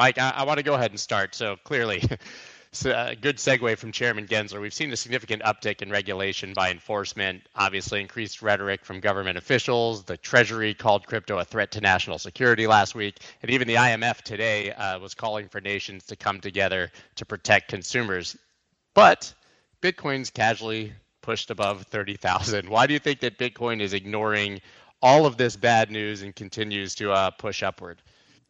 Mike, I want to go ahead and start. So clearly, good segue from Chairman Gensler. We've seen a significant uptick in regulation by enforcement, obviously increased rhetoric from government officials. The Treasury called crypto a threat to national security last week. And even the IMF today was calling for nations to come together to protect consumers. But Bitcoin's casually pushed above 30,000. Why do you think that Bitcoin is ignoring all of this bad news and continues to push upward?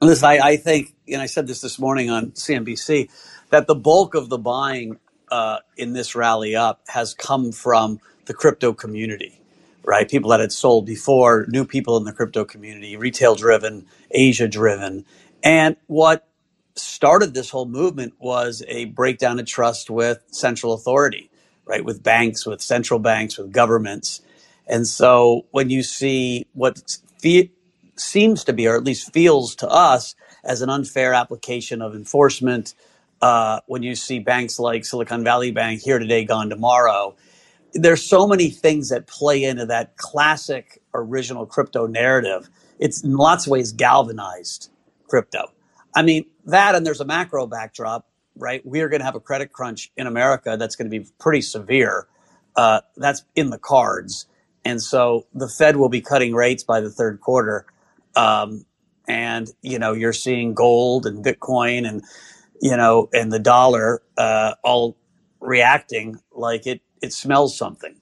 Listen, I think, and I said this morning on CNBC, that the bulk of the buying in this rally up has come from the crypto community, right? People that had sold before, new people in the crypto community, retail-driven, Asia-driven. And what started this whole movement was a breakdown of trust with central authority, right? With banks, with central banks, with governments. And so when you see what seems to be, or at least feels to us, as an unfair application of enforcement. When you see banks like Silicon Valley Bank, here today, gone tomorrow, there's so many things that play into that classic original crypto narrative. It's in lots of ways galvanized crypto. I mean, that, and there's a macro backdrop, right? We're going to have a credit crunch in America that's going to be pretty severe. That's in the cards. And so the Fed will be cutting rates by the third quarter. And, you know, you're seeing gold and Bitcoin and, you know, and the dollar all reacting like it smells something.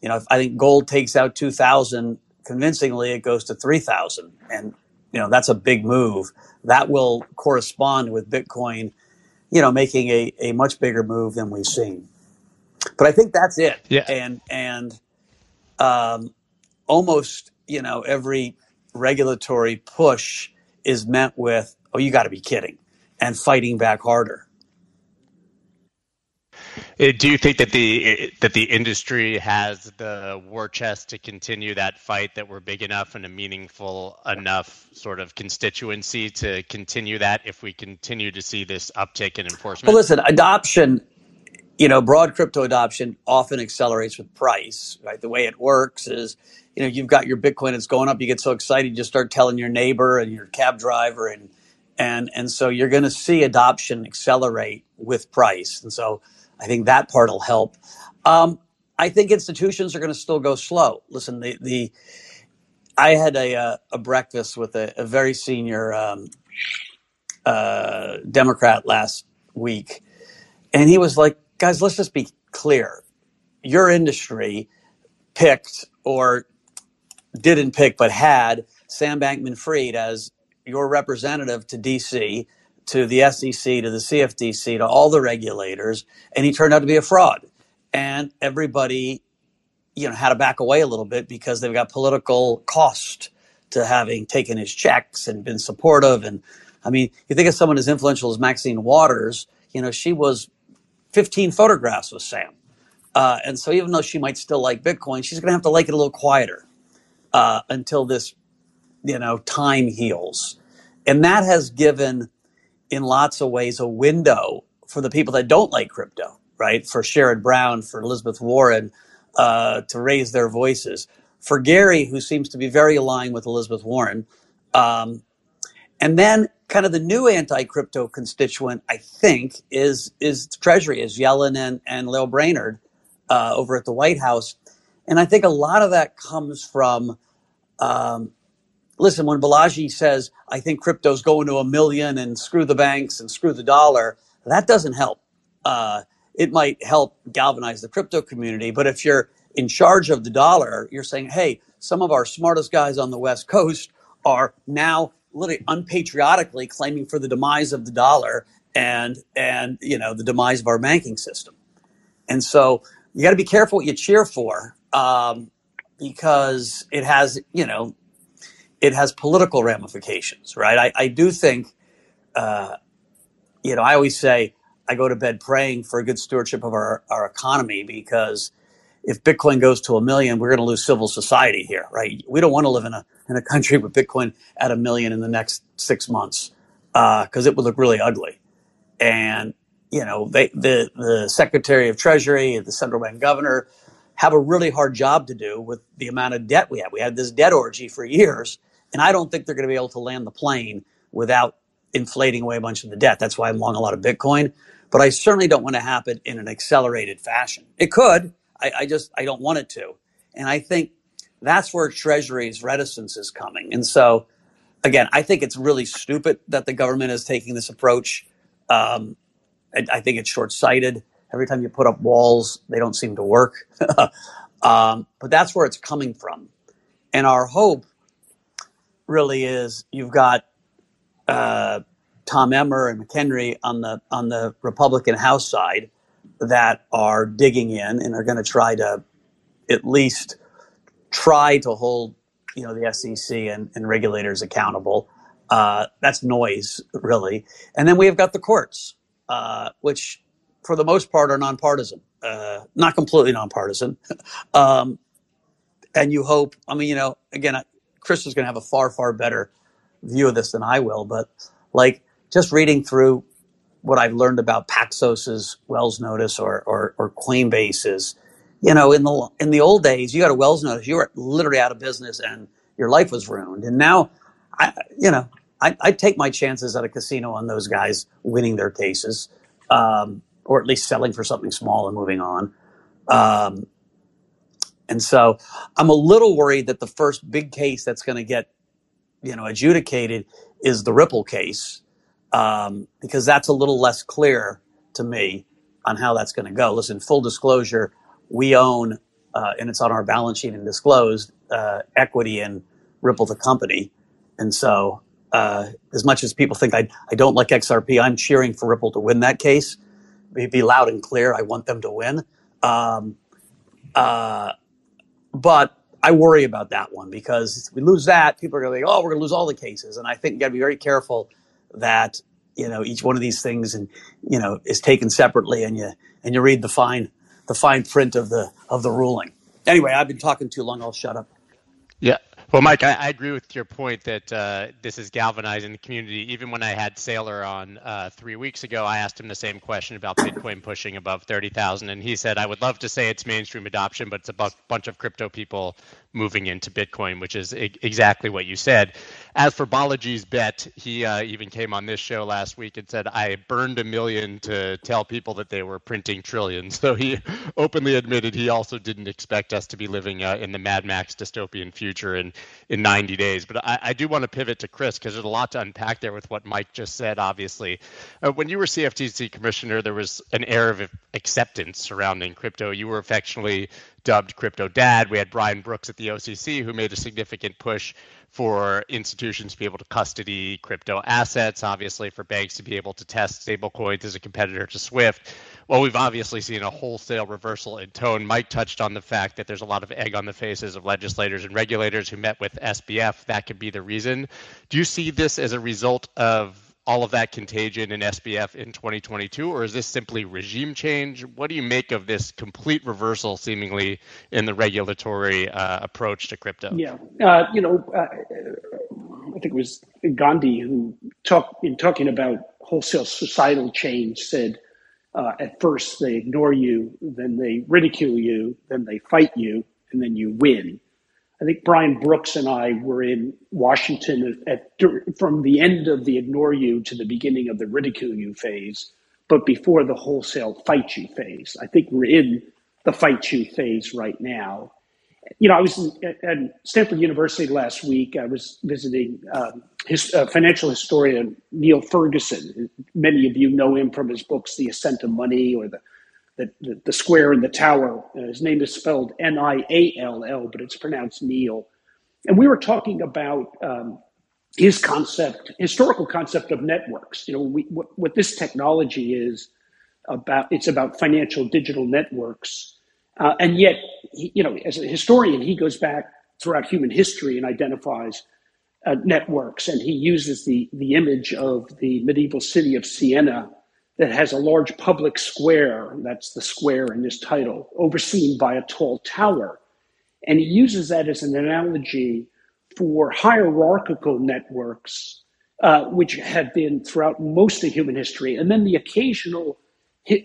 You know, if I think gold takes out 2,000 convincingly, it goes to 3,000. And, you know, that's a big move. That will correspond with Bitcoin, you know, making a much bigger move than we've seen. But I think that's it. Yeah. And almost, you know, every regulatory push is met with, oh, you got to be kidding, and fighting back harder. Do you think that the industry has the war chest to continue that fight, that we're big enough and a meaningful enough sort of constituency to continue that if we continue to see this uptick in enforcement? Well, listen, adoption, you know, broad crypto adoption often accelerates with price, right? The way it works is, you know, you've got your Bitcoin, it's going up, you get so excited, you just start telling your neighbor and your cab driver, and so you're going to see adoption accelerate with price. And so I think that part will help. I think institutions are going to still go slow. Listen, I had a breakfast with a very senior Democrat last week, and he was like, guys, let's just be clear. Your industry picked, or didn't pick, but had Sam Bankman-Fried as your representative to DC, to the SEC, to the CFTC, to all the regulators, and he turned out to be a fraud. And everybody, you know, had to back away a little bit because they've got political cost to having taken his checks and been supportive. And I mean, you think of someone as influential as Maxine Waters, you know, she was 15 photographs with Sam. And so even though she might still like Bitcoin, she's going to have to like it a little quieter until this, you know, time heals. And that has given, in lots of ways, a window for the people that don't like crypto, right? For Sherrod Brown, for Elizabeth Warren, to raise their voices. For Gary, who seems to be very aligned with Elizabeth Warren. And then kind of the new anti-crypto constituent, I think, is the Treasury, is Yellen and Lael Brainard over at the White House. And I think a lot of that comes from... listen, when Balaji says, I think crypto's going to 1 million and screw the banks and screw the dollar, that doesn't help. It might help galvanize the crypto community. But if you're in charge of the dollar, you're saying, hey, some of our smartest guys on the West Coast are now literally unpatriotically claiming for the demise of the dollar and you know, the demise of our banking system. And so you got to be careful what you cheer for because it has, you know, it has political ramifications, right? I do think, you know, I always say I go to bed praying for a good stewardship of our economy, because if Bitcoin goes to 1 million, we're going to lose civil society here, right? We don't want to live in a country with Bitcoin at 1 million in the next 6 months, because it would look really ugly. And, you know, the Secretary of Treasury and the central bank governor have a really hard job to do with the amount of debt we have. We had this debt orgy for years. And I don't think they're going to be able to land the plane without inflating away a bunch of the debt. That's why I'm long a lot of Bitcoin. But I certainly don't want to happen in an accelerated fashion. It could. I don't want it to. And I think that's where Treasury's reticence is coming. And so, again, I think it's really stupid that the government is taking this approach. I think it's short-sighted. Every time you put up walls, they don't seem to work. But that's where it's coming from. And our hope really is you've got Tom Emmer and McHenry on the Republican House side that are digging in and are going to try to at least try to hold the SEC and regulators accountable. That's noise, really. And then we have got the courts, which for the most part are nonpartisan, not completely nonpartisan. And you hope, again, Chris is going to have a far, far better view of this than I will. But just reading through what I've learned about Paxos's Wells notice or Coinbase's, in the old days, you got a Wells notice, you were literally out of business and your life was ruined. And now, I take my chances at a casino on those guys winning their cases, or at least selling for something small and moving on. And so I'm a little worried that the first big case that's going to get, adjudicated is the Ripple case, because that's a little less clear to me on how that's going to go. Listen, full disclosure, we own, and it's on our balance sheet and disclosed, equity in Ripple, the company. And so as much as people think I don't like XRP, I'm cheering for Ripple to win that case. It'd be loud and clear. I want them to win. But I worry about that one, because if we lose that, people are going to think, we're going to lose all the cases. And I think you got to be very careful that, each one of these things and, is taken separately, and you read the fine print of the ruling. Anyway, I've been talking too long. I'll shut up. Yeah. Well, Mike, I agree with your point that this is galvanizing the community. Even when I had Saylor on 3 weeks ago, I asked him the same question about Bitcoin pushing above 30,000. And he said, I would love to say it's mainstream adoption, but it's a bunch of crypto people moving into Bitcoin, which is exactly what you said. As for Balaji's bet, he even came on this show last week and said, I burned $1 million to tell people that they were printing trillions. So he openly admitted he also didn't expect us to be living in the Mad Max dystopian future in 90 days. But I do want to pivot to Chris, because there's a lot to unpack there with what Mike just said, obviously. When you were CFTC commissioner, there was an air of acceptance surrounding crypto. You were affectionately dubbed Crypto Dad. We had Brian Brooks at the OCC, who made a significant push for institutions to be able to custody crypto assets, obviously for banks to be able to test stablecoins as a competitor to SWIFT. Well, we've obviously seen a wholesale reversal in tone. Mike touched on the fact that there's a lot of egg on the faces of legislators and regulators who met with SBF. That could be the reason. Do you see this as a result of all of that contagion in SBF in 2022, or is this simply regime change? What do you make of this complete reversal, seemingly, in the regulatory approach to crypto? Yeah, I think it was Gandhi who, talking about wholesale societal change, said, at first they ignore you, then they ridicule you, then they fight you, and then you win. I think Brian Brooks and I were in Washington from the end of the ignore you to the beginning of the ridicule you phase, but before the wholesale fight you phase. I think we're in the fight you phase right now. I was at Stanford University last week. I was visiting his financial historian, Neil Ferguson. Many of you know him from his books, The Ascent of Money or The Square and the Tower. His name is spelled Niall, but it's pronounced Neil. And we were talking about his historical concept of networks. What this technology is about, it's about financial digital networks. And yet, as a historian, he goes back throughout human history and identifies networks. And he uses the image of the medieval city of Siena, that has a large public square, that's the square in this title, overseen by a tall tower. And he uses that as an analogy for hierarchical networks, which have been throughout most of human history. And then the occasional,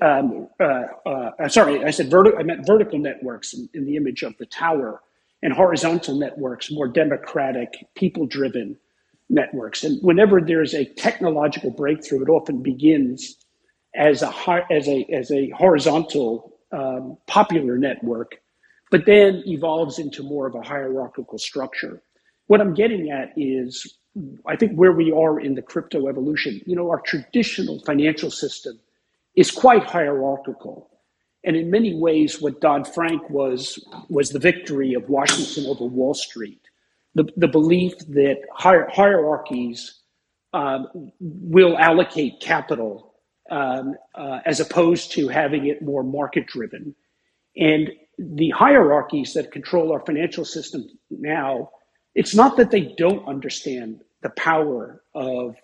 I meant vertical networks in the image of the tower, and horizontal networks, more democratic, people-driven. networks. And whenever there's a technological breakthrough, it often begins as a horizontal popular network, but then evolves into more of a hierarchical structure. What I'm getting at is, I think, where we are in the crypto evolution. You know, our traditional financial system is quite hierarchical. And in many ways, what Dodd-Frank was the victory of Washington over Wall Street. The belief that hierarchies will allocate capital as opposed to having it more market-driven. And the hierarchies that control our financial system now, it's not that they don't understand the power of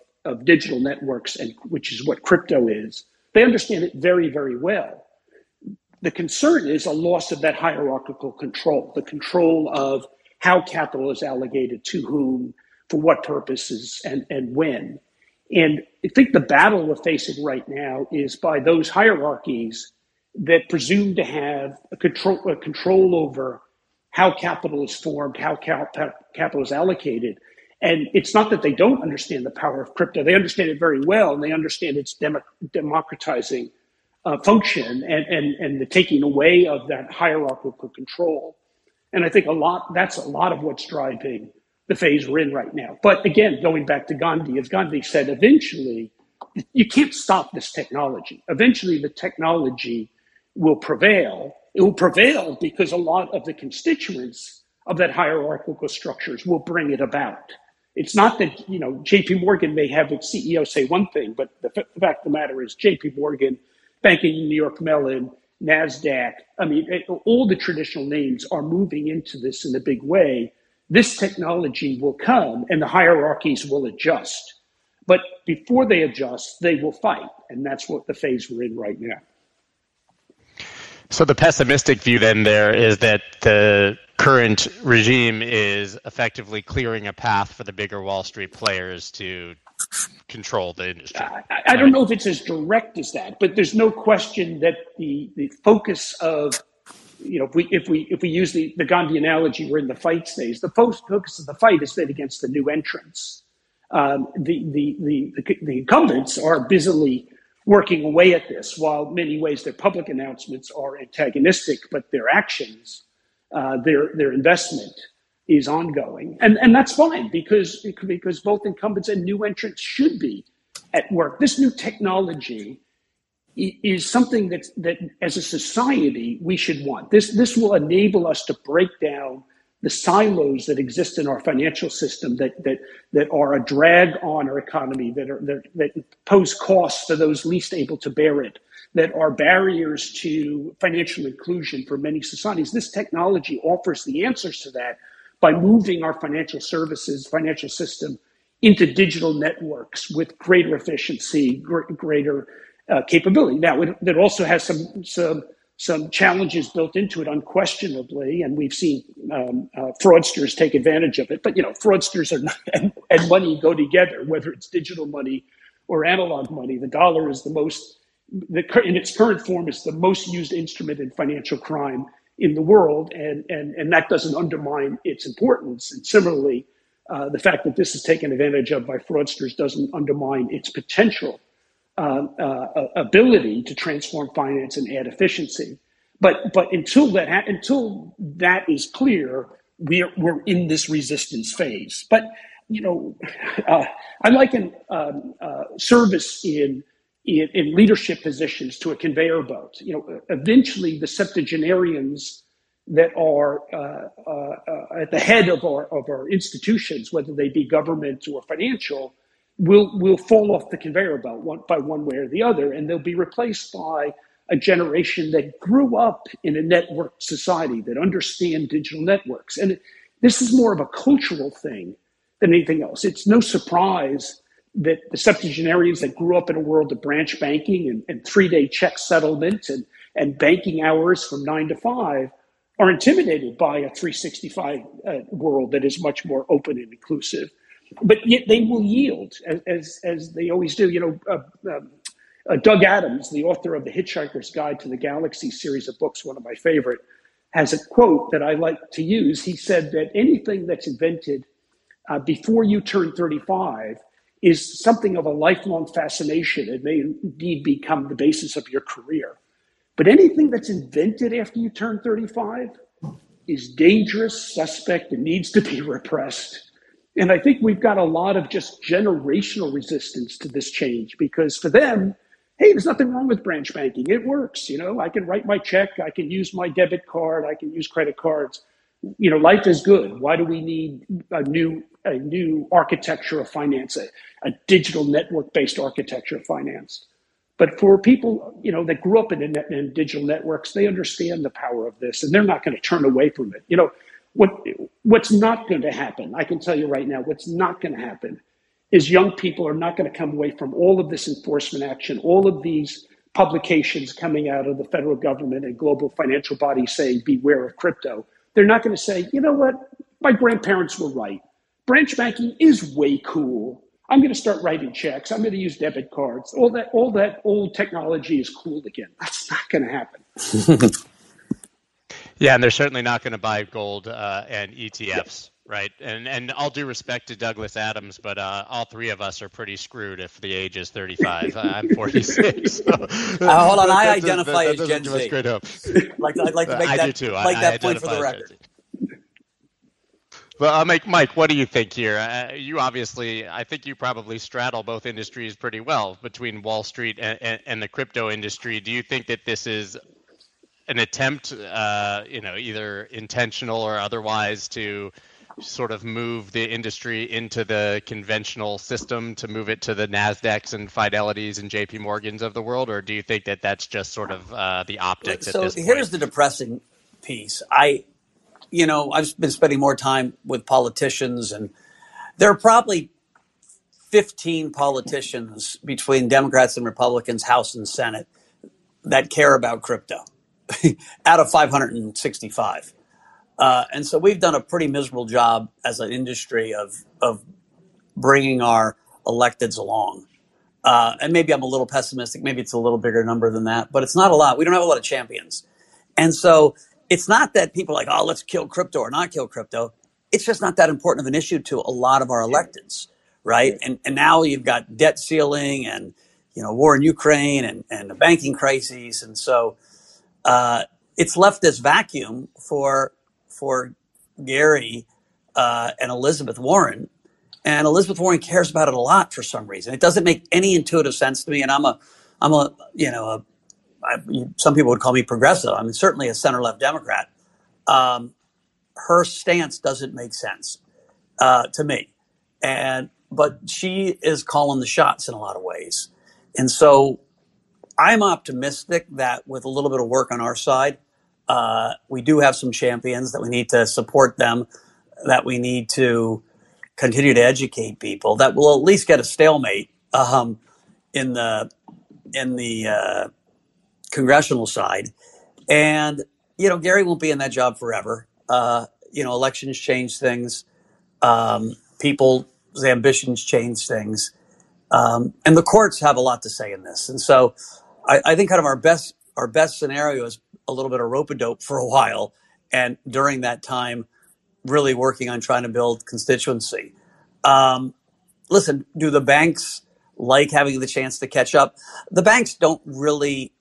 digital networks, and which is what crypto is. They understand it very, very well. The concern is a loss of that hierarchical control, the control of how capital is allocated to whom, for what purposes, and when. And I think the battle we're facing right now is by those hierarchies that presume to have a control over how capital is formed, how capital is allocated. And it's not that they don't understand the power of crypto. They understand it very well, and they understand its democratizing function and the taking away of that hierarchical control. And I think that's a lot of what's driving the phase we're in right now. But again, going back to Gandhi, as Gandhi said, eventually, you can't stop this technology. Eventually, the technology will prevail. It will prevail because a lot of the constituents of that hierarchical structures will bring it about. It's not that, you know, J.P. Morgan may have its CEO say one thing, but the fact of the matter is J.P. Morgan, Bank of New York Mellon, NASDAQ, I mean, all the traditional names are moving into this in a big way. This technology will come and the hierarchies will adjust. But before they adjust, they will fight. And that's what the phase we're in right now. So the pessimistic view then there is that the current regime is effectively clearing a path for the bigger Wall Street players to control the industry. I don't know if it's as direct as that, but there's no question that the focus of, you know, if we use the Gandhi analogy, we're in the fight stage. The focus of the fight is then against the new entrants. The incumbents are busily working away at this, while in many ways their public announcements are antagonistic, but their actions, their investment is ongoing. And that's fine, because both incumbents and new entrants should be at work. This new technology is something that as a society we should want. This will enable us to break down the silos that exist in our financial system that are a drag on our economy, that pose costs for those least able to bear it, that are barriers to financial inclusion for many societies. This technology offers the answers to that by moving our financial system into digital networks with greater efficiency, greater capability. Now, it also has some challenges built into it, unquestionably, and we've seen fraudsters take advantage of it. But, you know, fraudsters and money go together, whether it's digital money or analog money. The dollar is in its current form, is the most used instrument in financial crime in the world, and that doesn't undermine its importance. And similarly, the fact that this is taken advantage of by fraudsters doesn't undermine its potential ability to transform finance and add efficiency, but until that is clear, we're in this resistance phase. But you know, I liken service in leadership positions to a conveyor belt. You know, eventually the septuagenarians that are at the head of our institutions, whether they be government or financial, will fall off the conveyor belt one way or the other, and they'll be replaced by a generation that grew up in a networked society, that understand digital networks. And this is more of a cultural thing than anything else. It's no surprise that the septuagenarians that grew up in a world of branch banking and three-day check settlement and banking hours from 9 to 5 are intimidated by a 365 world that is much more open and inclusive. But yet they will yield, as they always do. You know, Doug Adams, the author of The Hitchhiker's Guide to the Galaxy series of books, one of my favorite, has a quote that I like to use. He said that anything that's invented before you turn 35 is something of a lifelong fascination. It may indeed become the basis of your career. But anything that's invented after you turn 35 is dangerous, suspect, and needs to be repressed. And I think we've got a lot of just generational resistance to this change, because for them, hey, there's nothing wrong with branch banking. It works. You know, I can write my check. I can use my debit card. I can use credit cards. You know, life is good. Why do we need a new architecture of finance, a digital network-based architecture of finance? But for people, you know, that grew up in digital networks, they understand the power of this, and they're not going to turn away from it. You know, what's not going to happen, I can tell you right now, what's not going to happen is young people are not going to come away from all of this enforcement action, all of these publications coming out of the federal government and global financial bodies saying, beware of crypto. They're not going to say, you know what, my grandparents were right. Branch banking is way cool. I'm going to start writing checks. I'm going to use debit cards. All that old technology is cool again. That's not going to happen. Yeah, and they're certainly not going to buy gold and ETFs, right? And all due respect to Douglas Adams, but all three of us are pretty screwed if the age is 35. I'm 46. So. Hold on, I identify as Gen Z. I'd like to make that point for the record. Well, Mike, what do you think here? You obviously, I think you probably straddle both industries pretty well between Wall Street and the crypto industry. Do you think that this is an attempt, either intentional or otherwise, to sort of move the industry into the conventional system, to move it to the NASDAQs and Fidelities and J.P. Morgans of the world? Or do you think that that's just sort of the optics at this point? So here's the depressing piece. I've been spending more time with politicians, and there are probably 15 politicians between Democrats and Republicans, House and Senate, that care about crypto out of 565. And so we've done a pretty miserable job as an industry of bringing our electeds along. And maybe I'm a little pessimistic. Maybe it's a little bigger number than that, but it's not a lot. We don't have a lot of champions. And so it's not that people are like, oh, let's kill crypto or not kill crypto. It's just not that important of an issue to a lot of our electeds, right? And now you've got debt ceiling and, war in Ukraine and the banking crises. And so it's left this vacuum for Gary and Elizabeth Warren. And Elizabeth Warren cares about it a lot for some reason. It doesn't make any intuitive sense to me. And some people would call me progressive. I mean, certainly a center-left Democrat. Her stance doesn't make sense to me, but she is calling the shots in a lot of ways. And so I'm optimistic that with a little bit of work on our side, we do have some champions, that we need to support them, that we need to continue to educate people, that we'll at least get a stalemate in the congressional side. And, Gary won't be in that job forever. Elections change things. People's ambitions change things. And the courts have a lot to say in this. And so I think kind of our best scenario is a little bit of rope-a-dope for a while. And during that time, really working on trying to build constituency. Listen, do the banks like having the chance to catch up? The banks don't really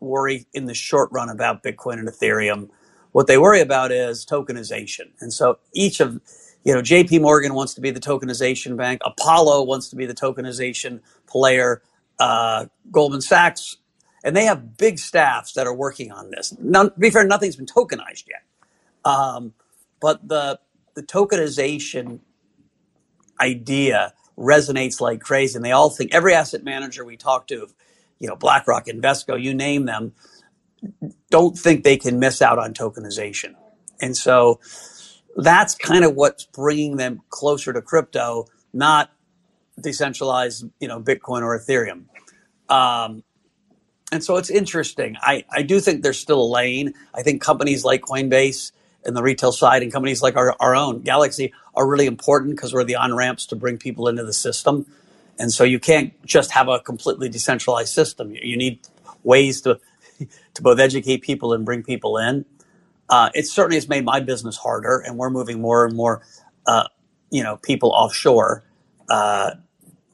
worry in the short run about Bitcoin and Ethereum. What they worry about is tokenization. And so each of, J.P. Morgan wants to be the tokenization bank. Apollo wants to be the tokenization player, Goldman Sachs. And they have big staffs that are working on this. Now, to be fair, nothing's been tokenized yet. But the tokenization idea resonates like crazy. And they all think, every asset manager we talk to, BlackRock, Invesco, you name them, don't think they can miss out on tokenization. And so that's kind of what's bringing them closer to crypto, not decentralized, Bitcoin or Ethereum. And so it's interesting. I do think there's still a lane. I think companies like Coinbase and the retail side and companies like our own, Galaxy, are really important because we're the on-ramps to bring people into the system. And so you can't just have a completely decentralized system. You need ways to both educate people and bring people in. It certainly has made my business harder, and we're moving more and more you know, people offshore.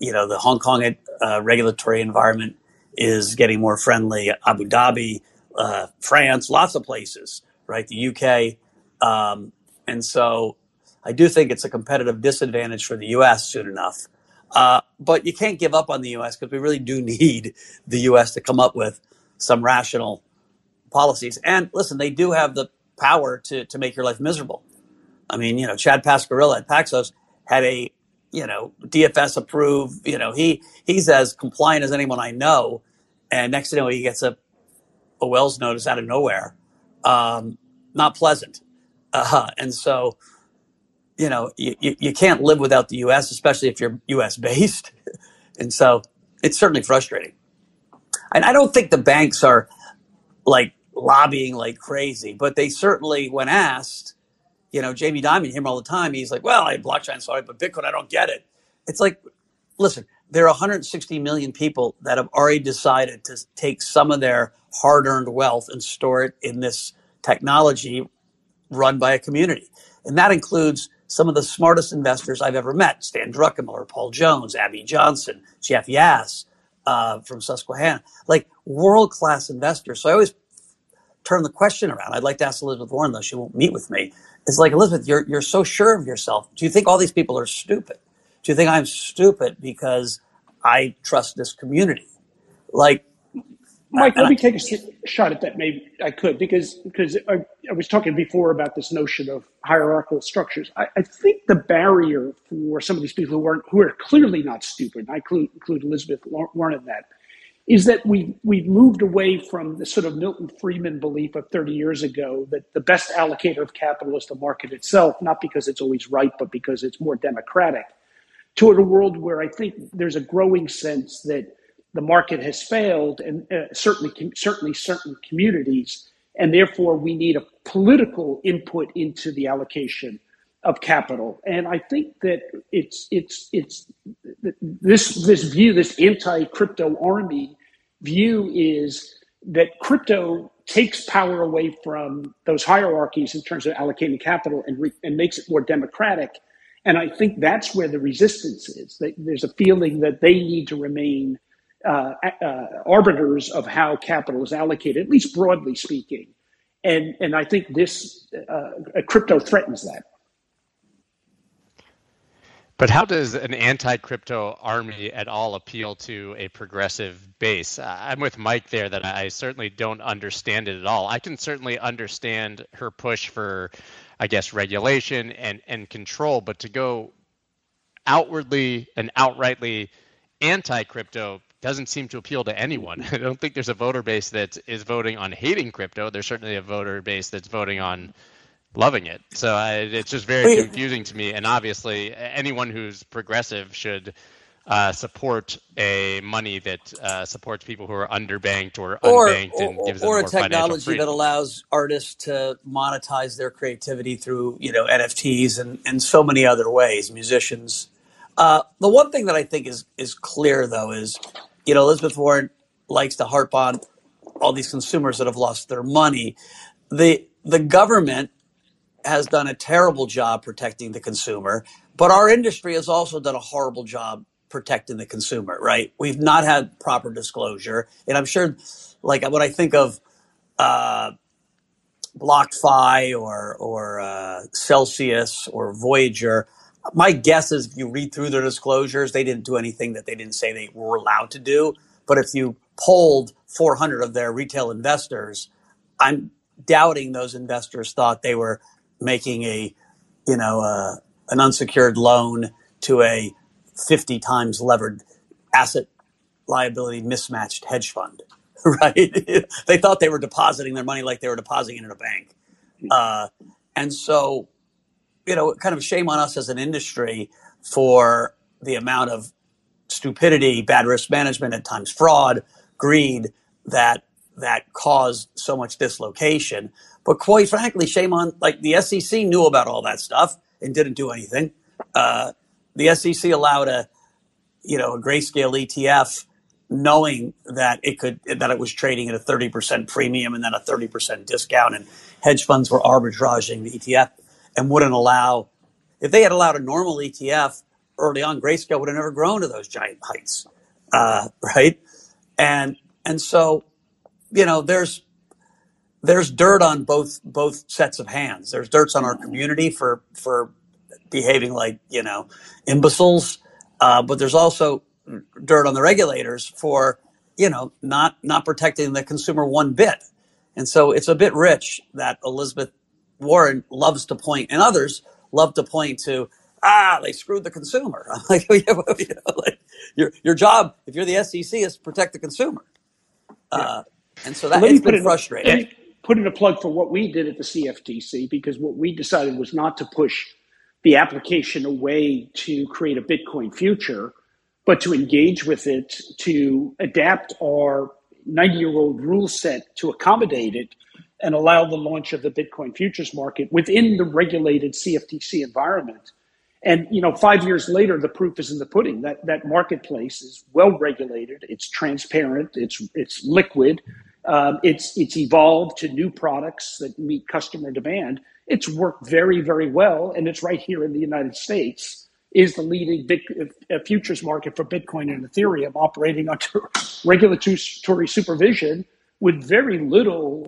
You know, the Hong Kong regulatory environment is getting more friendly. Abu Dhabi, France, lots of places, right? The UK. And so I do think it's a competitive disadvantage for the U.S. soon enough. But you can't give up on the U.S. because we really do need the U.S. to come up with some rational policies. And listen, they do have the power to make your life miserable. I mean, you know, Chad Pascarilla at Paxos had a, you know, DFS approved, you know, he's as compliant as anyone I know. And next thing you know, he gets a Wells notice out of nowhere. Not pleasant. And so, you know, you can't live without the U.S., especially if you're U.S. based. And so it's certainly frustrating. And I don't think the banks are like lobbying like crazy, but they certainly, when asked, you know, Jamie Dimon, you hear him all the time. He's like, well, blockchain, sorry, but Bitcoin, I don't get it. It's like, listen, there are 160 million people that have already decided to take some of their hard-earned wealth and store it in this technology run by a community. And that includes some of the smartest investors I've ever met, Stan Druckenmiller, Paul Jones, Abby Johnson, Jeff Yass from Susquehanna, like world-class investors. So I always turn the question around. I'd like to ask Elizabeth Warren, though she won't meet with me. It's like, Elizabeth, you're so sure of yourself. Do you think all these people are stupid? Do you think I'm stupid because I trust this community? Like, Mike, let me take a shot at that. Maybe I could, because I was talking before about this notion of hierarchical structures. I think the barrier for some of these people who are clearly not stupid, and I include Elizabeth Warren in that, is that we moved away from the sort of Milton Friedman belief of 30 years ago that the best allocator of capital is the market itself, not because it's always right, but because it's more democratic, toward a world where I think there's a growing sense that the market has failed, and certainly certain communities, and therefore we need a political input into the allocation of capital. And I think that it's this view, this anti-crypto army view, is that crypto takes power away from those hierarchies in terms of allocating capital and makes it more democratic. And I think that's where the resistance is. There's a feeling that they need to remain arbiters of how capital is allocated, at least broadly speaking. And I think this crypto threatens that. But how does an anti-crypto army at all appeal to a progressive base? I'm with Mike there that I certainly don't understand it at all. I can certainly understand her push for, I guess, regulation and control, but to go outwardly and outrightly anti-crypto doesn't seem to appeal to anyone. I don't think there's a voter base that is voting on hating crypto. There's certainly a voter base that's voting on loving it. So it's just very confusing to me. And obviously, anyone who's progressive should support a money that supports people who are underbanked or unbanked and gives them more financial freedom. Or a technology that allows artists to monetize their creativity through, you know, NFTs and so many other ways, musicians. The one thing that I think is clear, though, is, you know, Elizabeth Warren likes to harp on all these consumers that have lost their money. The government has done a terrible job protecting the consumer, but our industry has also done a horrible job protecting the consumer, right? We've not had proper disclosure. And I'm sure, like, when I think of BlockFi or Celsius or Voyager, my guess is if you read through their disclosures, they didn't do anything that they didn't say they were allowed to do. But if you polled 400 of their retail investors, I'm doubting those investors thought they were making a, you know, an unsecured loan to a 50 times levered asset liability mismatched hedge fund, right? They thought they were depositing their money like they were depositing it in a bank. And so, you know, kind of shame on us as an industry for the amount of stupidity, bad risk management, at times fraud, greed that caused so much dislocation. But quite frankly, shame on, like, the SEC knew about all that stuff and didn't do anything. The SEC allowed a Grayscale ETF knowing that it was trading at a 30% premium and then a 30% discount, and hedge funds were arbitraging the ETF and wouldn't allow If they had allowed a normal ETF early on, Grayscale would have never grown to those giant heights, right? And so, you know, there's dirt on both sets of hands. There's dirt on our community for behaving like, you know, imbeciles, but there's also dirt on the regulators for, you know, not protecting the consumer one bit. And so it's a bit rich that Elizabeth Warren loves to point, and others love to point to, they screwed the consumer. I'm like, you know, like your job, if you're the SEC, is to protect the consumer. And so that has been frustrating. Let me put in a plug for what we did at the CFTC, because what we decided was not to push the application away to create a Bitcoin future, but to engage with it, to adapt our 90-year-old rule set to accommodate it and allow the launch of the Bitcoin futures market within the regulated CFTC environment. And, you know, 5 years later, the proof is in the pudding. That marketplace is well-regulated, it's transparent, it's liquid, it's evolved to new products that meet customer demand. It's worked very, very well, and it's right here in the United States, is the leading futures market for Bitcoin and Ethereum, operating under regulatory supervision with very little,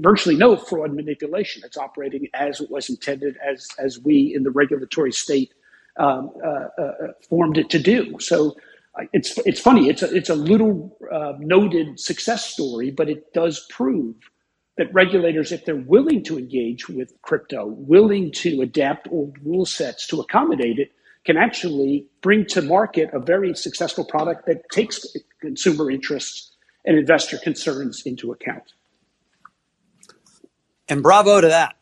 virtually no fraud manipulation. It's operating as it was intended, as we in the regulatory state formed it to do. So it's funny. It's a little noted success story, but it does prove that regulators, if they're willing to engage with crypto, willing to adapt old rule sets to accommodate it, can actually bring to market a very successful product that takes consumer interests and investor concerns into account. And bravo to that.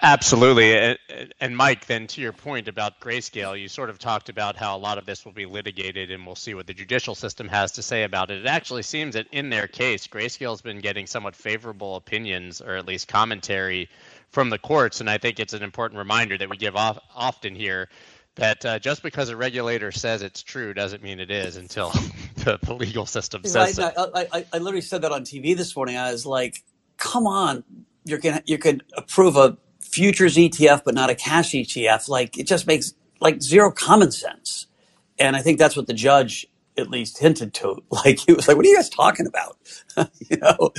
Absolutely. And Mike, then to your point about Grayscale, you sort of talked about how a lot of this will be litigated and we'll see what the judicial system has to say about it. It actually seems that in their case, Grayscale's been getting somewhat favorable opinions, or at least commentary, from the courts. And I think it's an important reminder that we give often here that just because a regulator says it's true doesn't mean it is until the legal system says so. I literally said that on TV this morning. I was like, come on. You can approve a futures ETF, but not a cash ETF. Like, it just makes like zero common sense. And I think that's what the judge at least hinted to. Like, he was like, what are you guys talking about? You know?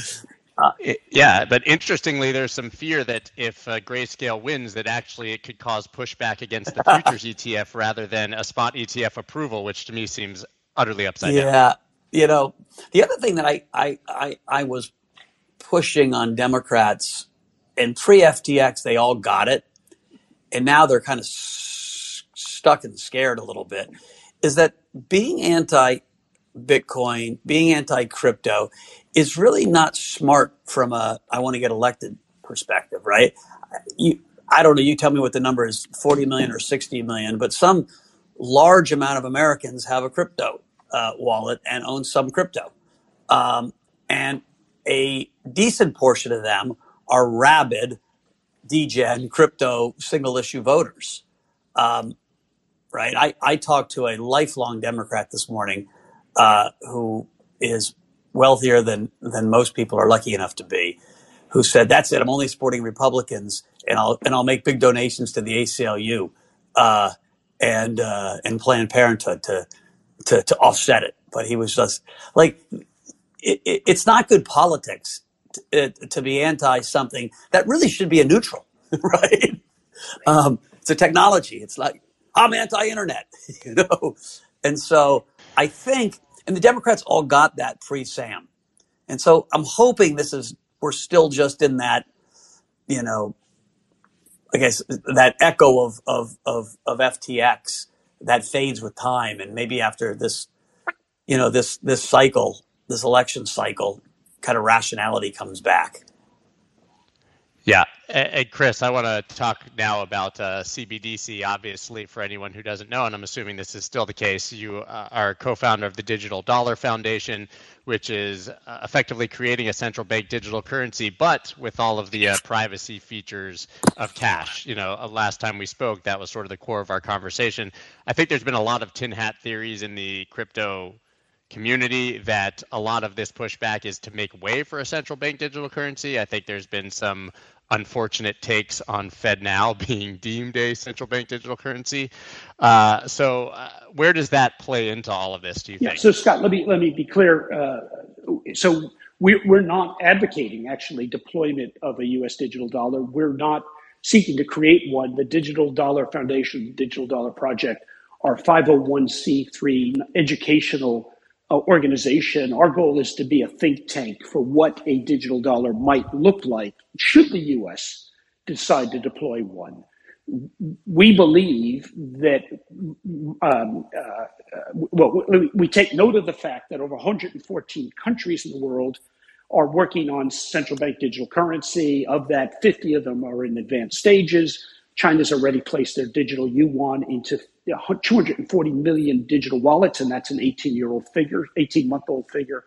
Yeah, but interestingly, there's some fear that if Grayscale wins, that actually it could cause pushback against the futures ETF rather than a spot ETF approval, which to me seems utterly upside down. Yeah. You know, the other thing that I was pushing on Democrats, and pre-FTX, they all got it, and now they're kind of stuck and scared a little bit, is that being anti-Bitcoin, being anti-crypto is really not smart from a I want to get elected perspective, right? I don't know, you tell me what the number is, 40 million or 60 million, but some large amount of Americans have a crypto wallet and own some crypto. And a decent portion of them are rabid degen crypto single issue voters, right? I talked to a lifelong Democrat this morning who is wealthier than most people are lucky enough to be, who said, that's it, I'm only supporting Republicans, and I'll make big donations to the ACLU and Planned Parenthood to offset it. But he was just like, It's not good politics to be anti something that really should be a neutral, right? It's a technology. It's like, I'm anti-internet, you know? And so I think, and the Democrats all got that pre-Sam. And so I'm hoping we're still just in that, you know, I guess that echo of FTX that fades with time. And maybe after this, you know, this cycle, this election cycle, kind of rationality comes back. Yeah. And Chris, I want to talk now about CBDC, obviously, for anyone who doesn't know, and I'm assuming this is still the case. You are co-founder of the Digital Dollar Foundation, which is effectively creating a central bank digital currency, but with all of the privacy features of cash. You know, last time we spoke, that was sort of the core of our conversation. I think there's been a lot of tin hat theories in the crypto community that a lot of this pushback is to make way for a central bank digital currency. I think there's been some unfortunate takes on FedNow being deemed a central bank digital currency. So where does that play into all of this, do you think? So Scott, let me be clear. So we're not advocating actually deployment of a U.S. digital dollar. We're not seeking to create one. The Digital Dollar Foundation, Digital Dollar Project, our 501c3 educational organization. Our goal is to be a think tank for what a digital dollar might look like should the U.S. decide to deploy one. We believe that, we take note of the fact that over 114 countries in the world are working on central bank digital currency. Of that, 50 of them are in advanced stages. China's already placed their digital yuan into 240 million digital wallets, and that's an 18-month-old figure.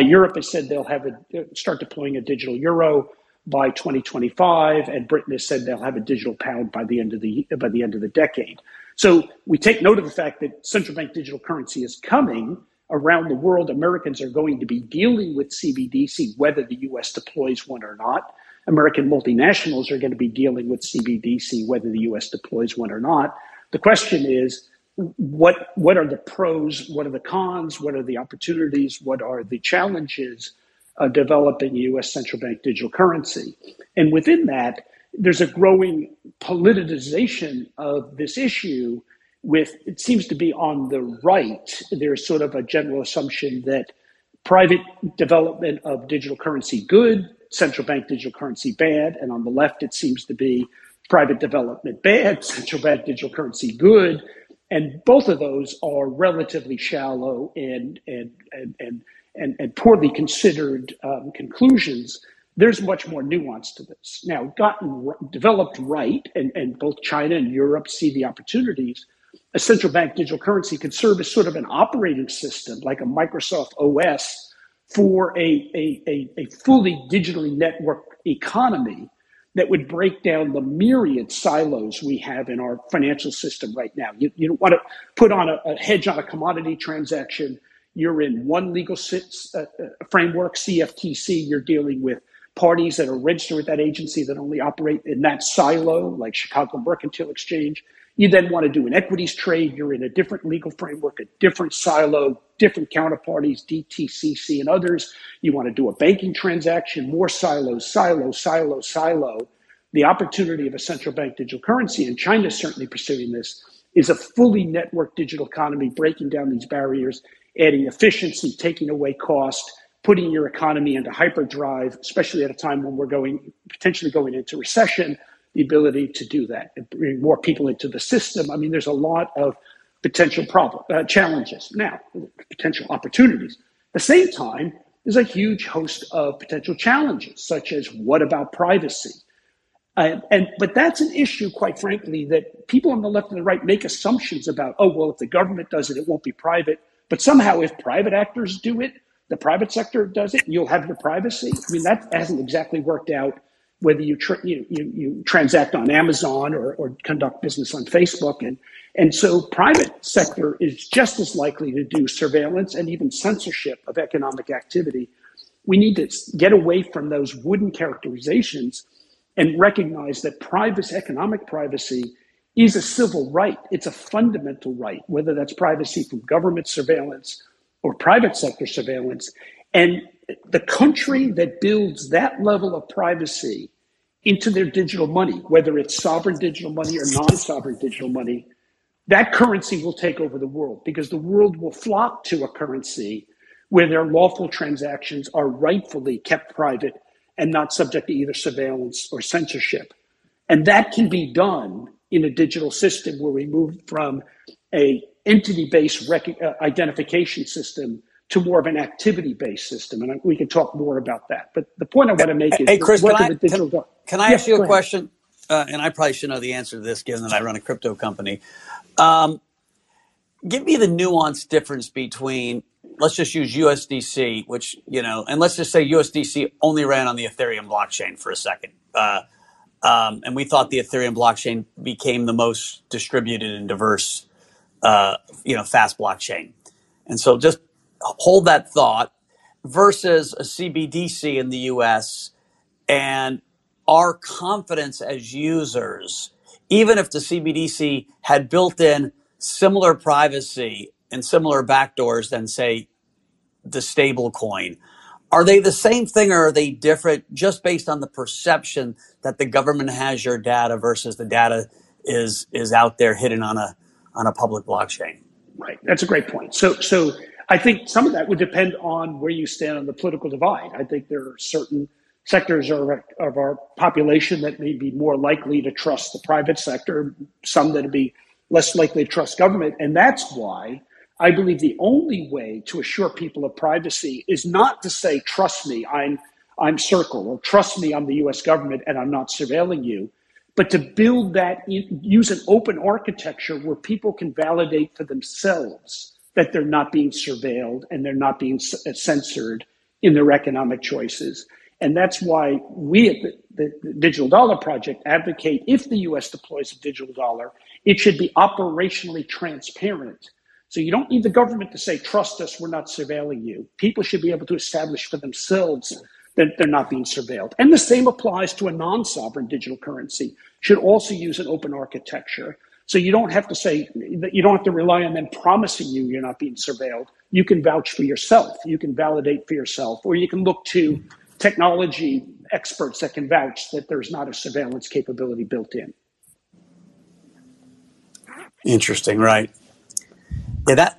Europe has said they'll start deploying a digital euro by 2025, and Britain has said they'll have a digital pound by the end of the decade. So we take note of the fact that central bank digital currency is coming around the world. Americans are going to be dealing with CBDC, whether the U.S. deploys one or not. American multinationals are going to be dealing with CBDC, whether the U.S. deploys one or not. The question is, what are the pros, what are the cons, what are the opportunities, what are the challenges of developing U.S. central bank digital currency? And within that, there's a growing politicization of this issue with, it seems to be on the right, there's sort of a general assumption that private development of digital currency good, central bank digital currency bad, and on the left it seems to be private development bad, central bank digital currency good, and both of those are relatively shallow and poorly considered conclusions. There's much more nuance to this. Now, developed right, and both China and Europe see the opportunities, a central bank digital currency could serve as sort of an operating system, like a Microsoft OS for a fully digitally networked economy that would break down the myriad silos we have in our financial system right now. You don't want to put on a hedge on a commodity transaction. You're in one legal framework, CFTC. You're dealing with parties that are registered with that agency that only operate in that silo, like Chicago Mercantile Exchange. You then want to do an equities trade. You're in a different legal framework, a different silo, different counterparties, DTCC and others. You want to do a banking transaction, more silos, silo, silo, silo. The opportunity of a central bank digital currency, and China's certainly pursuing this, is a fully networked digital economy, breaking down these barriers, adding efficiency, taking away cost, putting your economy into hyperdrive, especially at a time when we're potentially going into recession. The ability to do that and bring more people into the system. I mean, there's a lot of potential challenges now, potential opportunities. At the same time, there's a huge host of potential challenges, such as what about privacy? But that's an issue, quite frankly, that people on the left and the right make assumptions about, oh, well, if the government does it, it won't be private. But somehow if private actors do it, the private sector does it, you'll have your privacy. I mean, that hasn't exactly worked out. Whether you transact on Amazon or conduct business on Facebook. And so private sector is just as likely to do surveillance and even censorship of economic activity. We need to get away from those wooden characterizations and recognize that economic privacy is a civil right. It's a fundamental right, whether that's privacy from government surveillance or private sector surveillance. And the country that builds that level of privacy into their digital money, whether it's sovereign digital money or non-sovereign digital money, that currency will take over the world, because the world will flock to a currency where their lawful transactions are rightfully kept private and not subject to either surveillance or censorship. And that can be done in a digital system where we move from an entity-based identification system to more of an activity-based system, and we can talk more about that. But the point I want to make is... Hey, Chris, can I ask you a question? And I probably should know the answer to this, given that I run a crypto company. Give me the nuanced difference between, let's just use USDC, which, and let's just say USDC only ran on the Ethereum blockchain for a second. And we thought the Ethereum blockchain became the most distributed and diverse, fast blockchain. And so just hold that thought versus a CBDC in the U.S. and our confidence as users, even if the CBDC had built in similar privacy and similar backdoors than, say, the stable coin. Are they the same thing or are they different just based on the perception that the government has your data versus the data is out there hidden on a public blockchain? Right. That's a great point. So I think some of that would depend on where you stand on the political divide. I think there are certain sectors of our population that may be more likely to trust the private sector, some that would be less likely to trust government. And that's why I believe the only way to assure people of privacy is not to say, trust me, I'm Circle, or trust me, I'm the US government and I'm not surveilling you, but to build that, use an open architecture where people can validate for themselves that they're not being surveilled and they're not being censored in their economic choices. And that's why we at the Digital Dollar Project advocate, if the US deploys a digital dollar, it should be operationally transparent. So you don't need the government to say, trust us, we're not surveilling you. People should be able to establish for themselves that they're not being surveilled. And the same applies to a non-sovereign digital currency. Should also use an open architecture. So you don't have to say, you don't have to rely on them promising you you're not being surveilled. You can vouch for yourself. You can validate for yourself, or you can look to technology experts that can vouch that there's not a surveillance capability built in. Interesting, right? Yeah,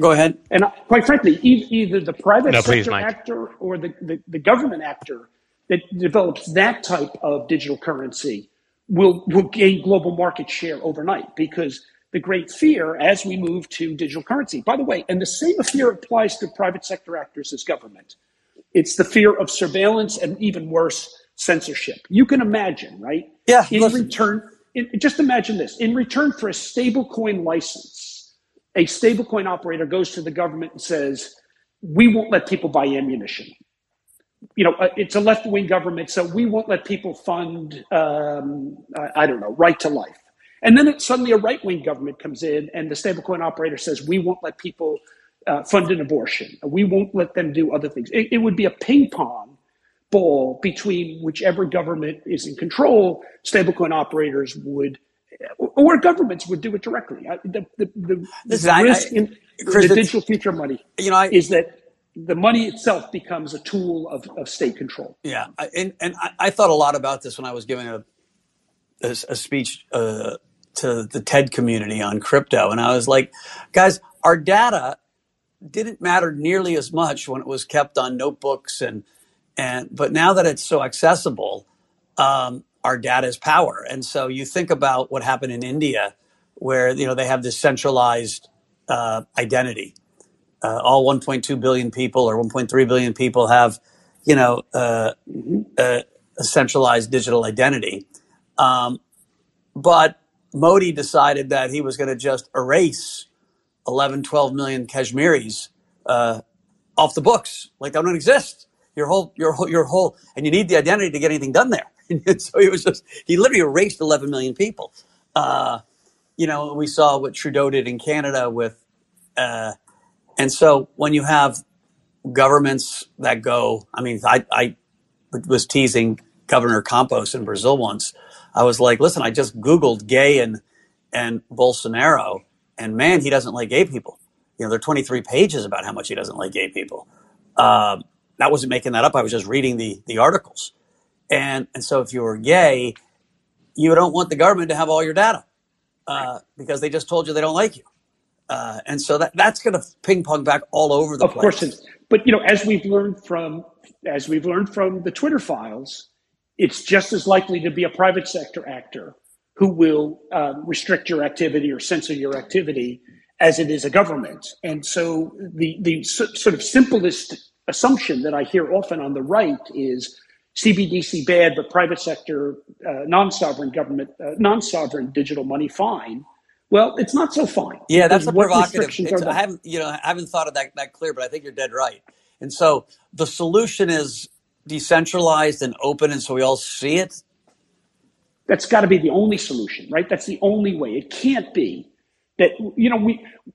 go ahead. And quite frankly, either the private sector actor or the government actor that develops that type of digital currency will gain global market share overnight, because the great fear as we move to digital currency, by the way, and the same fear applies to private sector actors as government. It's the fear of surveillance and even worse, censorship. You can imagine, right? Yeah. Just imagine this. In return for a stablecoin license, a stablecoin operator goes to the government and says, we won't let people buy ammunition. You know, it's a left-wing government, so we won't let people fund, I don't know, Right to Life. And then suddenly a right-wing government comes in and the stablecoin operator says, we won't let people fund an abortion. We won't let them do other things. It would be a ping pong ball between whichever government is in control. Stablecoin operators would, or governments would do it directly. The digital future money is that the money itself becomes a tool of state control. Yeah, and I thought a lot about this when I was giving a speech to the TED community on crypto, and I was like, guys, our data didn't matter nearly as much when it was kept on notebooks but now that it's so accessible, our data is power. And so you think about what happened in India, where they have this centralized identity. All 1.2 billion people or 1.3 billion people have a centralized digital identity. But Modi decided that he was going to just erase 11, 12 million Kashmiris off the books. Like, they don't exist. Your whole, and you need the identity to get anything done there. And so he literally erased 11 million people. We saw what Trudeau did in Canada and so when you have governments that go, I was teasing Governor Campos in Brazil once. I was like, listen, I just Googled gay and Bolsonaro. And man, he doesn't like gay people. There are 23 pages about how much he doesn't like gay people. That wasn't making that up. I was just reading the articles. And so if you were gay, you don't want the government to have all your data because they just told you they don't like you. And so that's going to ping pong back all over the place. Of course it is. But as we've learned from the Twitter files, it's just as likely to be a private sector actor who will restrict your activity or censor your activity as it is a government. And so the sort of simplest assumption that I hear often on the right is CBDC bad, but private sector, non-sovereign digital money fine. Well, it's not so fine. Yeah, that's a provocative. I haven't thought of that clear, but I think you're dead right. And so the solution is decentralized and open, and so we all see it. That's got to be the only solution, right? That's the only way. It can't be that,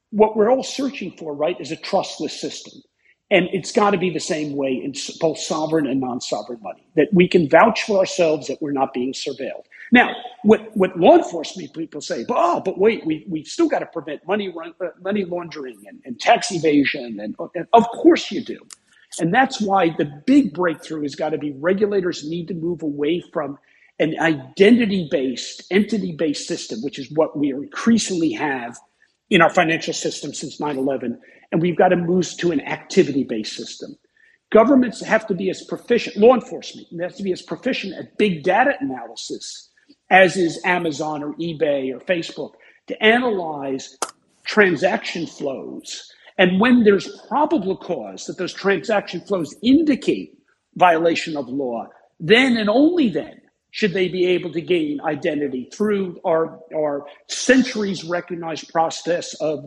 what we're all searching for, right, is a trustless system. And it's got to be the same way in both sovereign and non-sovereign money, that we can vouch for ourselves that we're not being surveilled. Now, what law enforcement people say, but wait, we've still got to prevent money laundering and tax evasion. And of course you do. And that's why the big breakthrough has got to be regulators need to move away from an identity-based, entity-based system, which is what we increasingly have in our financial system since 9/11. And we've got to move to an activity-based system. Governments have to be as proficient, law enforcement has to be as proficient at big data analysis as is Amazon or eBay or Facebook to analyze transaction flows. And when there's probable cause that those transaction flows indicate violation of law, then and only then should they be able to gain identity through our centuries recognized process of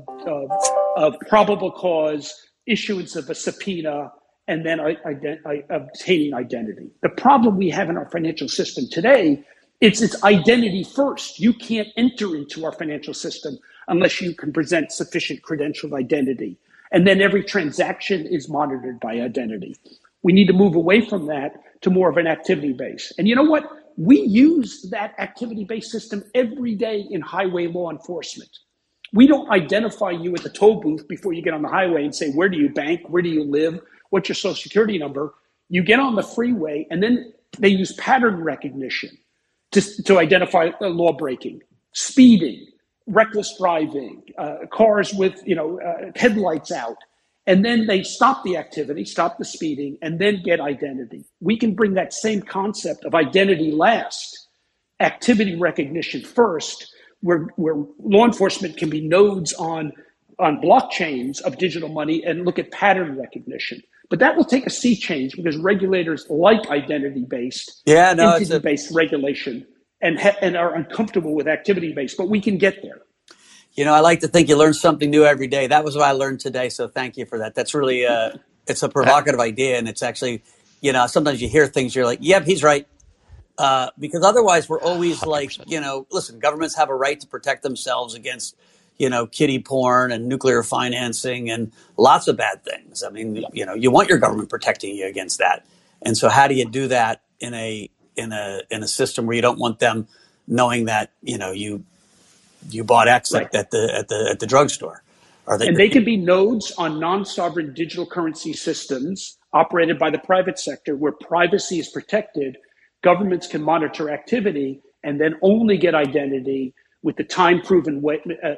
probable cause, issuance of a subpoena, and then obtaining identity. The problem we have in our financial system today, it's identity first. You can't enter into our financial system unless you can present sufficient credential identity. And then every transaction is monitored by identity. We need to move away from that to more of an activity base. And you know what? We use that activity-based system every day in highway law enforcement. We don't identify you at the toll booth before you get on the highway and say, where do you bank? Where do you live? What's your social security number? You get on the freeway, and then they use pattern recognition to identify law breaking, speeding, reckless driving, cars with headlights out. And then they stop the activity, stop the speeding, and then get identity. We can bring that same concept of identity last, activity recognition first, where law enforcement can be nodes on blockchains of digital money and look at pattern recognition. But that will take a sea change because regulators like identity-based, entity-based regulation and are uncomfortable with activity-based, but we can get there. You know, I like to think you learn something new every day. That was what I learned today, so thank you for that. That's really, it's a provocative idea, and it's actually, sometimes you hear things, you're like, yep, he's right. Because otherwise we're always 100%. Like, listen, governments have a right to protect themselves against, kiddie porn and nuclear financing and lots of bad things. I mean, you want your government protecting you against that. And so how do you do that in a system where you don't want them knowing that, you bought X at the drugstore, and they can be nodes on non-sovereign digital currency systems operated by the private sector where privacy is protected. Governments can monitor activity and then only get identity with the time-proven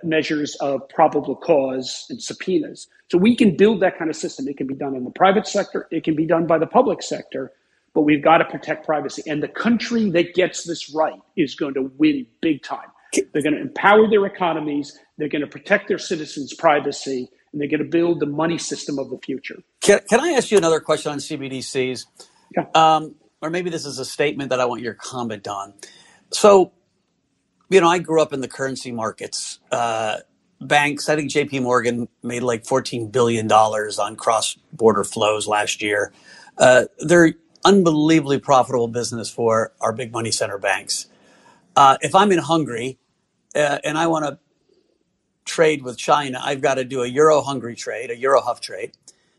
measures of probable cause and subpoenas. So we can build that kind of system. It can be done in the private sector. It can be done by the public sector. But we've got to protect privacy. And the country that gets this right is going to win big time. They're going to empower their economies. They're going to protect their citizens' privacy, and they're going to build the money system of the future. Can I ask you another question on CBDCs? Yeah. Or maybe this is a statement that I want your comment on. So, I grew up in the currency markets. Banks, I think J.P. Morgan made like $14 billion on cross-border flows last year. They're unbelievably profitable business for our big money center banks. If I'm in Hungary, and I want to trade with China, I've got to do a Euro-Hungary trade, a Euro-HUF trade.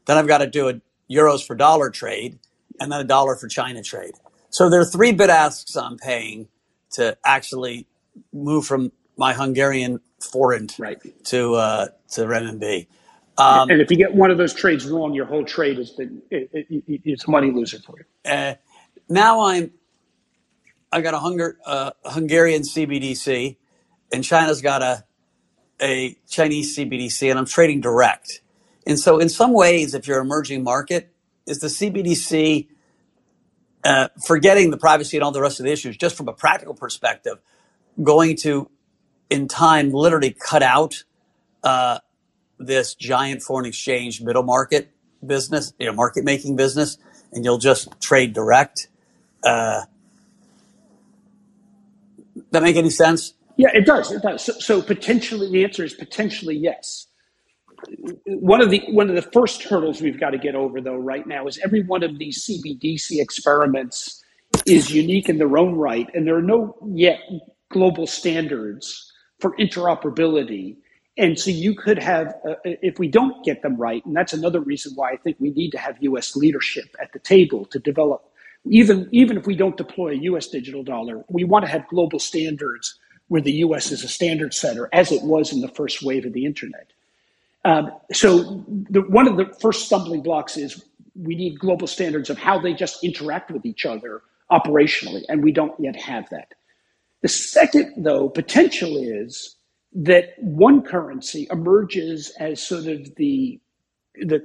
Then I've got to do a euros for dollar trade, and then a dollar for China trade. So there are three bid asks I'm paying to actually move from my Hungarian forint to renminbi. And if you get one of those trades wrong, your whole trade has been it's a money loser for you. Now I got a Hungarian CBDC, and China's got a Chinese CBDC, and I'm trading direct. And so in some ways, if you're an emerging market, is the CBDC, forgetting the privacy and all the rest of the issues, just from a practical perspective, going to, in time, literally cut out this giant foreign exchange middle market business, market-making business, and you'll just trade direct? That make any sense? Yeah, it does. It does. So potentially, the answer is potentially yes. One of the first hurdles we've got to get over, though, right now is every one of these CBDC experiments is unique in their own right, and there are no yet global standards for interoperability And so you could have, if we don't get them right, and that's another reason why I think we need to have U.S. leadership at the table to develop, even if we don't deploy a U.S. digital dollar, we want to have global standards where the U.S. is a standard setter, as it was in the first wave of the internet. So one of the first stumbling blocks is we need global standards of how they just interact with each other operationally, and we don't yet have that. The second, though, potential is that one currency emerges as sort of the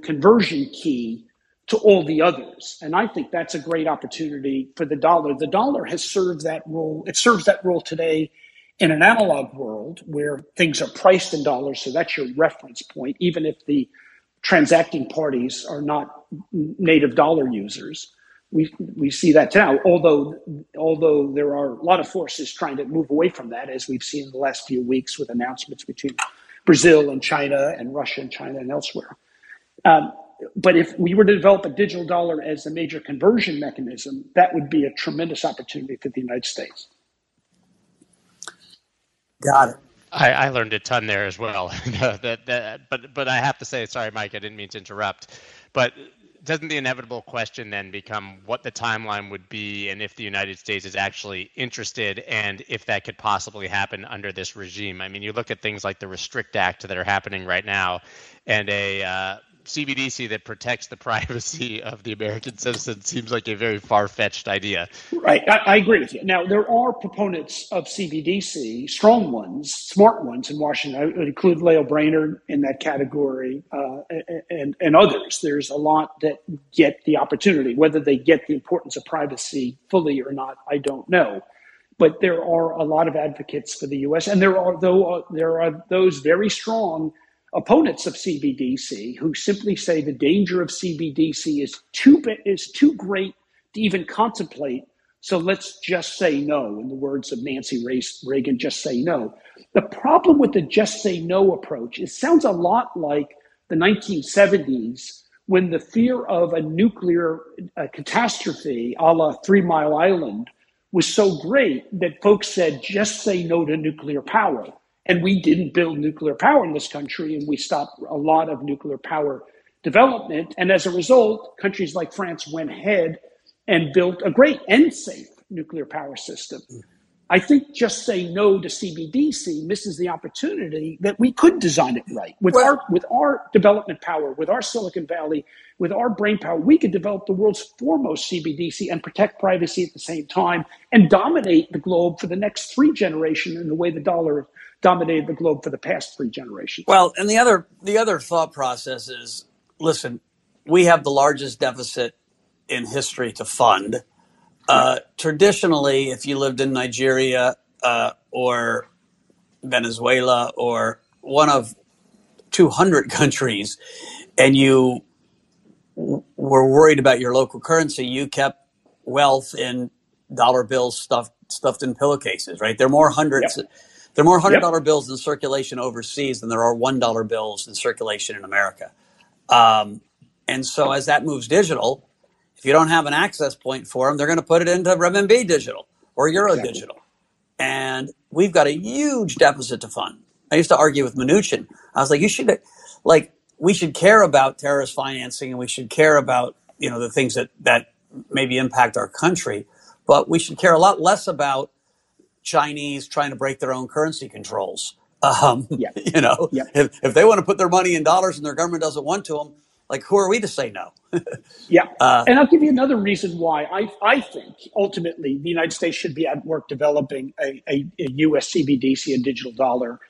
conversion key to all the others. And I think that's a great opportunity for the dollar. The dollar has served that role. It serves that role today in an analog world where things are priced in dollars. So that's your reference point, even if the transacting parties are not native dollar users. We see that now, although there are a lot of forces trying to move away from that, as we've seen in the last few weeks with announcements between Brazil and China and Russia and China and elsewhere. But if we were to develop a digital dollar as a major conversion mechanism, that would be a tremendous opportunity for the United States. Got it. I learned a ton there as well. But I have to say, sorry, Mike, I didn't mean to interrupt, but doesn't the inevitable question then become what the timeline would be and if the United States is actually interested and if that could possibly happen under this regime? I mean, you look at things like the Restrict Act that are happening right now and a CBDC that protects the privacy of the American citizen seems like a very far-fetched idea. Right. I agree with you. Now, there are proponents of CBDC, strong ones, smart ones in Washington. I would include Lael Brainard in that category and others. There's a lot that get the opportunity. Whether they get the importance of privacy fully or not, I don't know. But there are a lot of advocates for the U.S. And there are those very strong opponents of CBDC who simply say the danger of CBDC is too great to even contemplate. So let's just say no. In the words of Nancy Reagan, just say no. The problem with the just say no approach, it sounds a lot like the 1970s when the fear of a nuclear catastrophe a la 3 Mile Island was so great that folks said, just say no to nuclear power. And we didn't build nuclear power in this country, and we stopped a lot of nuclear power development. And as a result, countries like France went ahead and built a great and safe nuclear power system. I think just say no to CBDC misses the opportunity that we could design it right. With our development power, with our Silicon Valley, with our brain power, we could develop the world's foremost CBDC and protect privacy at the same time and dominate the globe for the next three generations in the way the dollar dominated the globe for the past three generations. Well, and the other thought process is, listen, we have the largest deficit in history to fund. Traditionally, if you lived in Nigeria or Venezuela or one of 200 countries and you were worried about your local currency, you kept wealth in dollar bills stuffed in pillowcases, right? There are more hundreds. Yep. There are more $100 bills in circulation overseas than there are $1 bills in circulation in America. And so as that moves digital, if you don't have an access point for them, they're going to put it into renminbi digital or euro digital. And we've got a huge deficit to fund. I used to argue with Mnuchin. I was like, we should care about terrorist financing and we should care about, the things that maybe impact our country, but we should care a lot less about Chinese trying to break their own currency controls. If they want to put their money in dollars and their government doesn't want to them, like, who are we to say no? And I'll give you another reason why I think ultimately the United States should be at work developing a U.S. CBDC and digital dollar,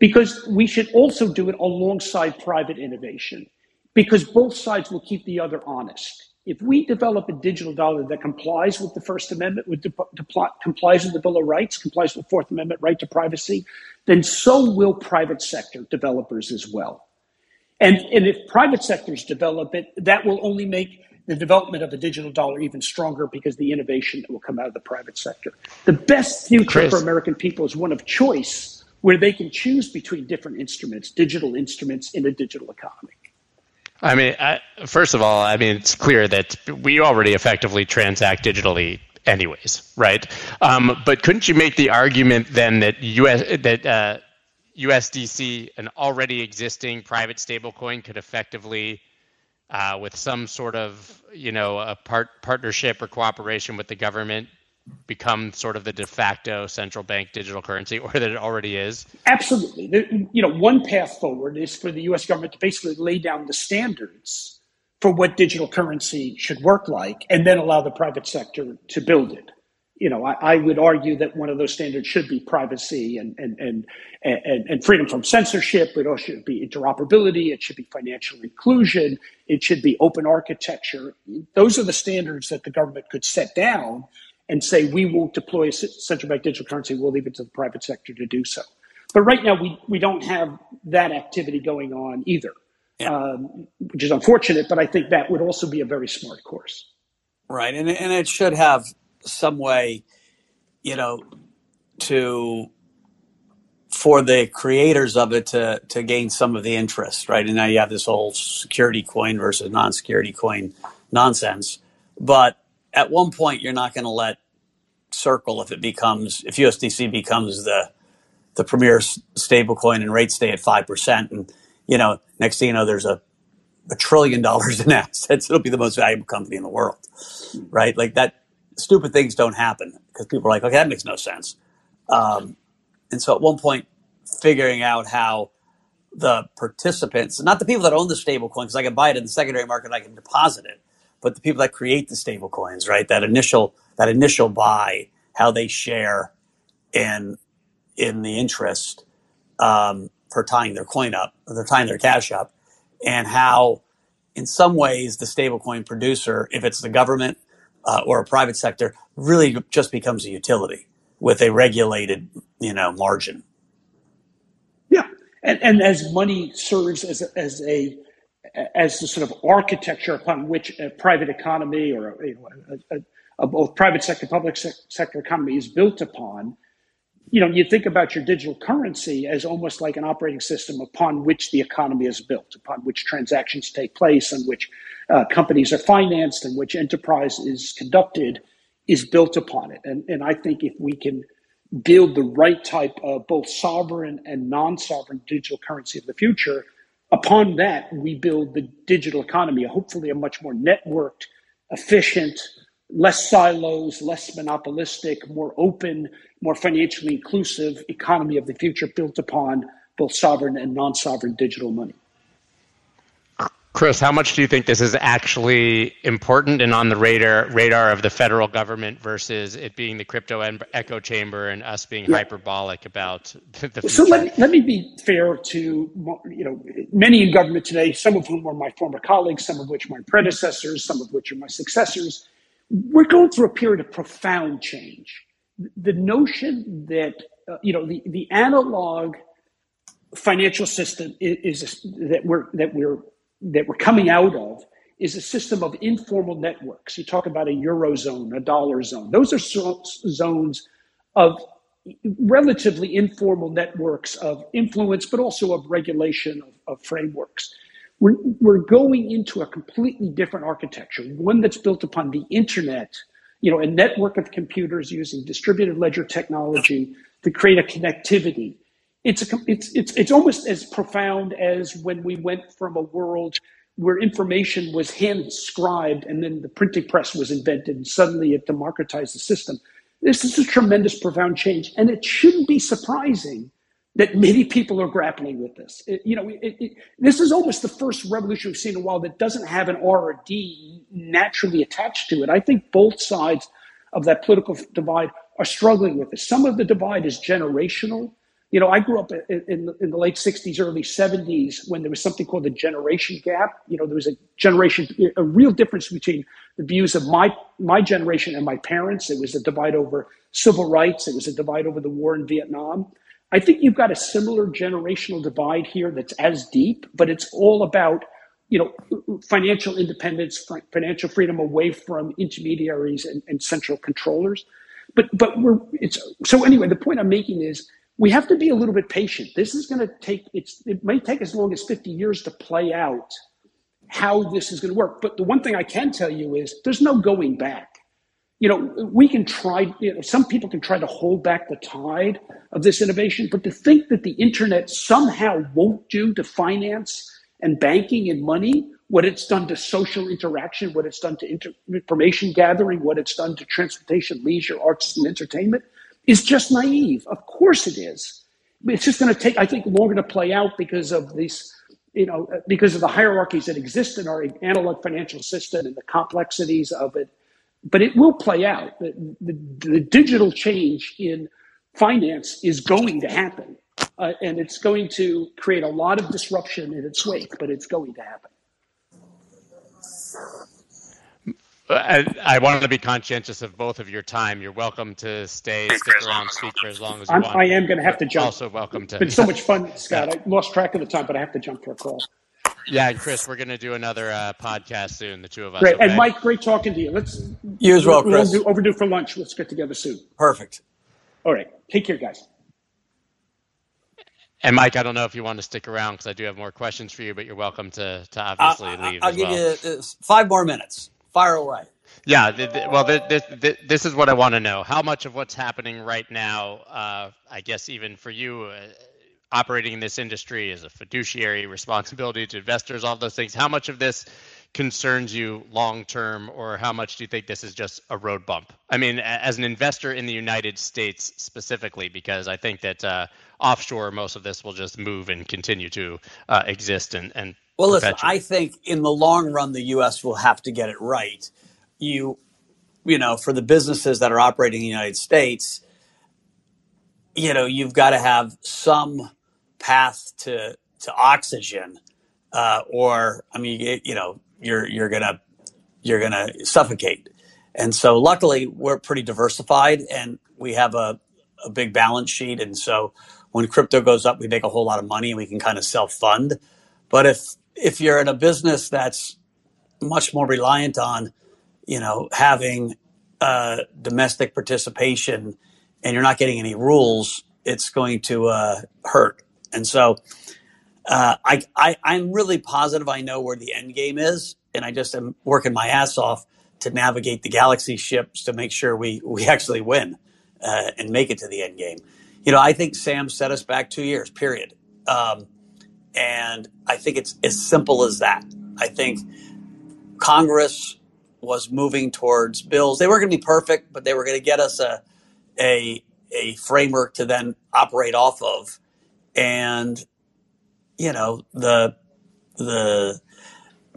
because we should also do it alongside private innovation, because both sides will keep the other honest. If we develop a digital dollar that complies with the First Amendment, complies with the Bill of Rights, complies with the Fourth Amendment right to privacy, then so will private sector developers as well. And if private sectors develop it, that will only make the development of a digital dollar even stronger because the innovation that will come out of the private sector. The best future for American people is one of choice, where they can choose between different instruments, digital instruments in a digital economy. I mean, first of all, it's clear that we already effectively transact digitally anyways, right? But couldn't you make the argument then that USDC, an already existing private stablecoin, could effectively, with some sort of, a partnership or cooperation with the government, become sort of the de facto central bank digital currency, or that it already is? Absolutely. One path forward is for the U.S. government to basically lay down the standards for what digital currency should work like, and then allow the private sector to build it. I would argue that one of those standards should be privacy and freedom from censorship. It also should be interoperability. It should be financial inclusion. It should be open architecture. Those are the standards that the government could set down and say, we will deploy central bank digital currency. We'll leave it to the private sector to do so. But right now, we don't have that activity going on either, which is unfortunate. But I think that would also be a very smart course. Right. And it should have some way, for the creators of it to gain some of the interest, right? And now you have this whole security coin versus non-security coin nonsense. But at one point, you're not going to let Circle if USDC becomes the premier stablecoin and rates stay at 5%, and next thing you know, there's a $1 trillion in assets. It'll be the most valuable company in the world, right? Like that. Stupid things don't happen because people are like, okay, that makes no sense. And so at one point, figuring out how the participants, not the people that own the stable coin, because I can buy it in the secondary market, I can deposit it, but the people that create the stable coins, right? That initial buy, how they share in the interest for tying their coin up, or they're tying their cash up, and how in some ways the stable coin producer, if it's the government, or a private sector, really just becomes a utility with a regulated, margin. Yeah, and as money serves as the sort of architecture upon which a private economy or a both private sector, public sector economy is built upon, you think about your digital currency as almost like an operating system upon which the economy is built, upon which transactions take place, and which companies are financed, and which enterprise is conducted, is built upon it. And I think if we can build the right type of both sovereign and non-sovereign digital currency of the future, upon that, we build the digital economy, hopefully a much more networked, efficient, less silos, less monopolistic, more open, more financially inclusive economy of the future built upon both sovereign and non-sovereign digital money. Chris, how much do you think this is actually important and on the radar of the federal government versus it being the crypto echo chamber and us being hyperbolic about the future? So let me be fair to many in government today, some of whom are my former colleagues, some of which my predecessors, some of which are my successors. We're going through a period of profound change. The notion that the analog financial system that we're coming out of is a system of informal networks. You talk about a Eurozone, a dollar zone. Those are zones of relatively informal networks of influence, but also of regulation of frameworks. We're going into a completely different architecture, one that's built upon the internet, a network of computers using distributed ledger technology to create a connectivity. It's almost as profound as when we went from a world where information was hand-scribed and then the printing press was invented and suddenly it democratized the system. This is a tremendous, profound change, and it shouldn't be surprising that many people are grappling with this. This is almost the first revolution we've seen in a while that doesn't have an R or D naturally attached to it. I think both sides of that political divide are struggling with this. Some of the divide is generational. I grew up in the late 60s, early 70s, when there was something called the generation gap. There was a real difference between the views of my generation and my parents. It was a divide over civil rights. It was a divide over the war in Vietnam. I think you've got a similar generational divide here that's as deep, but it's all about, financial independence, financial freedom away from intermediaries and central controllers. Anyway, the point I'm making is, we have to be a little bit patient. This is going to take, it may take as long as 50 years to play out how this is going to work. But the one thing I can tell you is there's no going back. you know, we can try, you know, some people can try to hold back the tide of this innovation, but to think that the internet somehow won't do to finance and banking and money what it's done to social interaction, what it's done to information gathering, what it's done to transportation, leisure, arts, and entertainment is just naive. Of course it is. It's just going to take, I think, longer to play out because of these, you know, because of the hierarchies that exist in our analog financial system and the complexities of it. But it will play out. The digital change in finance is going to happen. And it's going to create a lot of disruption in its wake, but it's going to happen. I want to be conscientious of both of your time. You're welcome to stick around, speak for as long as you want. I am going to have to jump. Also welcome to. It's been so much fun, Scott. Yeah. I lost track of the time, but I have to jump for a call. Yeah, and Chris, we're going to do another podcast soon, the two of us. Great, okay? And Mike, great talking to you. You as well, Chris. We're overdue for lunch. Let's get together soon. Perfect. All right. Take care, guys. And Mike, I don't know if you want to stick around because I do have more questions for you, but you're welcome to obviously leave. I'll give you 5 more minutes. Fire away. Yeah. This is what I want to know. How much of what's happening right now, I guess even for you, operating in this industry is a fiduciary responsibility to investors, all those things. How much of this concerns you long term, or how much do you think this is just a road bump? I mean, as an investor in the United States specifically, because I think that offshore, most of this will just move and continue to exist. And well, listen, I think in the long run, the U.S. will have to get it right. You know, for the businesses that are operating in the United States, you know, you've got to have some path to oxygen, or I mean, you know, you're gonna suffocate. And so, luckily, we're pretty diversified, and we have a big balance sheet. And so, when crypto goes up, we make a whole lot of money, and we can kind of self-fund. But if you're in a business that's much more reliant on, you know, having domestic participation, and you're not getting any rules, it's going to hurt. And so, I'm really positive. I know where the end game is, and I just am working my ass off to navigate the galaxy ships to make sure we actually win and make it to the end game. You know, I think Sam set us back 2 years. Period. And I think it's as simple as that. I think Congress was moving towards bills. They weren't going to be perfect, but they were going to get us a framework to then operate off of. And, you know, the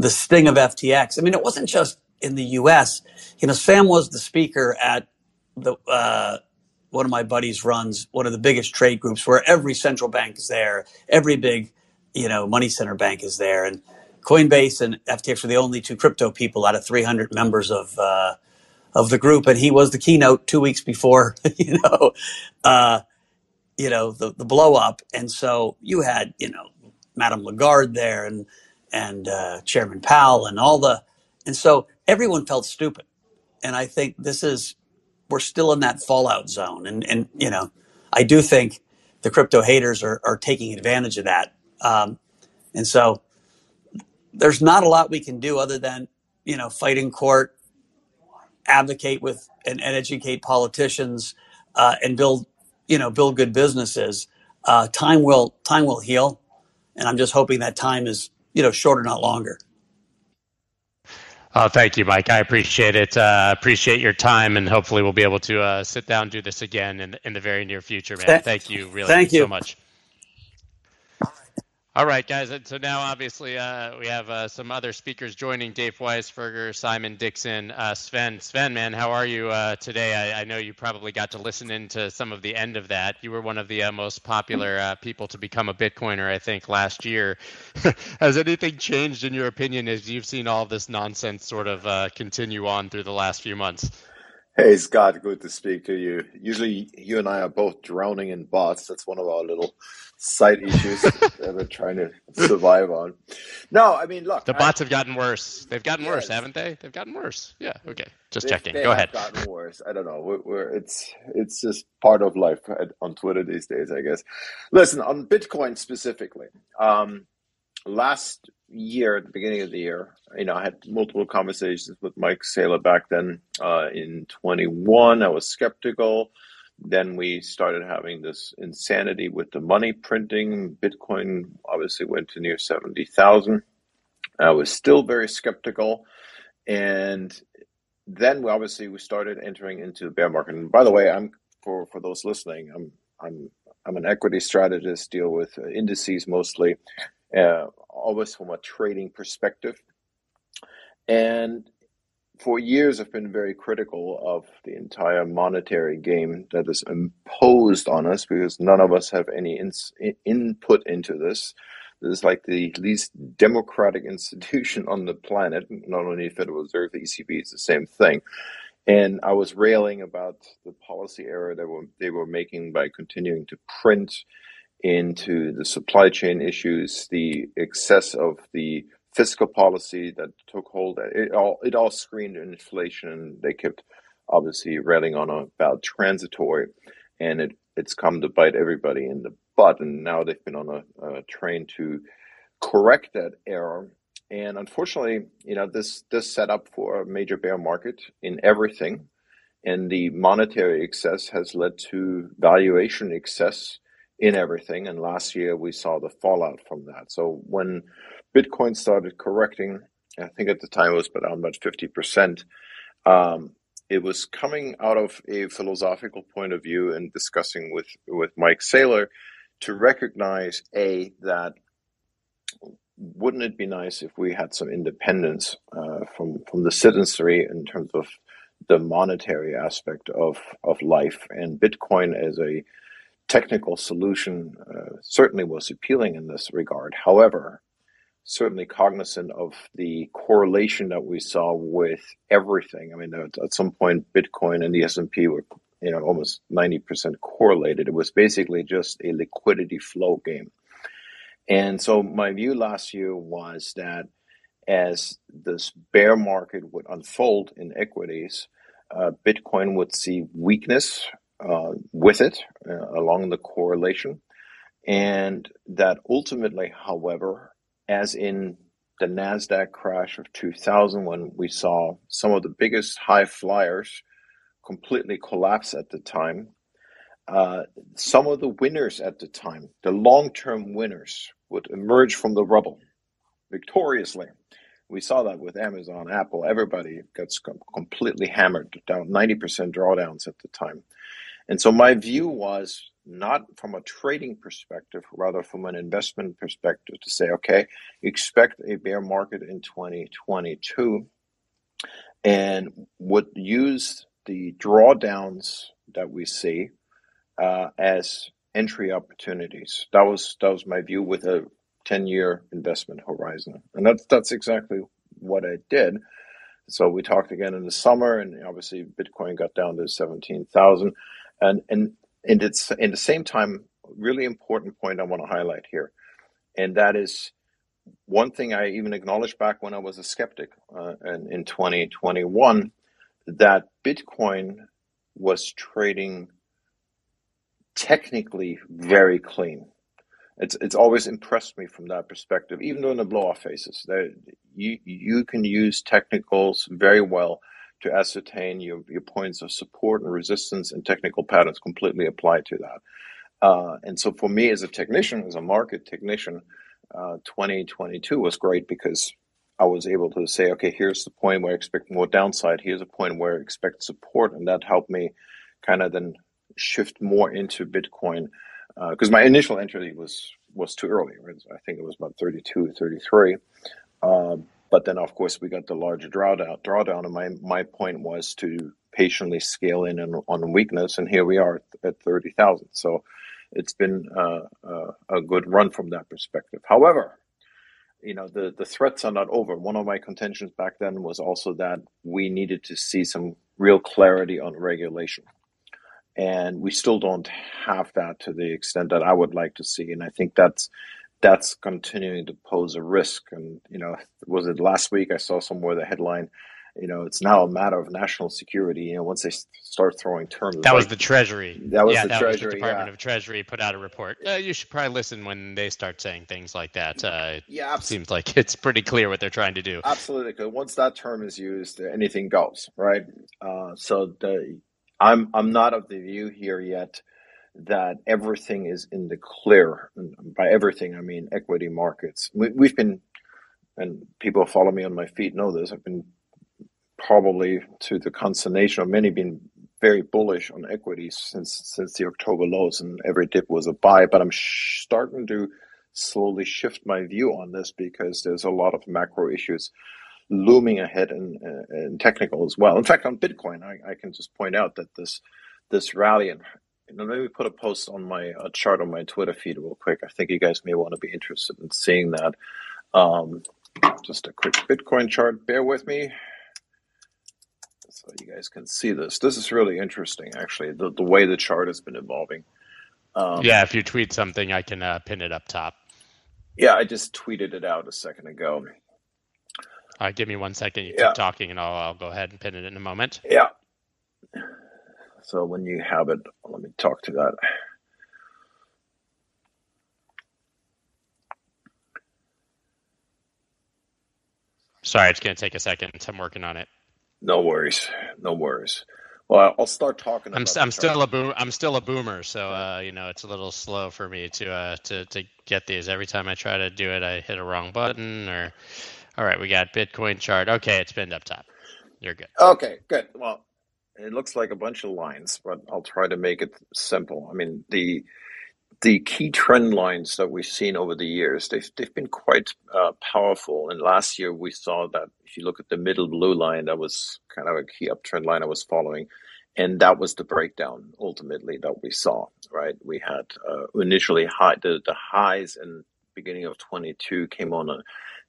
sting of FTX. I mean, it wasn't just in the U.S. You know, Sam was the speaker at the one of my buddies runs one of the biggest trade groups where every central bank is there, every big, you know, money center bank is there, and Coinbase and FTX are the only two crypto people out of 300 members of the group. And he was the keynote 2 weeks before, the blow up. And so you had, you know, Madame Lagarde there and Chairman Powell and so everyone felt stupid. And I think we're still in that fallout zone. And, you know, I do think the crypto haters are taking advantage of that. And so there's not a lot we can do other than, you know, fight in court, advocate with and educate politicians, and build good businesses. Time will heal. And I'm just hoping that time is, you know, shorter, not longer. Oh, thank you, Mike. I appreciate it. Appreciate your time, and hopefully we'll be able to sit down and do this again in the very near future, man. Thank you. Really. Thank you so much. All right, guys. And so now, obviously, we have some other speakers joining: Dave Weisberger, Simon Dixon, Sven. Sven, man, how are you today? I know you probably got to listen in to some of the end of that. You were one of the most popular people to become a Bitcoiner, I think, last year. Has anything changed, in your opinion, as you've seen all this nonsense sort of continue on through the last few months? Hey, Scott, good to speak to you. Usually you and I are both drowning in bots. That's one of our little side issues that we're trying to survive on. No, I mean, look. The bots have gotten worse. They've gotten worse, haven't they? They've gotten worse. Yeah, okay. Just checking. Go ahead. They've gotten worse. I don't know. It's just part of life on Twitter these days, I guess. Listen, on Bitcoin specifically, last year, at the beginning of the year, you know, I had multiple conversations with Mike Saylor back then in 21. I was skeptical. Then we started having this insanity with the money printing. Bitcoin obviously went to near 70,000. I was still very skeptical. And then we obviously we started entering into the bear market. And by the way, I'm for those listening, I'm an equity strategist, deal with indices mostly, always from a trading perspective. And for years, I've been very critical of the entire monetary game that is imposed on us because none of us have any input into this. This is like the least democratic institution on the planet. Not only the Federal Reserve, the ECB is the same thing. And I was railing about the policy error that they were making by continuing to print into the supply chain issues, the excess of the fiscal policy that took hold. It all screamed inflation. They kept obviously railing on about transitory, and it's come to bite everybody in the butt. And now they've been on a train to correct that error. And unfortunately, you know, this set up for a major bear market in everything, and the monetary excess has led to valuation excess in everything. And last year we saw the fallout from that. So when Bitcoin started correcting, I think at the time it was about 50%. It was coming out of a philosophical point of view and discussing with Mike Saylor to recognize that. Wouldn't it be nice if we had some independence from the citizenry in terms of the monetary aspect of life? And Bitcoin as a technical solution certainly was appealing in this regard. However, certainly cognizant of the correlation that we saw with everything. I mean, at some point, Bitcoin and the S&P were almost 90% correlated. It was basically just a liquidity flow game. And so my view last year was that as this bear market would unfold in equities, Bitcoin would see weakness with it along the correlation. And that ultimately, however, as in the NASDAQ crash of 2000, when we saw some of the biggest high flyers completely collapse at the time, some of the winners at the time, the long-term winners, would emerge from the rubble victoriously. We saw that with Amazon, Apple, everybody got completely hammered, down 90% drawdowns at the time. And so my view was not from a trading perspective, rather from an investment perspective to say, okay, expect a bear market in 2022 and would use the drawdowns that we see as entry opportunities. That was my view with a 10-year investment horizon, and that's exactly what I did. So we talked again in the summer, and obviously Bitcoin got down to 17,000, and it's in the same time really important point I want to highlight here, and that is one thing I even acknowledged back when I was a skeptic, and in 2021, that Bitcoin was trading technically very clean. It's always impressed me from that perspective, even during the blow-off phases. You can use technicals very well to ascertain your points of support and resistance, and technical patterns completely apply to that. And so for me as a technician, as a market technician, 2022 was great because I was able to say, okay, here's the point where I expect more downside, here's a point where I expect support, and that helped me kind of then shift more into Bitcoin because my initial entry was too early, right? I think it was about 32, 33. But then, of course, we got the larger drawdown, and my point was to patiently scale in on weakness, and here we are at 30,000. So it's been a good run from that perspective. However, the threats are not over. One of my contentions back then was also that we needed to see some real clarity on regulation. And we still don't have that to the extent that I would like to see. And I think that's continuing to pose a risk. And, was it last week I saw somewhere the headline, You know, it's now a matter of national security. You know, once they start throwing terms. That was the Treasury. That was the Department of Treasury put out a report. You should probably listen when they start saying things like that. It seems like it's pretty clear what they're trying to do. Absolutely. Because once that term is used, anything goes, right? I'm not of the view here yet that everything is in the clear. And by everything, I mean equity markets. We've been, and people who follow me on my feed know this, I've been probably to the consternation of many been very bullish on equities since the October lows, and every dip was a buy. But I'm starting to slowly shift my view on this because there's a lot of macro issues looming ahead and technical as well. In fact, on Bitcoin, I can just point out that this rally, and let me put a post on my chart on my Twitter feed real quick. I think you guys may want to be interested in seeing that. Just a quick Bitcoin chart. Bear with me. So you guys can see this. This is really interesting, actually, the way the chart has been evolving. If you tweet something, I can pin it up top. Yeah, I just tweeted it out a second ago. All right, give me 1 second. You keep talking, and I'll go ahead and pin it in a moment. Yeah. So when you have it, let me talk to that. Sorry, it's going to take a second. I'm working on it. No worries. Well, I'll start talking. I'm still a boomer, so it's a little slow for me to get these. Every time I try to do it, I hit a wrong button. Or, all right, we got Bitcoin chart. Okay, it's pinned up top. You're good. Okay, good. Well, it looks like a bunch of lines, but I'll try to make it simple. I mean, the key trend lines that we've seen over the years, they've been quite powerful. And last year we saw that if you look at the middle blue line, that was kind of a key uptrend line I was following. And that was the breakdown ultimately that we saw, right? We had initially the highs in beginning of 22 came on a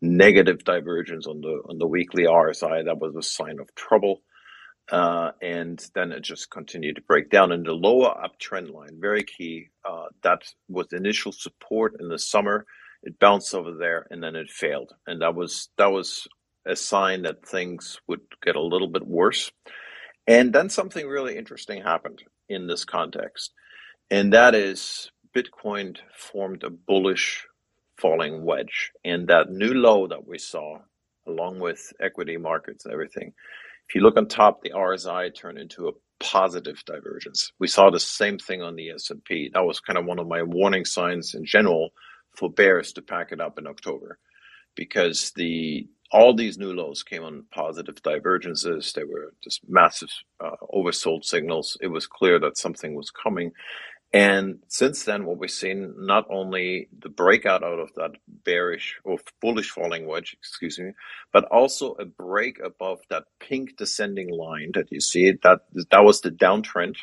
negative divergence on the weekly RSI. That was a sign of trouble. And then it just continued to break down. And the lower uptrend line, very key, that was the initial support in the summer. It bounced over there, and then it failed. And that was a sign that things would get a little bit worse. And then something really interesting happened in this context. And that is Bitcoin formed a bullish falling wedge. And that new low that we saw, along with equity markets and everything, if you look on top, the RSI turned into a positive divergence. We saw the same thing on the S&P. That was kind of one of my warning signs in general for bears to pack it up in October, because all these new lows came on positive divergences. They were just massive oversold signals. It was clear that something was coming. And since then, what we've seen, not only the breakout out of that bullish falling wedge, but also a break above that pink descending line that you see. That was the downtrend.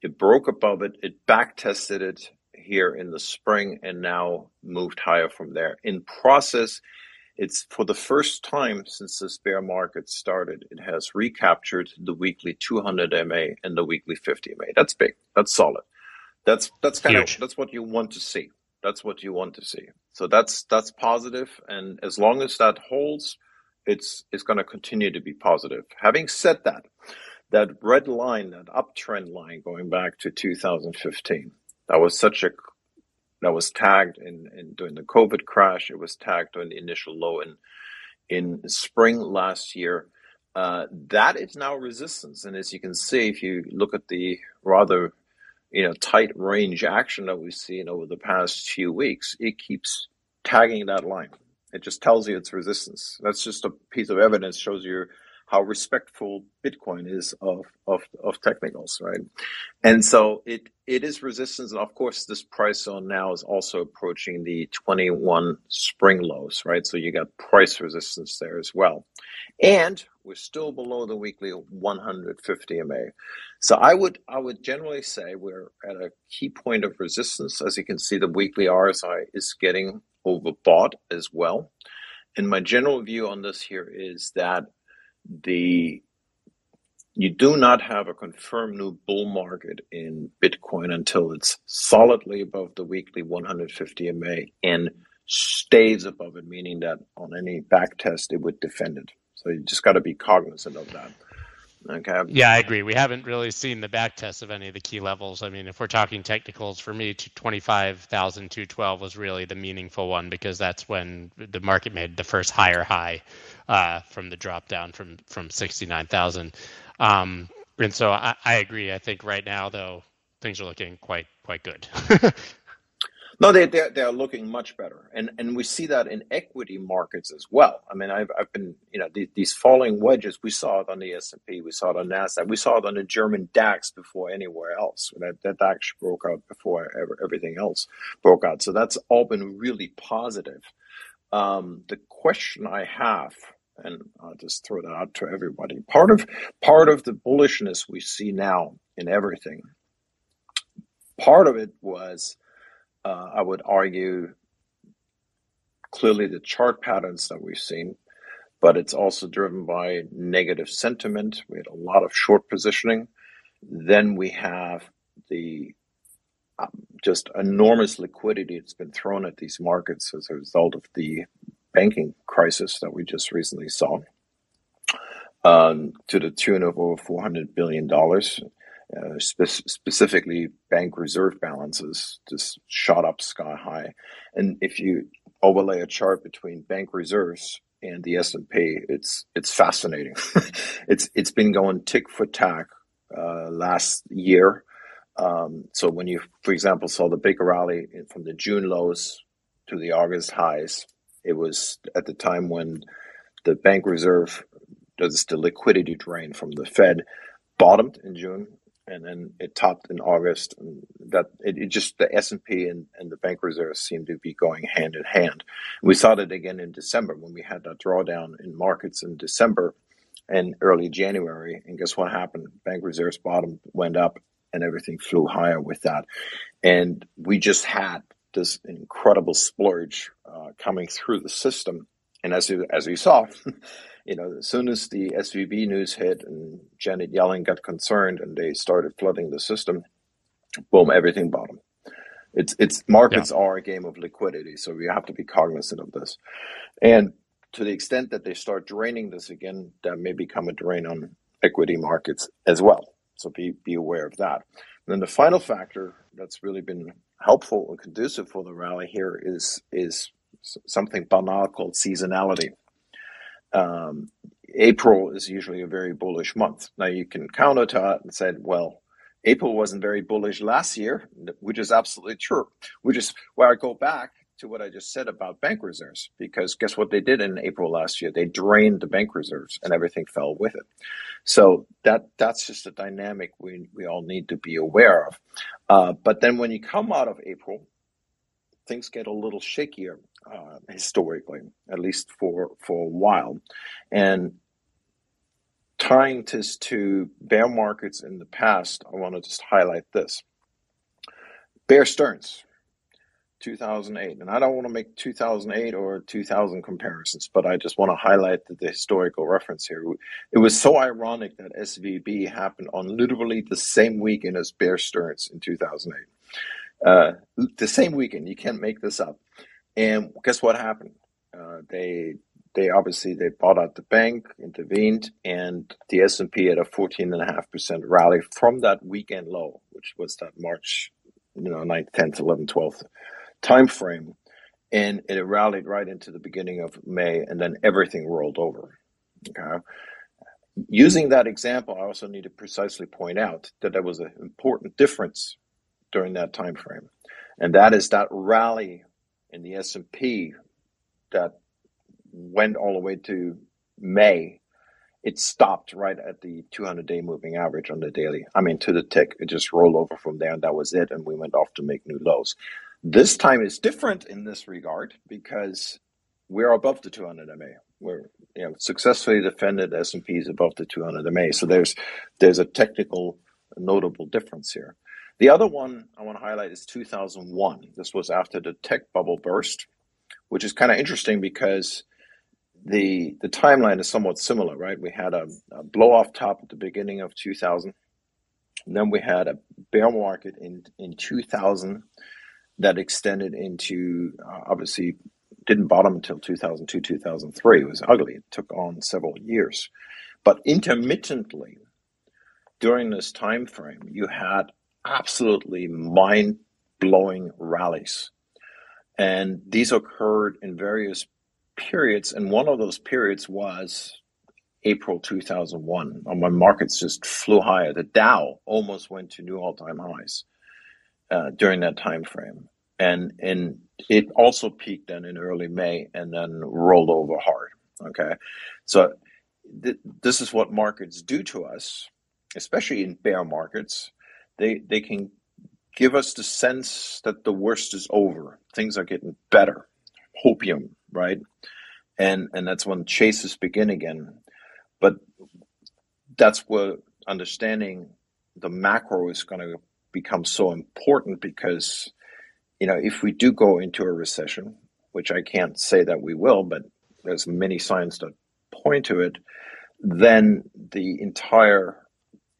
It broke above it. It backtested it here in the spring and now moved higher from there. In process, it's for the first time since this bear market started, it has recaptured the weekly 200 MA and the weekly 50 MA. That's big. That's solid. That's kind of, that's what you want to see. So that's positive. And as long as that holds, it's going to continue to be positive. Having said that, that red line, that uptrend line going back to 2015, that was tagged in during the COVID crash. It was tagged on the initial low in spring last year. That is now resistance. And as you can see, if you look at the rather tight range action that we've seen over the past few weeks, it keeps tagging that line. It just tells you it's resistance. That's just a piece of evidence, shows you how respectful Bitcoin is of technicals, right? And so it is resistance. And of course, this price zone now is also approaching the 21 spring lows, right? So you got price resistance there as well. And we're still below the weekly 150 MA. So I would generally say we're at a key point of resistance. As you can see, the weekly RSI is getting overbought as well. And my general view on this here is that you do not have a confirmed new bull market in Bitcoin until it's solidly above the weekly 150 MA and stays above it, meaning that on any back test, it would defend it. So you just got to be cognizant of that. Okay. Yeah, I agree. We haven't really seen the back test of any of the key levels. I mean, if we're talking technicals, for me, 25,212 was really the meaningful one because that's when the market made the first higher high from the drop down from 69,000. And so I agree. I think right now, though, things are looking quite good. No, they're looking much better, and we see that in equity markets as well. I mean, I've been, you know, these falling wedges. We saw it on the S&P, we saw it on NASDAQ, we saw it on the German DAX before anywhere else. That DAX broke out before everything else broke out. So that's all been really positive. The question I have, and I'll just throw that out to everybody: part of the bullishness we see now in everything, part of it was, I would argue, clearly the chart patterns that we've seen, but it's also driven by negative sentiment. We had a lot of short positioning. Then we have the just enormous liquidity that's been thrown at these markets as a result of the banking crisis that we just recently saw, to the tune of over $400 billion. Specifically, bank reserve balances just shot up sky high. And if you overlay a chart between bank reserves and the S&P, it's fascinating. It's been going tick for tack last year. So when you, for example, saw the big rally from the June lows to the August highs, it was at the time when the bank reserve does the liquidity drain from the Fed, bottomed in June. And then it topped in August, and that it just, the S&P and the bank reserves seem to be going hand in hand. We saw that again in December when we had that drawdown in markets in December and early January. And guess what happened? Bank reserves bottomed, went up, and everything flew higher with that. And we just had this incredible splurge coming through the system. And as you saw, you know, as soon as the SVB news hit and Janet Yellen got concerned and they started flooding the system, boom, everything bottomed. It's markets are a game of liquidity, so we have to be cognizant of this. And to the extent that they start draining this again, that may become a drain on equity markets as well. So be aware of that. And then the final factor that's really been helpful and conducive for the rally here is something banal called seasonality. April is usually a very bullish month. Now you can counter to that and say, well, April wasn't very bullish last year, which is absolutely true. Which is where I go back to what I just said about bank reserves, because guess what they did in April last year? They drained the bank reserves and everything fell with it. So that's just a dynamic we all need to be aware of. But then when you come out of April, things get a little shakier historically, at least for a while. And tying this to bear markets in the past, I want to just highlight this. Bear Stearns, 2008. And I don't want to make 2008 or 2000 comparisons, but I just want to highlight the historical reference here. It was so ironic that SVB happened on literally the same weekend as Bear Stearns in 2008. The same weekend, you can't make this up. And guess what happened? They bought out the bank, intervened, and the S&P had a 14.5% rally from that weekend low, which was that March, 9th, 10th, 11th, 12th timeframe. And it rallied right into the beginning of May, and then everything rolled over. Okay. Using that example, I also need to precisely point out that there was an important difference during that time frame, and that is that rally in the S&P that went all the way to May. It stopped right at the 200-day moving average on the daily. I mean, to the tick. It just rolled over from there, and that was it, and we went off to make new lows. This time is different in this regard because we're above the 200 MA. We're successfully defended S&Ps above the 200 MA. So there's a technical notable difference here. The other one I want to highlight is 2001. This was after the tech bubble burst, which is kind of interesting because the timeline is somewhat similar, right? We had a blow-off top at the beginning of 2000, and then we had a bear market in 2000 that extended into, obviously, didn't bottom until 2002, 2003. It was ugly. It took on several years. But intermittently, during this time frame, you had absolutely mind-blowing rallies. And these occurred in various periods. And one of those periods was April 2001. And when markets just flew higher, the Dow almost went to new all-time highs during that time frame. And it also peaked then in early May and then rolled over hard. Okay, so this is what markets do to us, especially in bear markets. They can give us the sense that the worst is over. Things are getting better. Hopium, right? And that's when chases begin again. But that's where understanding the macro is going to become so important, because you know, if we do go into a recession, which I can't say that we will, but there's many signs that point to it, then the entire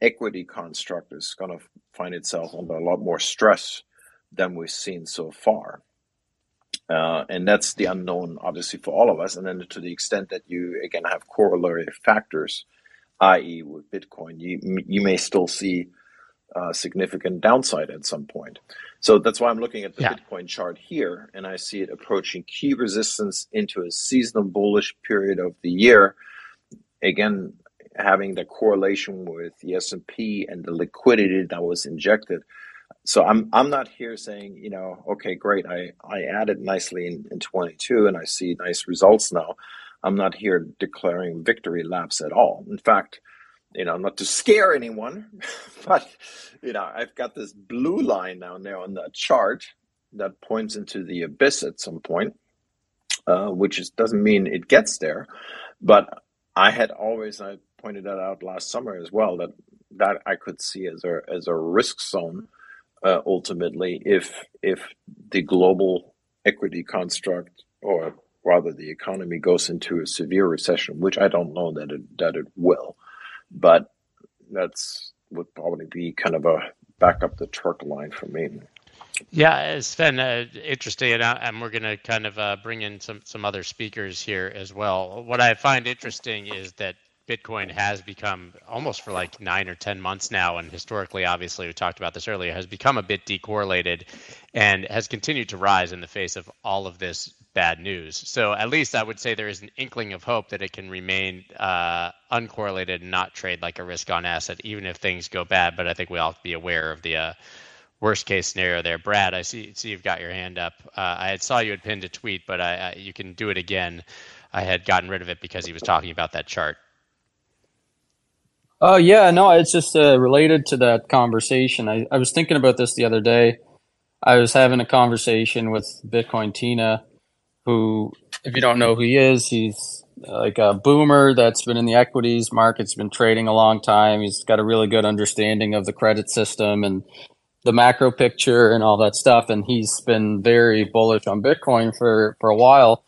equity construct is going to find itself under a lot more stress than we've seen so far. And that's the unknown, obviously, for all of us. And then to the extent that you, again, have corollary factors, i.e. with Bitcoin, you may still see significant downside at some point. So that's why I'm looking at the Bitcoin chart here, and I see it approaching key resistance into a seasonal bullish period of the year. Again, having the correlation with the S&P and the liquidity that was injected. So I'm not here saying, you know, okay, great, I added nicely in 22 and I see nice results now. I'm not here declaring victory laps at all. In fact, you know, not to scare anyone, but, you know, I've got this blue line down there on the chart that points into the abyss at some point, which is, doesn't mean it gets there. But I had always, I pointed that out last summer as well, that I could see as a risk zone, ultimately, if the global equity construct, or rather the economy, goes into a severe recession, which I don't know that it will. But that's would probably be kind of a back up the Turk line for me. Yeah, it's been interesting, and we're going to kind of bring in some other speakers here as well. What I find interesting is that Bitcoin has become, almost for like 9 or 10 months now, and historically, obviously, we talked about this earlier, has become a bit decorrelated and has continued to rise in the face of all of this bad news. So at least I would say there is an inkling of hope that it can remain uncorrelated and not trade like a risk on asset, even if things go bad. But I think we all have to be aware of the worst case scenario there. Brad, I see you've got your hand up. I saw you had pinned a tweet, but you can do it again. I had gotten rid of it because he was talking about that chart. It's just related to that conversation. I was thinking about this the other day. I was having a conversation with Bitcoin Tina, who, if you don't know who he is, he's like a boomer that's been in the equities market's been trading a long time. He's got a really good understanding of the credit system and the macro picture and all that stuff. And he's been very bullish on Bitcoin for a while.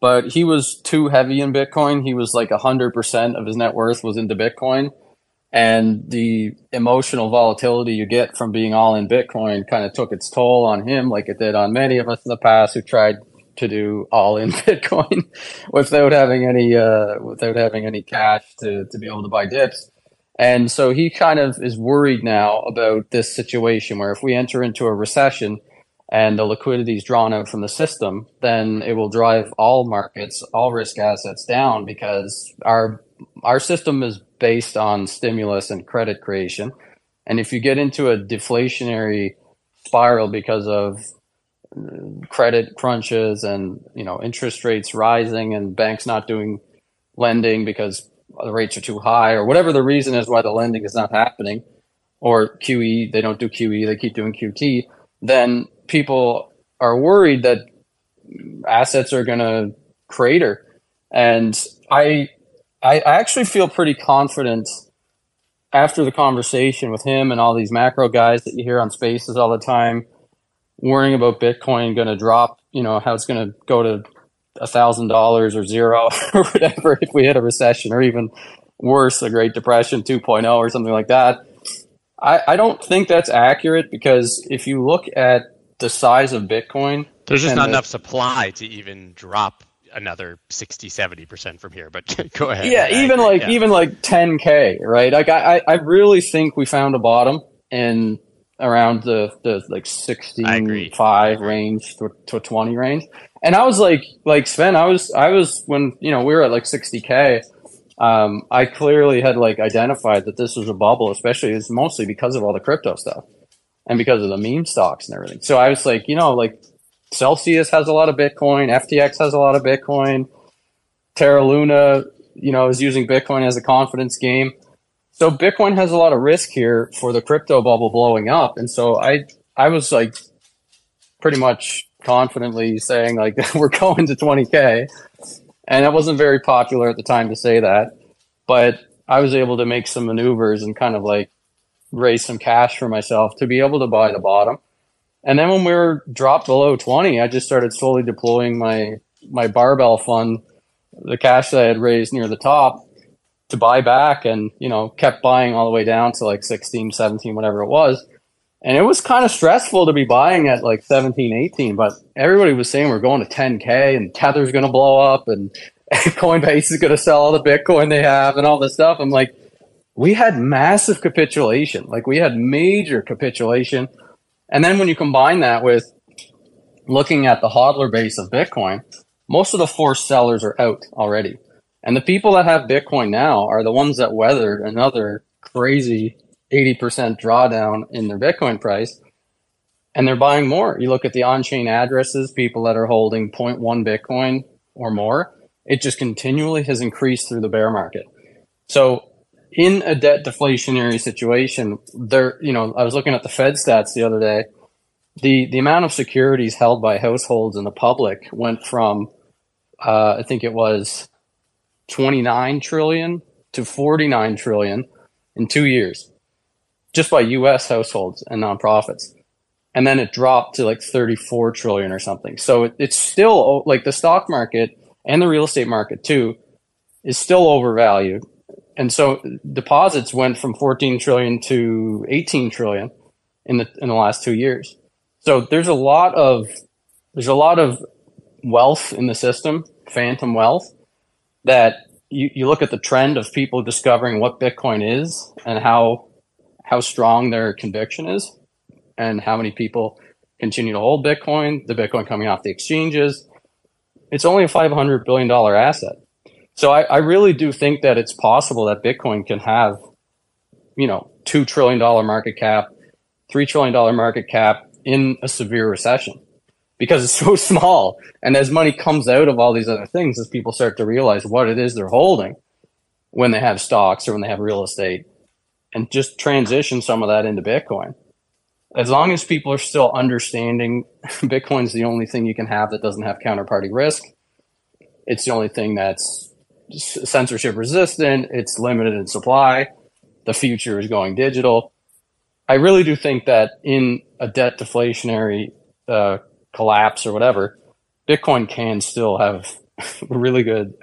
But he was too heavy in Bitcoin. He was like 100% of his net worth was into Bitcoin. And the emotional volatility you get from being all in Bitcoin kind of took its toll on him, like it did on many of us in the past who tried to do all in Bitcoin without having any cash to be able to buy dips. And so he kind of is worried now about this situation where if we enter into a recession and the liquidity is drawn out from the system, then it will drive all markets, all risk assets down, because our system is based on stimulus and credit creation. And if you get into a deflationary spiral because of credit crunches and, you know, interest rates rising and banks not doing lending because the rates are too high, or whatever the reason is why the lending is not happening, or QE, they don't do QE, they keep doing QT, then people are worried that assets are going to crater. And I actually feel pretty confident after the conversation with him and all these macro guys that you hear on spaces all the time worrying about Bitcoin going to drop, you know, how it's going to go to $1,000 or zero or whatever if we hit a recession, or even worse, the Great Depression 2.0 or something like that. I don't think that's accurate, because if you look at the size of Bitcoin. There's just not enough supply to even drop another 60, 70% from here, but go ahead. Yeah, even like 10K, right? Like I really think we found a bottom in around the like 16.5 range to 20 range. And I was like Sven, I was when, you know, we were at like 60K, I clearly had like identified that this was a bubble, especially it's mostly because of all the crypto stuff and because of the meme stocks and everything. So I was like, you know, like Celsius has a lot of Bitcoin, FTX has a lot of Bitcoin, Terra Luna, you know, is using Bitcoin as a confidence game. So Bitcoin has a lot of risk here for the crypto bubble blowing up. And so I was like pretty much confidently saying like we're going to 20K. And it wasn't very popular at the time to say that, but I was able to make some maneuvers and kind of like raise some cash for myself to be able to buy the bottom. And then when we were dropped below 20, I just started slowly deploying my barbell fund, the cash that I had raised near the top, to buy back, and, you know, kept buying all the way down to like 16, 17, whatever it was. And it was kind of stressful to be buying at like 17, 18, but everybody was saying we're going to 10K and Tether's going to blow up and Coinbase is going to sell all the Bitcoin they have and all this stuff. I'm like, we had massive capitulation. Like we had major capitulation. And then when you combine that with looking at the hodler base of Bitcoin, most of the forced sellers are out already. And the people that have Bitcoin now are the ones that weathered another crazy 80% drawdown in their Bitcoin price, and they're buying more. You look at the on-chain addresses, people that are holding 0.1 Bitcoin or more, it just continually has increased through the bear market. So in a debt deflationary situation, there, you know, I was looking at the Fed stats the other day. The amount of securities held by households and the public went from, I think it was 29 trillion to 49 trillion in 2 years, just by U.S. households and nonprofits. And then it dropped to like 34 trillion or something. So it's still like the stock market and the real estate market too is still overvalued. And so deposits went from 14 trillion to 18 trillion in the last 2 years. So there's a lot of wealth in the system, phantom wealth, that you look at the trend of people discovering what Bitcoin is and how strong their conviction is and how many people continue to hold Bitcoin, the Bitcoin coming off the exchanges. It's only a $500 billion asset. So I really do think that it's possible that Bitcoin can have, you know, $2 trillion market cap, $3 trillion market cap in a severe recession because it's so small. And as money comes out of all these other things, as people start to realize what it is they're holding when they have stocks or when they have real estate, and just transition some of that into Bitcoin. As long as people are still understanding Bitcoin's the only thing you can have that doesn't have counterparty risk, it's the only thing that's censorship resistant, it's limited in supply, the future is going digital. I really do think that in a debt deflationary collapse or whatever, Bitcoin can still have a really good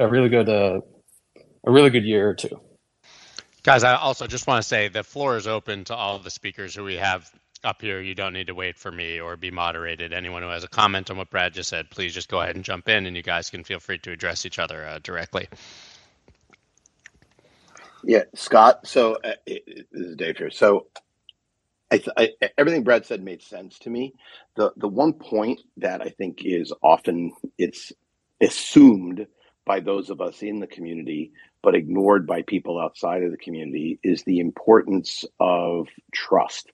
year or two. Guys, I also just want to say the floor is open to all of the speakers who we have up here. You don't need to wait for me or be moderated. Anyone who has a comment on what Brad just said, please just go ahead and jump in, and you guys can feel free to address each other directly. Yeah, Scott, so this is Dave here. So I everything Brad said made sense to me. The one point that I think is often it's assumed by those of us in the community, but ignored by people outside of the community, is the importance of trust.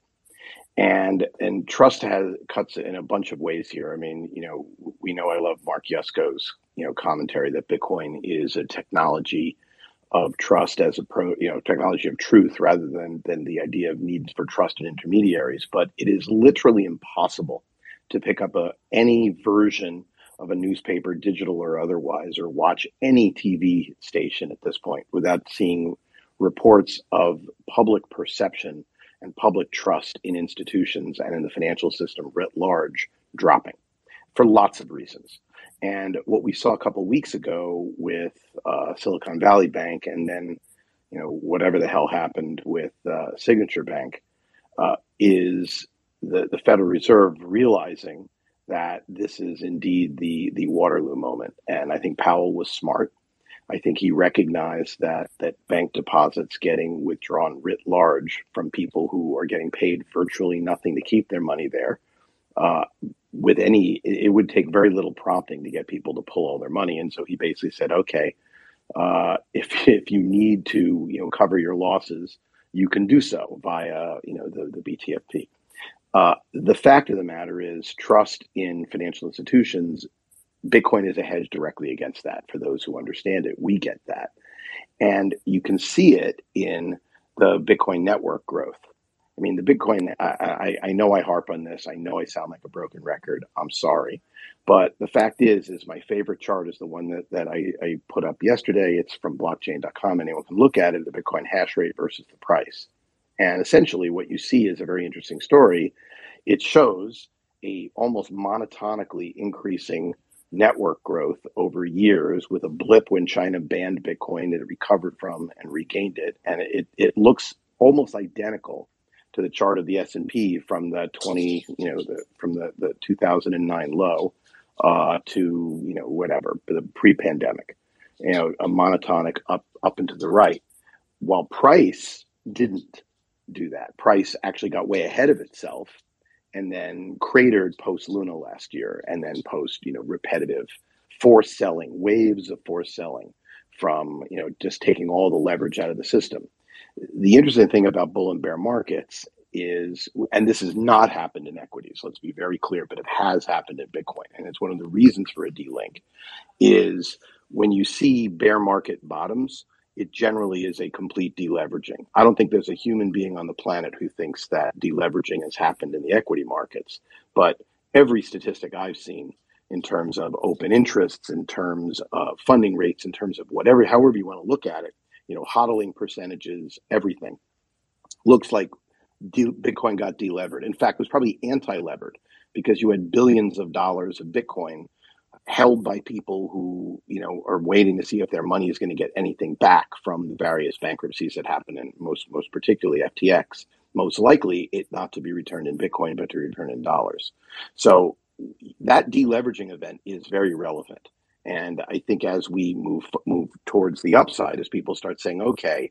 And trust cuts in a bunch of ways here. I mean, you know, we know I love Mark Yusko's, you know, commentary that Bitcoin is a technology of trust as technology of truth rather than the idea of need for trusted intermediaries. But it is literally impossible to pick up any version of a newspaper, digital or otherwise, or watch any TV station at this point without seeing reports of public perception and public trust in institutions and in the financial system writ large dropping for lots of reasons. And what we saw a couple of weeks ago with Silicon Valley Bank, and then, you know, whatever the hell happened with Signature Bank, is the Federal Reserve realizing that this is indeed the Waterloo moment. And I think Powell was smart. I think he recognized that bank deposits getting withdrawn writ large from people who are getting paid virtually nothing to keep their money there, it would take very little prompting to get people to pull all their money. And so he basically said, okay, if you need to, cover your losses, you can do so via, the BTFP. The fact of the matter is trust in financial institutions. Bitcoin is a hedge directly against that. For those who understand it, we get that. And you can see it in the Bitcoin network growth. I mean, the Bitcoin, I know I harp on this. I know I sound like a broken record. I'm sorry. But the fact is my favorite chart is the one that I put up yesterday. It's from blockchain.com. Anyone can look at it, the Bitcoin hash rate versus the price. And essentially what you see is a very interesting story. It shows a almost monotonically increasing network growth over years with a blip when China banned Bitcoin that it recovered from and regained it. And it looks almost identical to the chart of the S&P from the 2009 low to, the pre-pandemic, a monotonic up and to the right, while price didn't do that. Price actually got way ahead of itself and then cratered post-Luna last year, and then post, repetitive force selling, waves of force selling from, just taking all the leverage out of the system. The interesting thing about bull and bear markets is, and this has not happened in equities, let's be very clear, but it has happened in Bitcoin. And it's one of the reasons for a D-Link is when you see bear market bottoms, it generally is a complete deleveraging. I don't think there's a human being on the planet who thinks that deleveraging has happened in the equity markets. But every statistic I've seen in terms of open interests, in terms of funding rates, in terms of whatever, however you want to look at it, hodling percentages, everything looks like Bitcoin got delevered. In fact, it was probably anti-levered because you had billions of dollars of Bitcoin held by people who, are waiting to see if their money is going to get anything back from the various bankruptcies that happened, and most particularly FTX, most likely it not to be returned in Bitcoin, but to return in dollars. So that deleveraging event is very relevant. And I think as we move towards the upside, as people start saying, okay,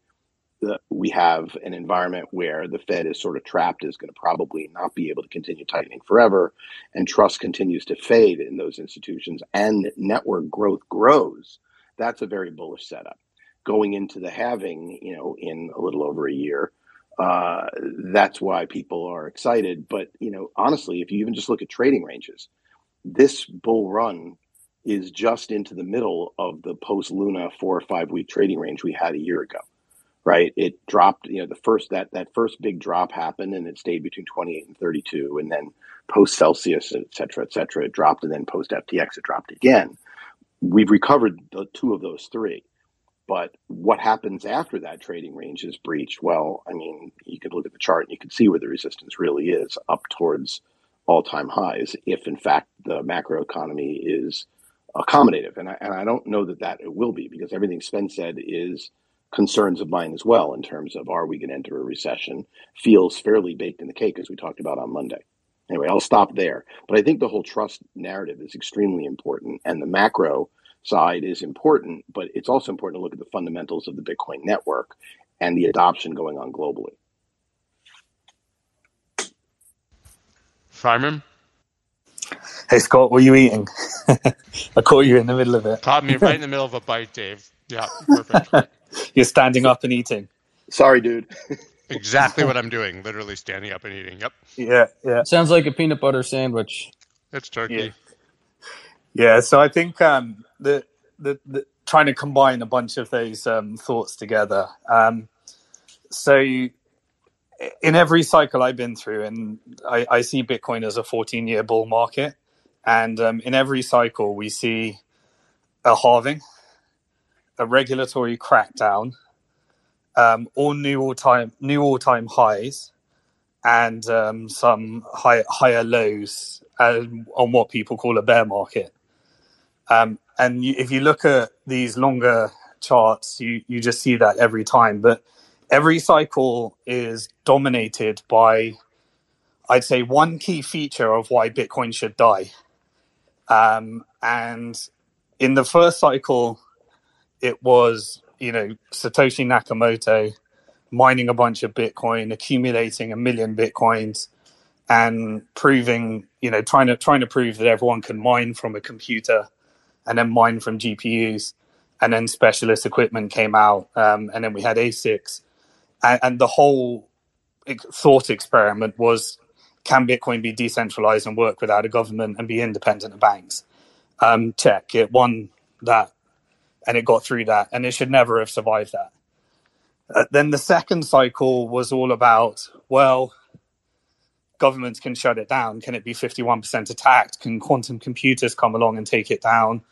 we have an environment where the Fed is sort of trapped, is going to probably not be able to continue tightening forever, and trust continues to fade in those institutions, and network growth grows, that's a very bullish setup. Going into the halving, in a little over a year, that's why people are excited. But, honestly, if you even just look at trading ranges, this bull run is just into the middle of the post-Luna 4 or 5 week trading range we had a year ago. Right. It dropped, that first big drop happened and it stayed between 28 and 32. And then post Celsius, et cetera, it dropped. And then post FTX, it dropped again. We've recovered the two of those three. But what happens after that trading range is breached? Well, you could look at the chart and you can see where the resistance really is up towards all-time highs if, in fact, the macroeconomy is accommodative. And I don't know that it will be, because everything Sven said is concerns of mine as well, in terms of, are we going to enter a recession? Feels fairly baked in the cake, as we talked about on Monday. Anyway, I'll stop there. But I think the whole trust narrative is extremely important. And the macro side is important, but it's also important to look at the fundamentals of the Bitcoin network and the adoption going on globally. Simon? Hey, Scott, what are you eating? I caught you in the middle of it. Caught me right in the middle of a bite, Dave. Yeah, perfect. You're standing up and eating. Sorry, dude. Exactly what I'm doing. Literally standing up and eating. Yep. Yeah. Sounds like a peanut butter sandwich. It's turkey. Yeah. So I think the trying to combine a bunch of those thoughts together. So in every cycle I've been through, and I see Bitcoin as a 14-year bull market, and in every cycle we see a halving, a regulatory crackdown, all new all-time highs, and some higher lows on what people call a bear market. If you look at these longer charts, you just see that every time. But every cycle is dominated by I'd say one key feature of why Bitcoin should die. And in the first cycle, it was, you know, Satoshi Nakamoto mining a bunch of Bitcoin, accumulating 1 million Bitcoins, and proving, you know, trying to prove that everyone can mine from a computer and then mine from GPUs. And then specialist equipment came out, and then we had ASICs. And the whole thought experiment was, can Bitcoin be decentralized and work without a government and be independent of banks? Check. It won that, and it got through that, and it should never have survived that. Then the second cycle was all about, well, governments can shut it down. Can it be 51% attacked? Can quantum computers come along and take it down?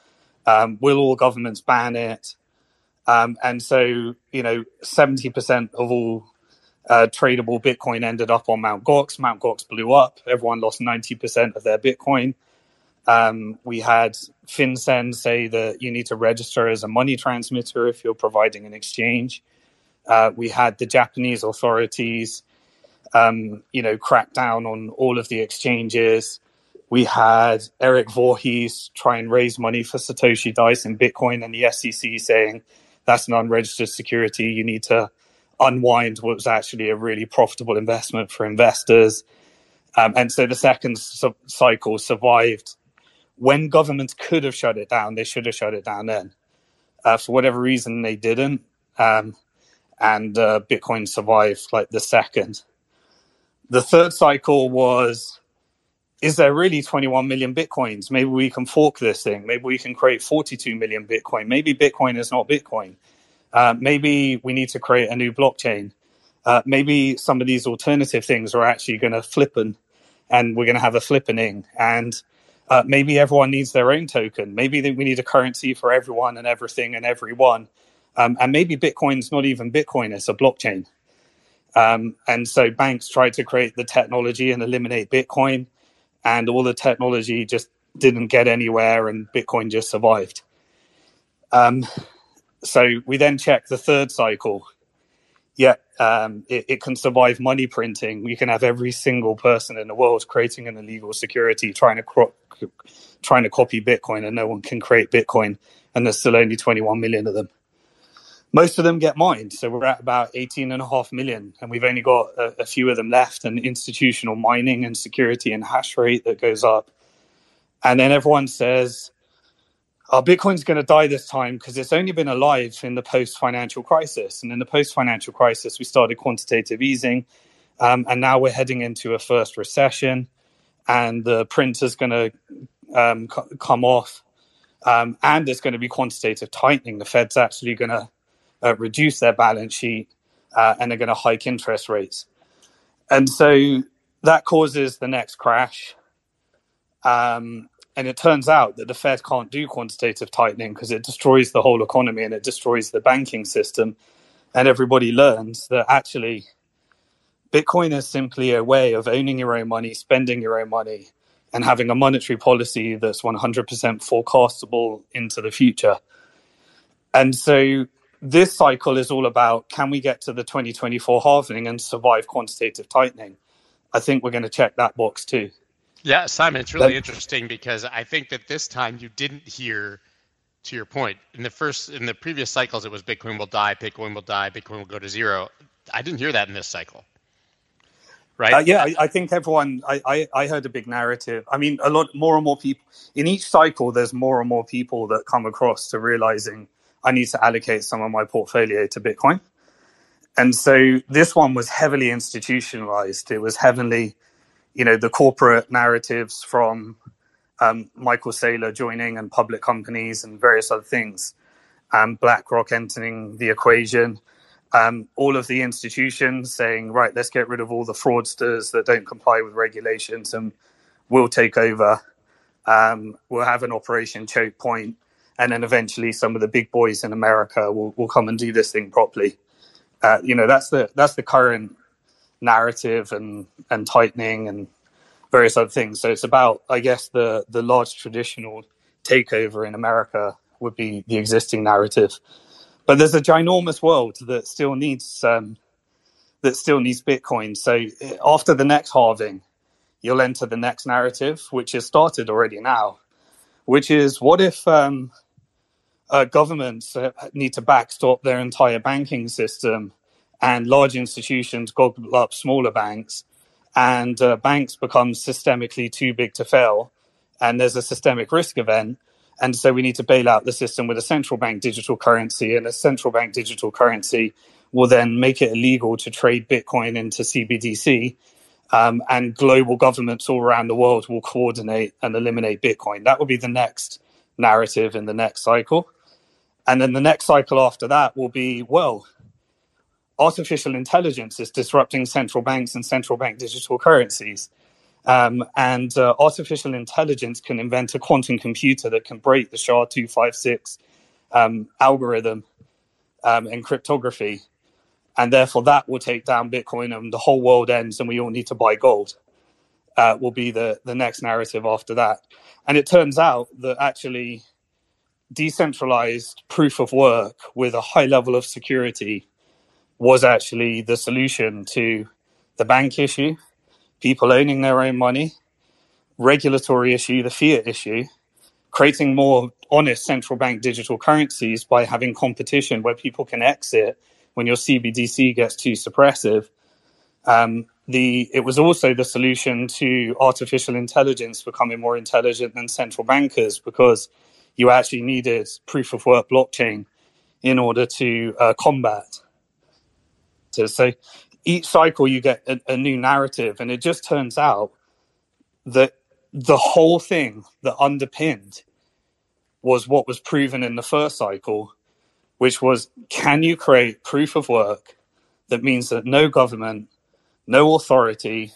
Will all governments ban it? And so, you know, 70% of all tradable Bitcoin ended up on Mt. Gox. Mt. Gox blew up. Everyone lost 90% of their Bitcoin. We had FinCEN say that you need to register as a money transmitter if you're providing an exchange. We had the Japanese authorities, you know, crack down on all of the exchanges. We had Eric Voorhees try and raise money for Satoshi Dice in Bitcoin, and the SEC saying that's an unregistered security. You need to unwind what was actually a really profitable investment for investors. And so the second cycle survived. When governments could have shut it down, they should have shut it down then. For whatever reason, they didn't. And Bitcoin survived like the second. The third cycle was, is there really 21 million Bitcoins? Maybe we can fork this thing. Maybe we can create 42 million Bitcoin. Maybe Bitcoin is not Bitcoin. Maybe we need to create a new blockchain. Maybe some of these alternative things are actually going to flippen, and we're going to have a flippening. And maybe everyone needs their own token. Maybe we need a currency for everyone and everything and everyone. And maybe Bitcoin's not even Bitcoin, it's a blockchain. And so banks tried to create the technology and eliminate Bitcoin, and all the technology just didn't get anywhere, and Bitcoin just survived. So we then checked the third cycle. Yeah, it can survive money printing. We can have every single person in the world creating an illegal security, trying to copy Bitcoin, and no one can create Bitcoin, and there's still only 21 million of them. Most of them get mined. So we're at about 18.5 million, and we've only got a few of them left, and institutional mining and security and hash rate that goes up. And then everyone says, oh, Bitcoin's going to die this time because it's only been alive in the post-financial crisis. And in the post-financial crisis, we started quantitative easing, and now we're heading into a first recession, and the print is going to come off, and there's going to be quantitative tightening. The Fed's actually going to reduce their balance sheet, and they're going to hike interest rates. And so that causes the next crash. And it turns out that the Fed can't do quantitative tightening because it destroys the whole economy and it destroys the banking system. And everybody learns that actually Bitcoin is simply a way of owning your own money, spending your own money, and having a monetary policy that's 100% forecastable into the future. And so this cycle is all about, can we get to the 2024 halving and survive quantitative tightening? I think we're going to check that box too. Yeah, Simon, it's really interesting because I think that this time you didn't hear, to your point, in the previous cycles, it was Bitcoin will die, Bitcoin will die, Bitcoin will go to zero. I didn't hear that in this cycle, right? Yeah, I think everyone, I heard a big narrative. I mean, a lot more and more people, in each cycle, there's more and more people that come across to realizing I need to allocate some of my portfolio to Bitcoin. And so this one was heavily institutionalized. It was heavily, you know, the corporate narratives from Michael Saylor joining and public companies and various other things, BlackRock entering the equation, all of the institutions saying, right, let's get rid of all the fraudsters that don't comply with regulations and we'll take over. We'll have an Operation Choke Point. And then eventually some of the big boys in America will come and do this thing properly. You know, that's the current narrative and tightening and various other things. So it's about, I guess, the large traditional takeover in America would be the existing narrative. But there's a ginormous world that still needs Bitcoin. So after the next halving, you'll enter the next narrative, which has started already now, which is what if governments need to backstop their entire banking system and large institutions gobble up smaller banks and banks become systemically too big to fail and there's a systemic risk event. And so we need to bail out the system with a central bank digital currency, and a central bank digital currency will then make it illegal to trade Bitcoin into CBDC, and global governments all around the world will coordinate and eliminate Bitcoin. That will be the next narrative in the next cycle. And then the next cycle after that will be, well, artificial intelligence is disrupting central banks and central bank digital currencies. And artificial intelligence can invent a quantum computer that can break the SHA-256 algorithm in cryptography. And therefore, that will take down Bitcoin and the whole world ends and we all need to buy gold, will be the next narrative after that. And it turns out that actually decentralized proof of work with a high level of security was actually the solution to the bank issue, people owning their own money, regulatory issue, the fiat issue, creating more honest central bank digital currencies by having competition where people can exit when your CBDC gets too suppressive. It was also the solution to artificial intelligence becoming more intelligent than central bankers, because you actually needed proof of work blockchain in order to combat. So each cycle you get a new narrative, and it just turns out that the whole thing that underpinned was what was proven in the first cycle, which was, can you create proof of work that means that no government, no authority,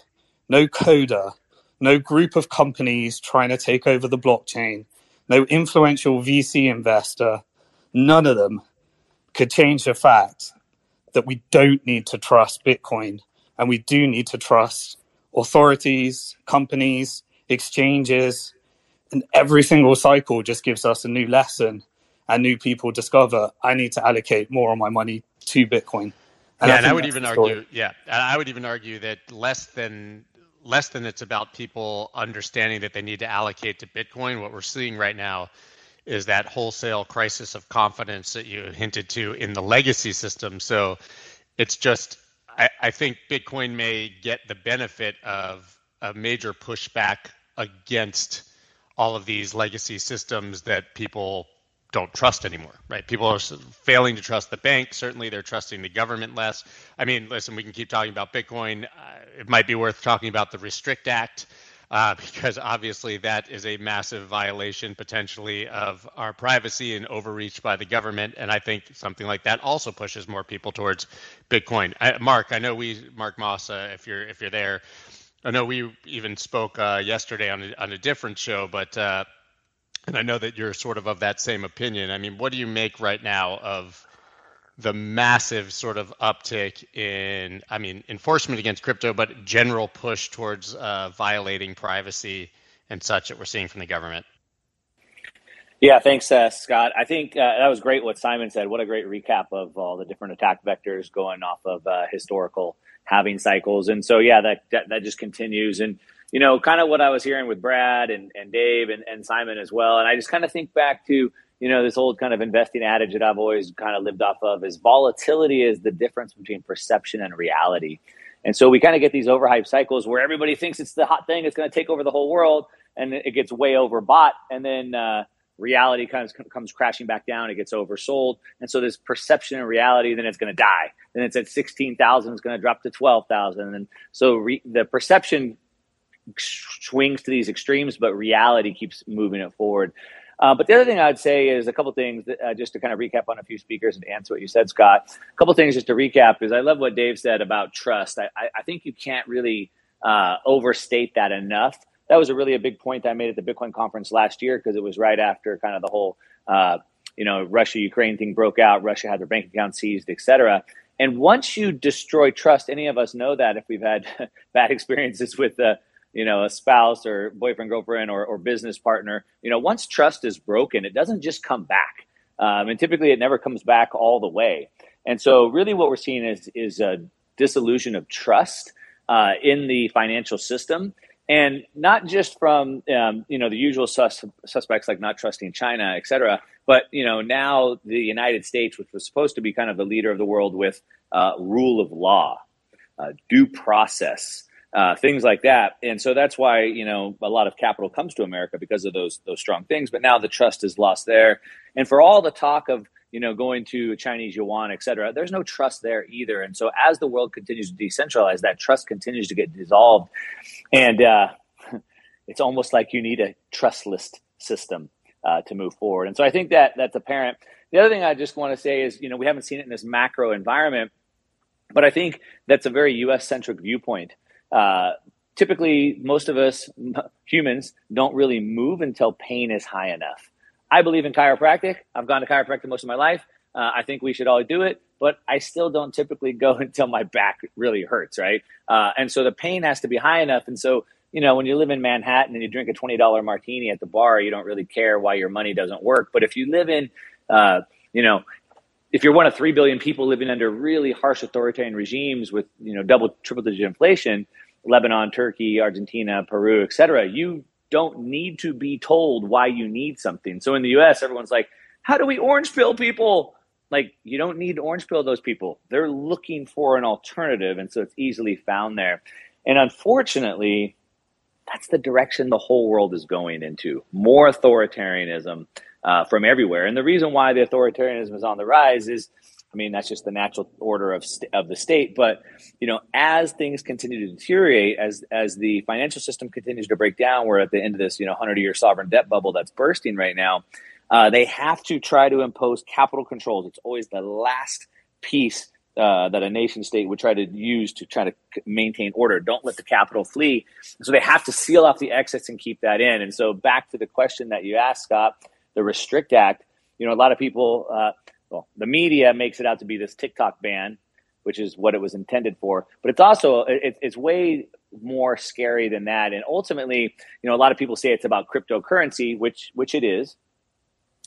no coder, no group of companies trying to take over the blockchain, no influential VC investor, none of them could change the fact that we don't need to trust Bitcoin, and we do need to trust authorities, companies, exchanges, and every single cycle just gives us a new lesson, and new people discover, I need to allocate more of my money to Bitcoin. And I would even argue that less than it's about people understanding that they need to allocate to Bitcoin. What we're seeing right now is that wholesale crisis of confidence that you hinted to in the legacy system. So it's just, I think Bitcoin may get the benefit of a major pushback against all of these legacy systems that people don't trust anymore, right? People are failing to trust the bank. Certainly they're trusting the government less. I mean, listen, we can keep talking about Bitcoin. It might be worth talking about the Restrict Act, because obviously that is a massive violation potentially of our privacy and overreach by the government. And I think something like that also pushes more people towards Bitcoin. Mark Moss, if you're there, I know we even spoke yesterday on a different show, but and I know that you're sort of that same opinion. I mean, what do you make right now of the massive sort of uptick in, I mean, enforcement against crypto, but general push towards violating privacy and such that we're seeing from the government? Yeah, thanks, Scott. I think that was great what Simon said. What a great recap of all the different attack vectors going off of historical halving cycles. And so, yeah, that just continues. And, you know, kind of what I was hearing with Brad and Dave and Simon as well. And I just kind of think back to, you know, this old kind of investing adage that I've always kind of lived off of is volatility is the difference between perception and reality. And so we kind of get these overhyped cycles where everybody thinks it's the hot thing, it's going to take over the whole world, and it gets way overbought. And then reality comes crashing back down, it gets oversold. And so this perception and reality, then it's going to die. Then it's at 16,000, it's going to drop to 12,000. And so the perception swings to these extremes, but reality keeps moving it forward. But the other thing I'd say is a couple things that, just to kind of recap on a few speakers and answer what you said, Scott. A couple things just to recap is I love what Dave said about trust. I think you can't really overstate that enough. That was a big point that I made at the Bitcoin conference last year, because it was right after kind of the whole, Russia-Ukraine thing broke out. Russia had their bank account seized, et cetera. And once you destroy trust, any of us know that if we've had bad experiences with the a spouse or boyfriend, girlfriend, or business partner, once trust is broken, it doesn't just come back. And typically it never comes back all the way. And so really what we're seeing is a dissolution of trust in the financial system. And not just from the usual suspects like not trusting China, et cetera, but now the United States, which was supposed to be kind of the leader of the world with rule of law, due process, things like that. And so that's why a lot of capital comes to America because of those strong things. But now the trust is lost there. And for all the talk of going to Chinese yuan, et cetera, there's no trust there either. And so as the world continues to decentralize, that trust continues to get dissolved. And it's almost like you need a trustless system to move forward. And so I think that that's apparent. The other thing I just want to say is, we haven't seen it in this macro environment, but I think that's a very U.S.-centric viewpoint. Typically, most of us humans don't really move until pain is high enough. I believe in chiropractic. I've gone to chiropractic most of my life. I think we should all do it, but I still don't typically go until my back really hurts, right? And so the pain has to be high enough. And so, when you live in Manhattan and you drink a $20 martini at the bar, you don't really care why your money doesn't work. But if you live in, if you're one of 3 billion people living under really harsh authoritarian regimes with, double, triple digit inflation, Lebanon, Turkey, Argentina, Peru, et cetera, you don't need to be told why you need something. So in the US, everyone's like, how do we orange pill people? Like, you don't need to orange pill those people. They're looking for an alternative. And so it's easily found there. And unfortunately, that's the direction the whole world is going into, more authoritarianism from everywhere. And the reason why the authoritarianism is on the rise is, that's just the natural order of the state. But, as things continue to deteriorate, as the financial system continues to break down, we're at the end of this, 100-year sovereign debt bubble that's bursting right now. They have to try to impose capital controls. It's always the last piece that a nation state would try to use to try to maintain order. Don't let the capital flee. So they have to seal off the exits and keep that in. And so back to the question that you asked, Scott, the Restrict Act, a lot of people... well, the media makes it out to be this TikTok ban, which is what it was intended for. But it's also, it's way more scary than that. And ultimately, a lot of people say it's about cryptocurrency, which it is.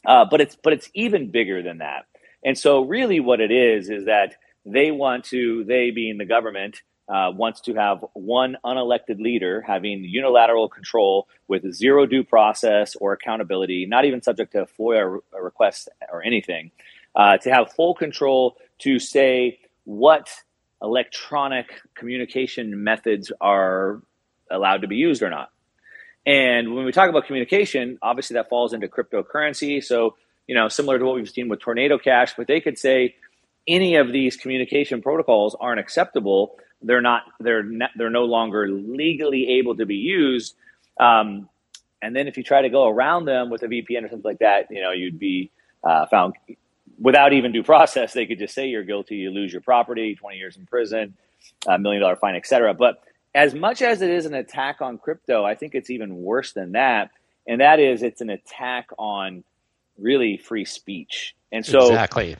But it's even bigger than that. And so really what it is that they want to, they being the government, wants to have one unelected leader having unilateral control with zero due process or accountability, not even subject to FOIA requests or anything. To have full control to say what electronic communication methods are allowed to be used or not. And when we talk about communication, obviously that falls into cryptocurrency. So, similar to what we've seen with Tornado Cash, but they could say any of these communication protocols aren't acceptable. They're no longer legally able to be used. And then if you try to go around them with a VPN or something like that, you'd be found... Without even due process, they could just say you're guilty, you lose your property, 20 years in prison, $1 million fine, et cetera. But as much as it is an attack on crypto, I think it's even worse than that. And that is, it's an attack on really free speech. And so, exactly.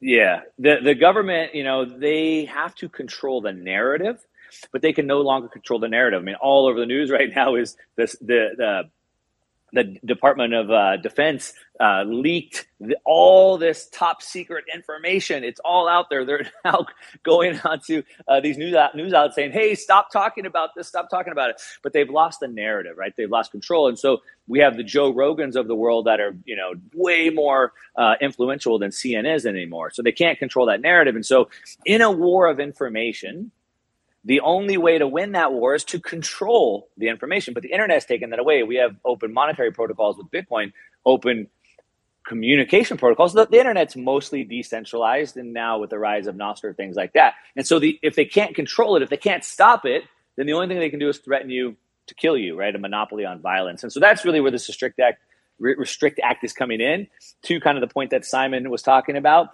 Yeah, the government, they have to control the narrative, but they can no longer control the narrative. All over the news right now is this, the Department of Defense leaked all this top secret information. It's all out there. They're now going onto these news outlets saying, hey, stop talking about this, stop talking about it. But they've lost the narrative, right? They've lost control. And so we have the Joe Rogans of the world that are, way more influential than CNN is anymore. So they can't control that narrative. And so in a war of information, the only way to win that war is to control the information. But the internet's taken that away. We have open monetary protocols with Bitcoin, open communication protocols. The internet's mostly decentralized, and now with the rise of Nostr, things like that. And so if they can't control it, if they can't stop it, then the only thing they can do is threaten you to kill you, right? A monopoly on violence. And so that's really where this Restrict Act is coming in, to kind of the point that Simon was talking about.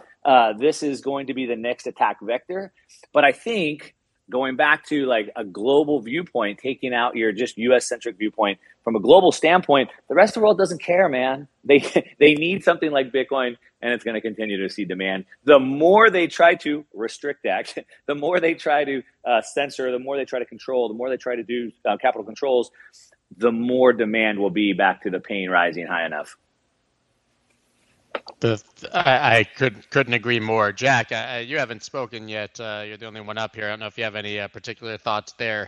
This is going to be the next attack vector. But I think... going back to like a global viewpoint, taking out your just US-centric viewpoint from a global standpoint, the rest of the world doesn't care, man. They need something like Bitcoin, and it's going to continue to see demand. The more they try to restrict that, the more they try to censor, the more they try to control, the more they try to do capital controls, the more demand will be back to the pain rising high enough. I couldn't agree more. Jack, you haven't spoken yet. You're the only one up here. I don't know if you have any particular thoughts there.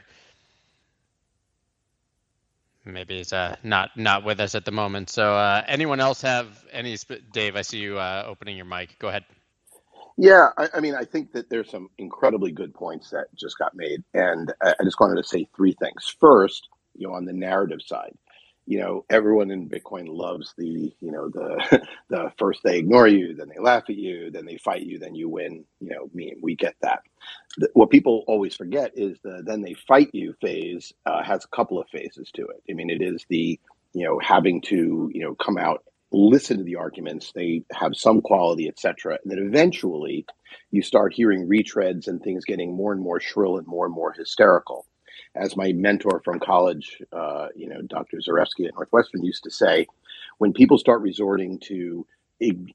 maybe he's not with us at the moment. So anyone else have any, Dave, I see you opening your mic. Go ahead. Yeah, I mean, I think that there's some incredibly good points that just got made. And I just wanted to say three things. First, you know, on the narrative side, you know, everyone in Bitcoin loves the, you know, the first they ignore you, then they laugh at you, then they fight you, then you win, you know, meme. We get that. What people always forget is the then they fight you phase has a couple of phases to it. I mean, it is the, you know, having to, you know, come out, listen to the arguments, they have some quality, etc. And then eventually you start hearing retreads and things getting more and more shrill and more hysterical. As my mentor from college, you know, Dr. Zarefsky at Northwestern used to say, when people start resorting to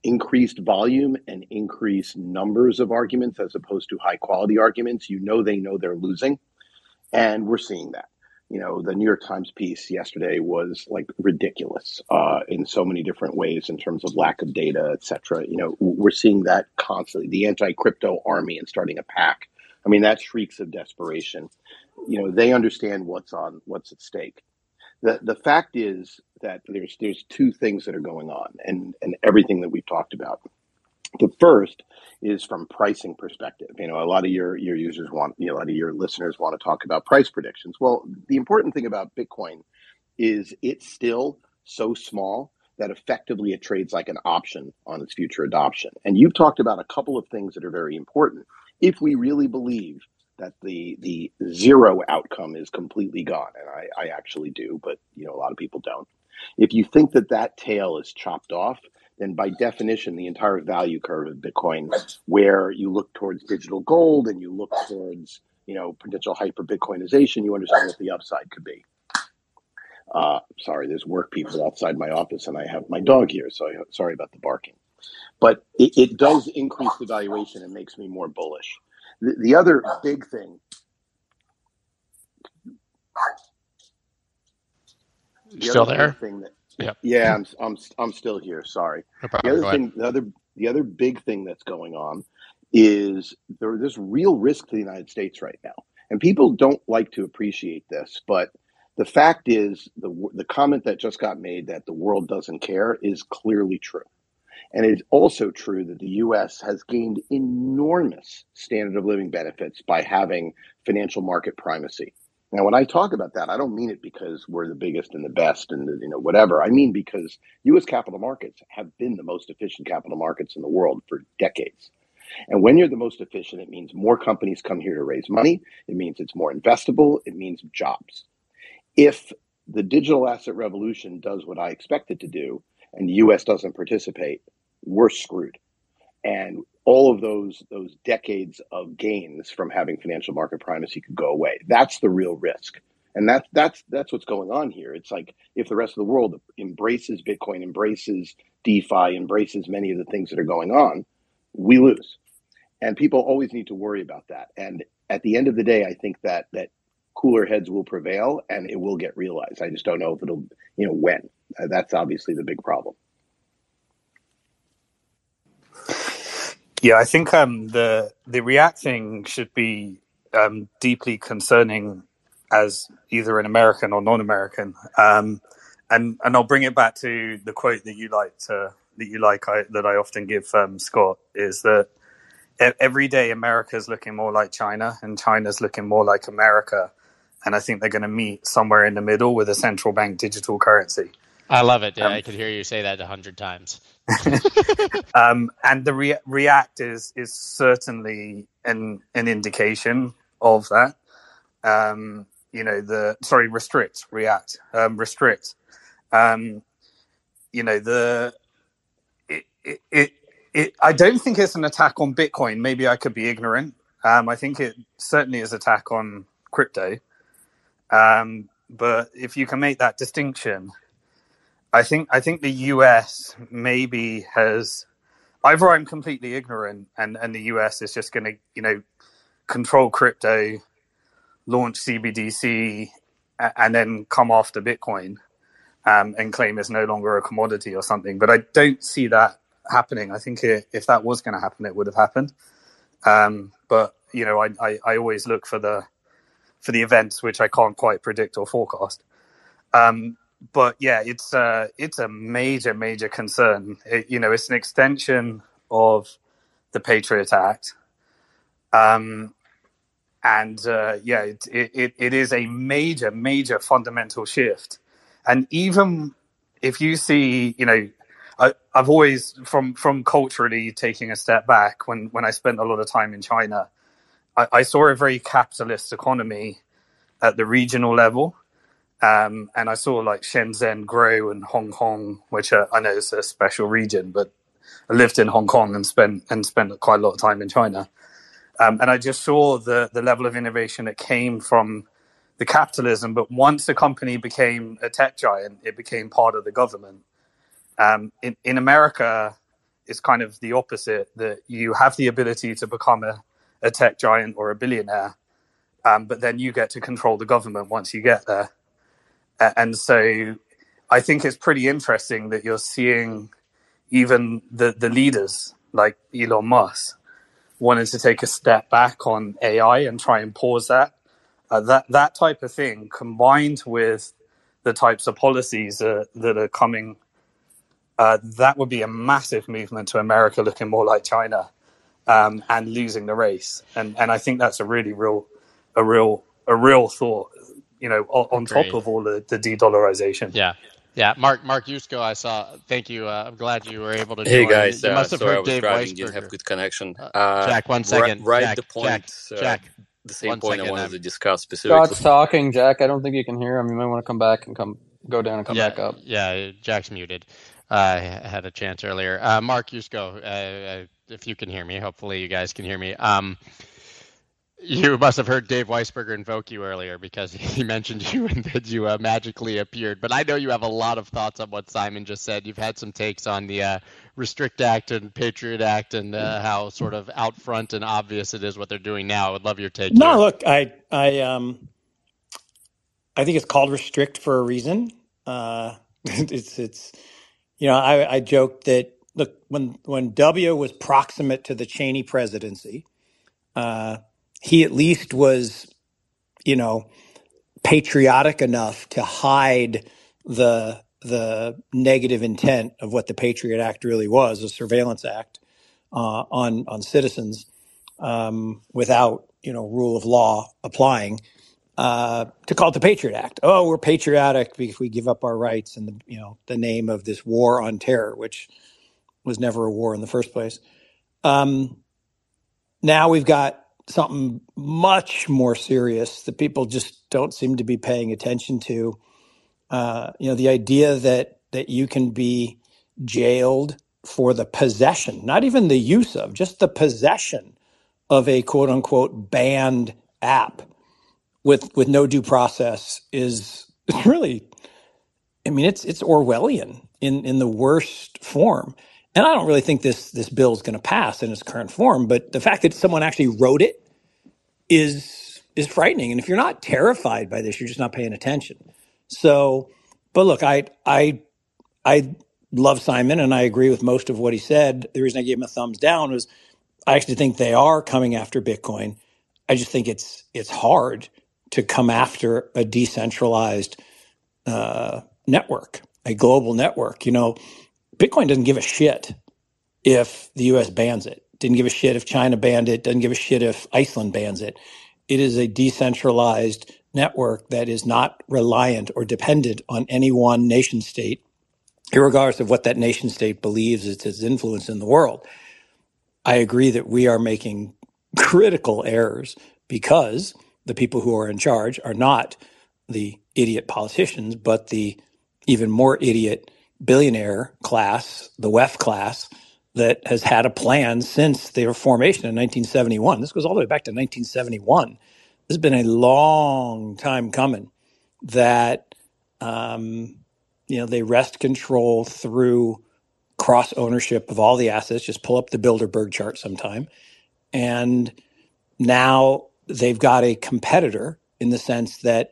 increased volume and increased numbers of arguments as opposed to high quality arguments, you know, they know they're losing. And we're seeing that. You know, the New York Times piece yesterday was like ridiculous in so many different ways in terms of lack of data, etc. You know, we're seeing that constantly. The anti-crypto army and starting a pack. I mean, that shrieks of desperation. You know, they understand what's at stake. The fact is that there's two things that are going on and everything that we've talked about. The first is from pricing perspective. You know, a lot of your users want, you know, a lot of your listeners want to talk about price predictions. Well, the important thing about Bitcoin is it's still so small that effectively it trades like an option on its future adoption. And you've talked about a couple of things that are very important. If we really believe that the zero outcome is completely gone, and I actually do, but you know a lot of people don't. If you think that that tail is chopped off, then by definition, the entire value curve of Bitcoin, where you look towards digital gold and you look towards you know potential hyper-Bitcoinization, you understand what the upside could be. Sorry, there's work people outside my office, and I have my dog here, so sorry about the barking. But it does increase the valuation and makes me more bullish. The other big thing. Still there? Yeah, I'm still here. Sorry. No problem, the other big thing that's going on is there's real risk to the United States right now, and people don't like to appreciate this, but the fact is the comment that just got made that the world doesn't care is clearly true. And it's also true that the U.S. has gained enormous standard of living benefits by having financial market primacy. Now, when I talk about that, I don't mean it because we're the biggest and the best and you know whatever. I mean because U.S. capital markets have been the most efficient capital markets in the world for decades. And when you're the most efficient, it means more companies come here to raise money. It means it's more investable. It means jobs. If the digital asset revolution does what I expect it to do and the U.S. doesn't participate, we're screwed. And all of those decades of gains from having financial market primacy could go away. That's the real risk. And that's what's going on here. It's like if the rest of the world embraces Bitcoin, embraces DeFi, embraces many of the things that are going on, we lose. And people always need to worry about that. And at the end of the day, I think that cooler heads will prevail and it will get realized. I just don't know if it'll, you know, when. That's obviously the big problem. Yeah, I think the React thing should be deeply concerning as either an American or non-American, and I'll bring it back to the quote that you like that I often give Scott is that every day America's looking more like China and China's looking more like America, and I think they're going to meet somewhere in the middle with a central bank digital currency. I love it. Yeah, I could hear you say that 100 times. And the React is certainly an indication of that. Restrict. I don't think it's an attack on Bitcoin. Maybe I could be ignorant. I think it certainly is an attack on crypto. But if you can make that distinction. I think the US maybe has either I'm completely ignorant and the US is just going to, you know, control crypto, launch CBDC, and then come after Bitcoin and claim it's no longer a commodity or something. But I don't see that happening. I think if that was going to happen, it would have happened. But, you know, I always look for the events which I can't quite predict or forecast. But yeah, it's a major, major concern. It, you know, it's an extension of the Patriot Act. Yeah, it is a major, major fundamental shift. And even if you see, you know, I've always, from culturally taking a step back, when I spent a lot of time in China, I saw a very capitalist economy at the regional level. And I saw like Shenzhen grow and Hong Kong, which I know is a special region, but I lived in Hong Kong and spent quite a lot of time in China. And I just saw the level of innovation that came from the capitalism. But once a company became a tech giant, it became part of the government. In America, it's kind of the opposite, that you have the ability to become a tech giant or a billionaire, but then you get to control the government once you get there. And so I think it's pretty interesting that you're seeing even the leaders like Elon Musk wanting to take a step back on AI and try and pause that. That type of thing, combined with the types of policies that are coming, that would be a massive movement to America looking more like China, and losing the race. And I think that's a really real thought, you know, on top of all the de-dollarization. Yeah. Yeah, Mark Yusko, I saw. Thank you. I'm glad you were able to join. Hey, guys. You must have heard I was Dave driving. Weisberger. You have good connection. Jack, 1 second. Right, the point. Jack. The same point second, I wanted to discuss specifically. Sherrod's talking, Jack. I don't think you can hear him. You might want to come back and go down and come back up. Yeah, Jack's muted. I had a chance earlier. Mark Yusko, if you can hear me. Hopefully you guys can hear me. You must have heard Dave Weisberger invoke you earlier because he mentioned you and that you magically appeared. But I know you have a lot of thoughts on what Simon just said. You've had some takes on the Restrict Act and Patriot Act and how sort of out front and obvious it is what they're doing now. I would love your take. No, here. Look, I think it's called Restrict for a reason. It's you know, I joked that, look, when W was proximate to the Cheney presidency, he at least was, you know, patriotic enough to hide the negative intent of what the Patriot Act really was, a surveillance act on citizens without, you know, rule of law applying, to call it the Patriot Act. Oh, we're patriotic if we give up our rights in the, you know, the name of this war on terror, which was never a war in the first place. Now we've got something much more serious that people just don't seem to be paying attention to. You know, the idea that you can be jailed for the possession, not even the use of, just the possession of a quote unquote banned app with no due process is really, I mean, it's Orwellian in the worst form. And I don't really think this bill is going to pass in its current form, but the fact that someone actually wrote it is frightening. And if you're not terrified by this, you're just not paying attention. So, but look, I love Simon, and I agree with most of what he said. The reason I gave him a thumbs down was I actually think they are coming after Bitcoin. I just think it's hard to come after a decentralized network, a global network, you know. Bitcoin doesn't give a shit if the U.S. bans it. Didn't give a shit if China banned it. Doesn't give a shit if Iceland bans it. It is a decentralized network that is not reliant or dependent on any one nation state, irregardless of what that nation state believes is its influence in the world. I agree that we are making critical errors because the people who are in charge are not the idiot politicians, but the even more idiot billionaire class, the WEF class, that has had a plan since their formation in 1971. This goes all the way back to 1971. This has been a long time coming that, you know, they wrest control through cross ownership of all the assets. Just pull up the Bilderberg chart sometime. And now they've got a competitor in the sense that,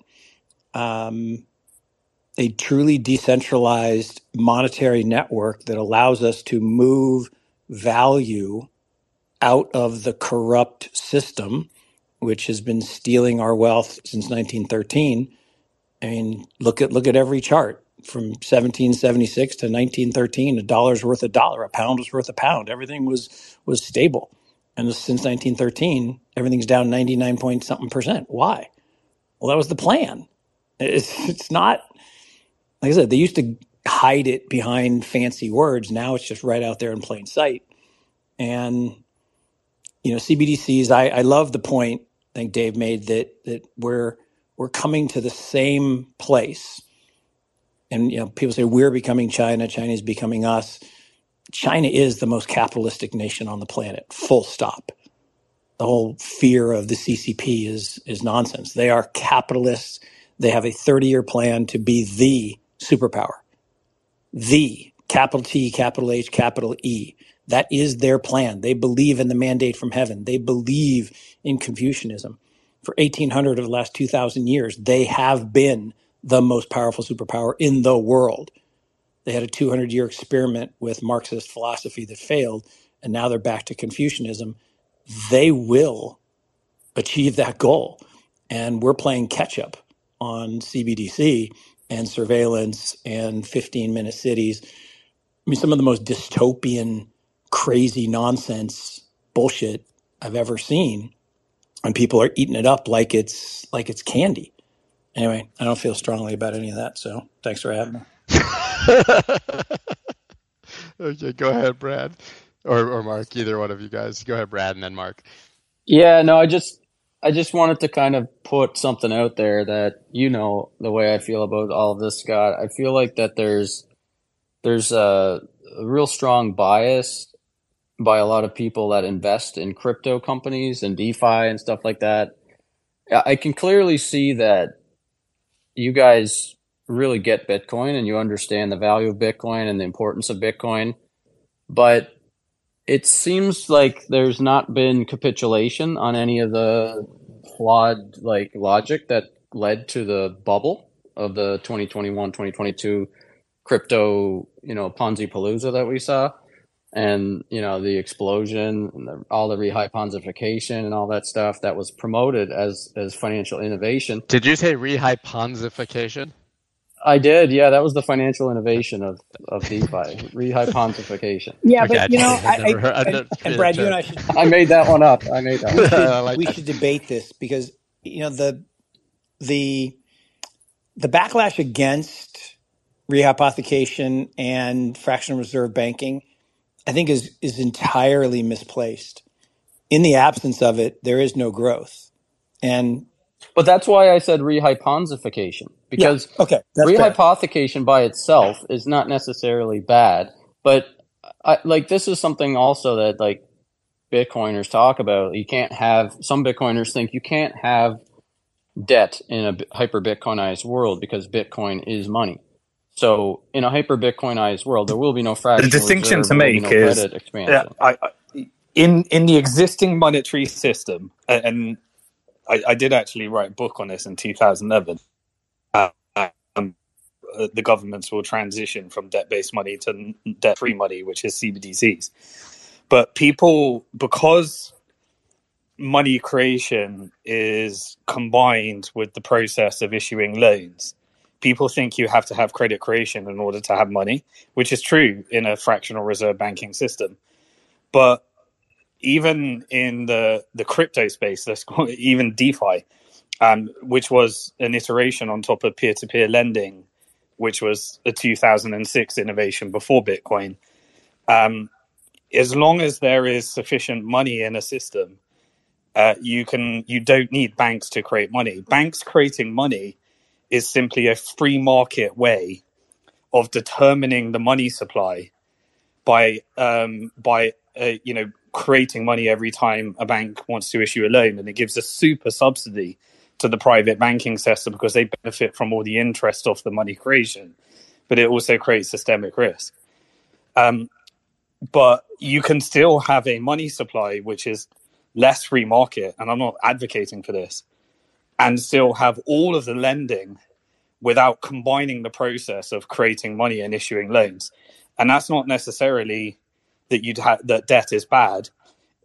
a truly decentralized monetary network that allows us to move value out of the corrupt system, which has been stealing our wealth since 1913, I mean, look at every chart from 1776 to 1913. A dollar's worth a dollar, a pound was worth a pound. Everything was stable, and since 1913, everything's down 99 point something %. Why? Well, that was the plan. It's not, like I said, they used to hide it behind fancy words. Now it's just right out there in plain sight. And you know, CBDCs. I love the point I think Dave made that we're coming to the same place. And you know, people say we're becoming China, China's becoming us. China is the most capitalistic nation on the planet. Full stop. The whole fear of the CCP is nonsense. They are capitalists. They have a 30-year plan to be the superpower. The capital T, capital H, capital E. That is their plan. They believe in the mandate from heaven. They believe in Confucianism. For 1,800 of the last 2,000 years, they have been the most powerful superpower in the world. They had a 200-year experiment with Marxist philosophy that failed, and now they're back to Confucianism. They will achieve that goal. And we're playing catch-up on CBDC and surveillance and 15-minute cities. I mean, some of the most dystopian, crazy nonsense bullshit I've ever seen. And people are eating it up like it's candy. Anyway, I don't feel strongly about any of that. So thanks for having me. Okay, go ahead, Brad. Or Mark, either one of you guys. Go ahead, Brad, and then Mark. Yeah, no, I just wanted to kind of put something out there that, you know, the way I feel about all of this, Scott. I feel like that there's a real strong bias by a lot of people that invest in crypto companies and DeFi and stuff like that. I can clearly see that you guys really get Bitcoin and you understand the value of Bitcoin and the importance of Bitcoin, but it seems like there's not been capitulation on any of the flawed logic that led to the bubble of the 2021, 2022 crypto, you know, Ponzi Palooza that we saw. And, you know, the explosion and all the rehyponzification and all that stuff that was promoted as financial innovation. Did you say rehyponzification? I did. Yeah, that was the financial innovation of DeFi, rehyponzification. Yeah, okay, but, you know, and Brad, you and I should... I made that one up. We should debate this because, you know, the backlash against rehypothecation and fractional reserve banking – I think is entirely misplaced. In the absence of it, there is no growth. But that's why I said rehyponzification, because rehypothecation fair. By itself is not necessarily bad. But this is something also that Bitcoiners talk about. Some Bitcoiners think you can't have debt in a hyper-Bitcoinized world because Bitcoin is money. So in a hyper-Bitcoinized world, there will be no fractional reserve. The distinction to make is in the existing monetary system, and I did actually write a book on this in 2011, the governments will transition from debt-based money to debt-free money, which is CBDCs. But people, because money creation is combined with the process of issuing loans, people think you have to have credit creation in order to have money, which is true in a fractional reserve banking system. But even in the crypto space, let's call it even DeFi, which was an iteration on top of peer-to-peer lending, which was a 2006 innovation before Bitcoin. As long as there is sufficient money in a system, you don't need banks to create money. Banks creating money is simply a free market way of determining the money supply by creating money every time a bank wants to issue a loan, and it gives a super subsidy to the private banking sector because they benefit from all the interest off the money creation, but it also creates systemic risk. But you can still have a money supply which is less free market, and I'm not advocating for this, and still have all of the lending without combining the process of creating money and issuing loans. And that's not necessarily that that debt is bad.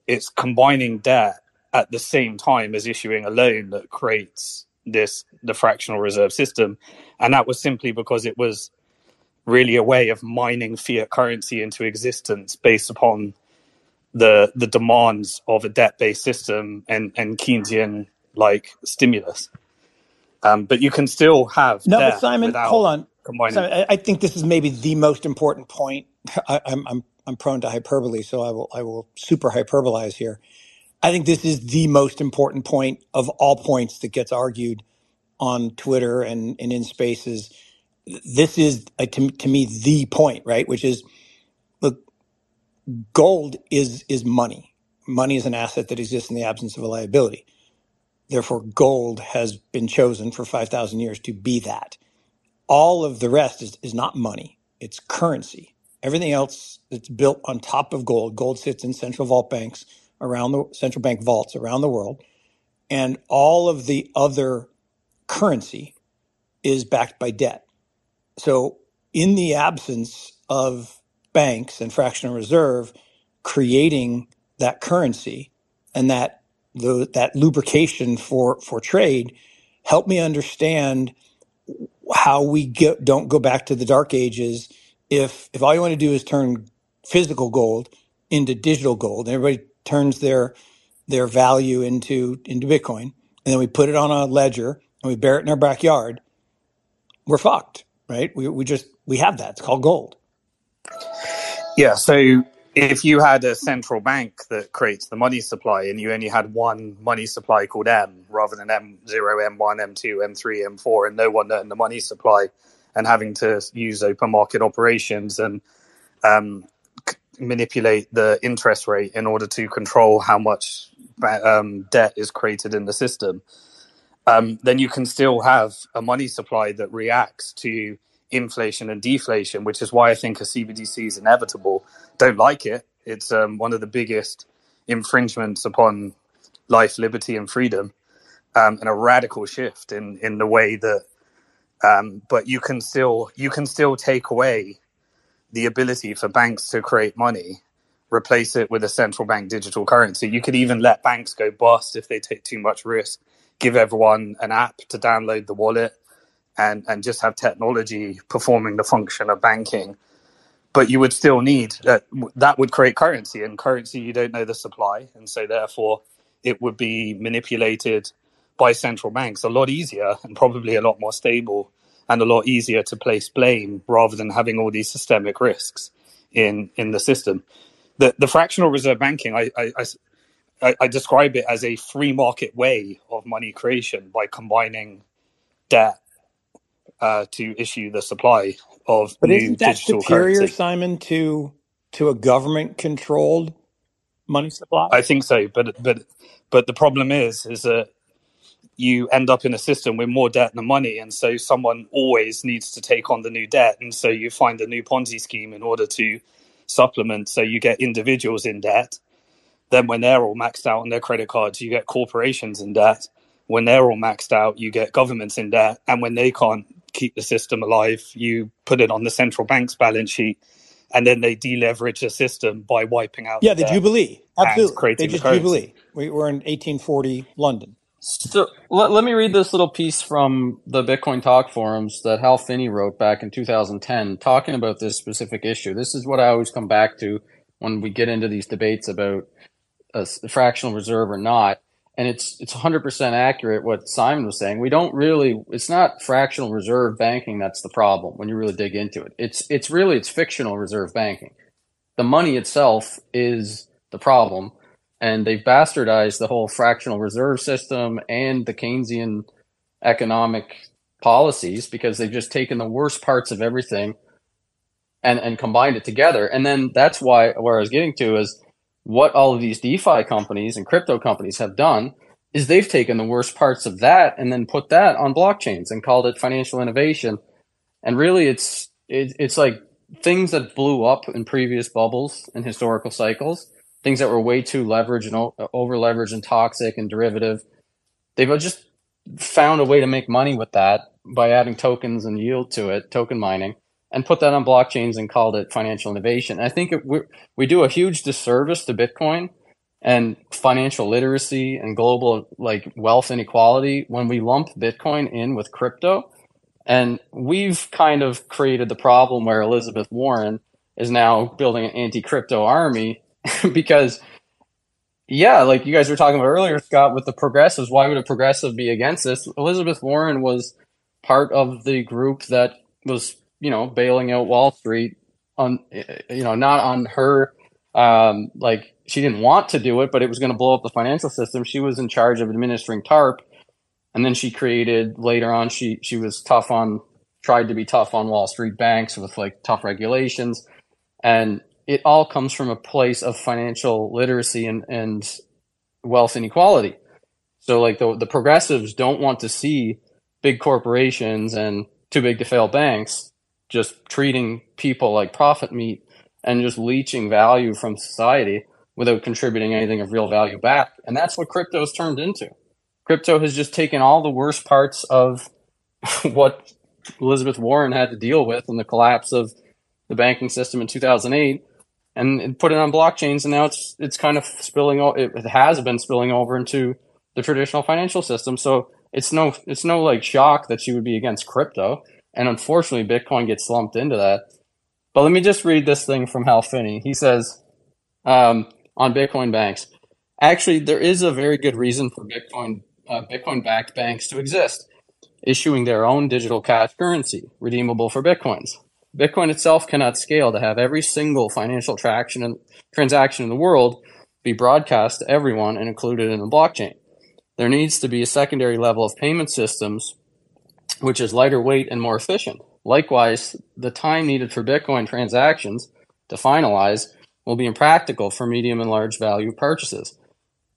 It's combining debt at the same time as issuing a loan that creates the fractional reserve system. And that was simply because it was really a way of mining fiat currency into existence based upon the demands of a debt-based system and Keynesian-like stimulus. But you can still have... No, but Simon, hold on. Simon, I think this is maybe the most important point. I'm prone to hyperbole, so I will super hyperbolize here. I think this is the most important point of all points that gets argued on Twitter and in spaces. This is, to me, the point, right? Which is, look, gold is money. Money is an asset that exists in the absence of a liability. Therefore, gold has been chosen for 5,000 years to be that. All of the rest is not money. It's currency. Everything else that's built on top of gold. Gold sits in central bank vaults around the world, and all of the other currency is backed by debt. So in the absence of banks and fractional reserve creating that currency and that lubrication for trade, help me understand how we don't go back to the dark ages if all you want to do is turn physical gold into digital gold, and everybody turns their value into Bitcoin, and then we put it on a ledger and we bear it in our backyard, we're fucked, right? We have that. It's called gold. Yeah. So if you had a central bank that creates the money supply and you only had one money supply called M rather than M0, M1, M2, M3, M4, and no one earned the money supply and having to use open market operations and manipulate the interest rate in order to control how much debt is created in the system, then you can still have a money supply that reacts to inflation and deflation, which is why I think a CBDC is inevitable. Don't like it. It's one of the biggest infringements upon life, liberty, and freedom, and a radical shift in the way that, but you can still take away the ability for banks to create money, replace it with a central bank digital currency. You could even let banks go bust if they take too much risk, give everyone an app to download the wallet and just have technology performing the function of banking. But you would still need, that would create currency, and currency you don't know the supply. And so therefore it would be manipulated by central banks a lot easier and probably a lot more stable, and a lot easier to place blame rather than having all these systemic risks in the system. The fractional reserve banking, I describe it as a free market way of money creation by combining debt to issue the supply of new digital currency. But isn't that superior, Simon, to a government-controlled money supply? I think so, but the problem is that you end up in a system with more debt than money. And so someone always needs to take on the new debt. And so you find a new Ponzi scheme in order to supplement. So you get individuals in debt. Then when they're all maxed out on their credit cards, you get corporations in debt. When they're all maxed out, you get governments in debt. And when they can't keep the system alive, you put it on the central bank's balance sheet. And then they deleverage the system by wiping out. Yeah, the Jubilee. Absolutely. They just Jubilee. We were in 1840 London. So let me read this little piece from the Bitcoin Talk forums that Hal Finney wrote back in 2010 talking about this specific issue. This is what I always come back to when we get into these debates about a fractional reserve or not. And it's 100% accurate what Simon was saying. We don't really – it's not fractional reserve banking that's the problem when you really dig into it. It's fictional reserve banking. The money itself is the problem. And they've bastardized the whole fractional reserve system and the Keynesian economic policies because they've just taken the worst parts of everything and combined it together. And then that's why where I was getting to is what all of these DeFi companies and crypto companies have done is they've taken the worst parts of that and then put that on blockchains and called it financial innovation. And really it's like things that blew up in previous bubbles and historical cycles. Things that were way too leveraged and over-leveraged and toxic and derivative. They've just found a way to make money with that by adding tokens and yield to it, token mining, and put that on blockchains and called it financial innovation. And I think we do a huge disservice to Bitcoin and financial literacy and global like wealth inequality when we lump Bitcoin in with crypto. And we've kind of created the problem where Elizabeth Warren is now building an anti-crypto army because, yeah, like you guys were talking about earlier, Scott, with the progressives, why would a progressive be against this? Elizabeth Warren was part of the group that was, you know, bailing out Wall Street on, you know, not on her, like she didn't want to do it, but it was going to blow up the financial system. She was in charge of administering TARP. And then she created later on, she was tough on, tried to be tough on Wall Street banks with like tough regulations. And it all comes from a place of financial literacy and wealth inequality. So like the progressives don't want to see big corporations and too big to fail banks just treating people like profit meat and just leeching value from society without contributing anything of real value back. And that's what crypto has turned into. Crypto has just taken all the worst parts of what Elizabeth Warren had to deal with in the collapse of the banking system in 2008 and put it on blockchains. And now it's kind of spilling over. It has been spilling over into the traditional financial system. So it's no like shock that she would be against crypto. And unfortunately, Bitcoin gets lumped into that. But let me just read this thing from Hal Finney. He says on Bitcoin banks, actually, there is a very good reason for Bitcoin-backed banks to exist, issuing their own digital cash currency, redeemable for Bitcoins. Bitcoin itself cannot scale to have every single financial transaction in the world be broadcast to everyone and included in the blockchain. There needs to be a secondary level of payment systems, which is lighter weight and more efficient. Likewise, the time needed for Bitcoin transactions to finalize will be impractical for medium and large value purchases.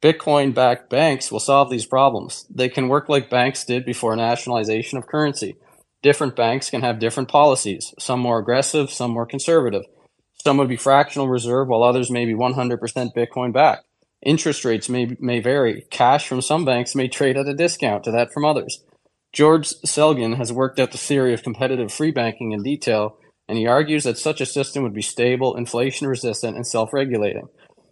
Bitcoin-backed banks will solve these problems. They can work like banks did before nationalization of currency. Different banks can have different policies, some more aggressive, some more conservative. Some would be fractional reserve, while others may be 100% Bitcoin-backed. Interest rates may vary. Cash from some banks may trade at a discount to that from others. George Selgin has worked out the theory of competitive free banking in detail, and he argues that such a system would be stable, inflation-resistant, and self-regulating.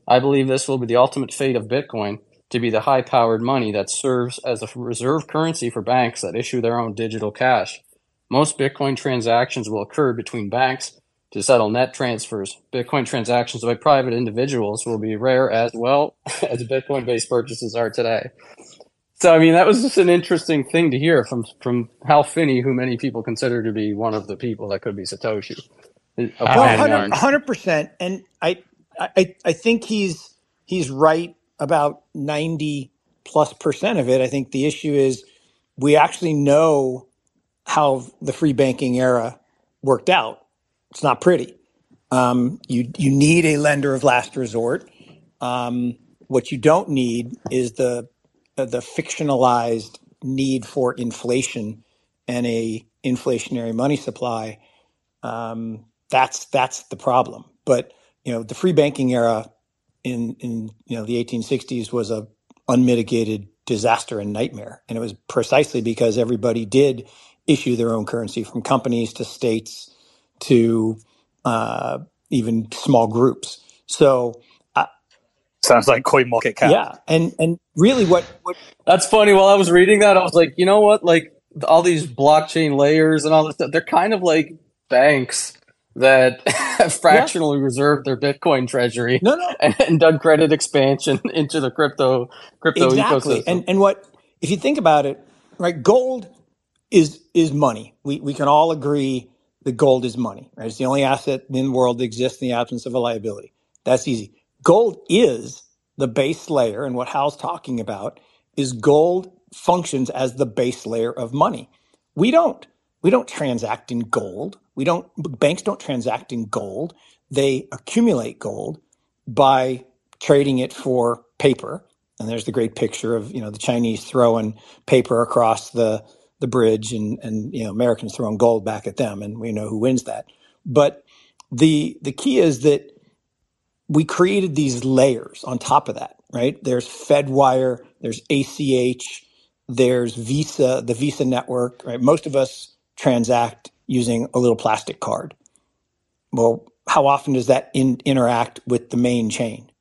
I believe this will be the ultimate fate of Bitcoin, to be the high-powered money that serves as a reserve currency for banks that issue their own digital cash. Most Bitcoin transactions will occur between banks to settle net transfers. Bitcoin transactions by private individuals will be rare as well as Bitcoin-based purchases are today. So, I mean, that was just an interesting thing to hear from Hal Finney, who many people consider to be one of the people that could be Satoshi. Well, 100%. And I think he's right about 90+% of it. I think the issue is we actually know how the free banking era worked out. It's not pretty. You need a lender of last resort. What you don't need is the fictionalized need for inflation and a inflationary money supply. That's the problem. But you know, the free banking era in you know the 1860s was a unmitigated disaster and nightmare, and it was precisely because everybody did issue their own currency, from companies to states to even small groups. So sounds like CoinMarketCap. Yeah, and really what that's funny. While I was reading that, I was like, you know what? Like all these blockchain layers and all this stuff, they're kind of like banks that have fractionally reserved their Bitcoin treasury and done credit expansion into the crypto ecosystem. And what if you think about it, right? Gold is money. We can all agree that gold is money, right? It's the only asset in the world that exists in the absence of a liability. That's easy. Gold is the base layer, and what Hal's talking about is gold functions as the base layer of money. We don't transact in gold. Banks don't transact in gold. They accumulate gold by trading it for paper. And there's the great picture of, you know, the Chinese throwing paper across the bridge and you know, Americans throwing gold back at them, and we know who wins that. But the key is that we created these layers on top of that, right? There's Fedwire, there's ACH, there's Visa, the Visa network, right? Most of us transact using a little plastic card. Well, how often does that interact with the main chain?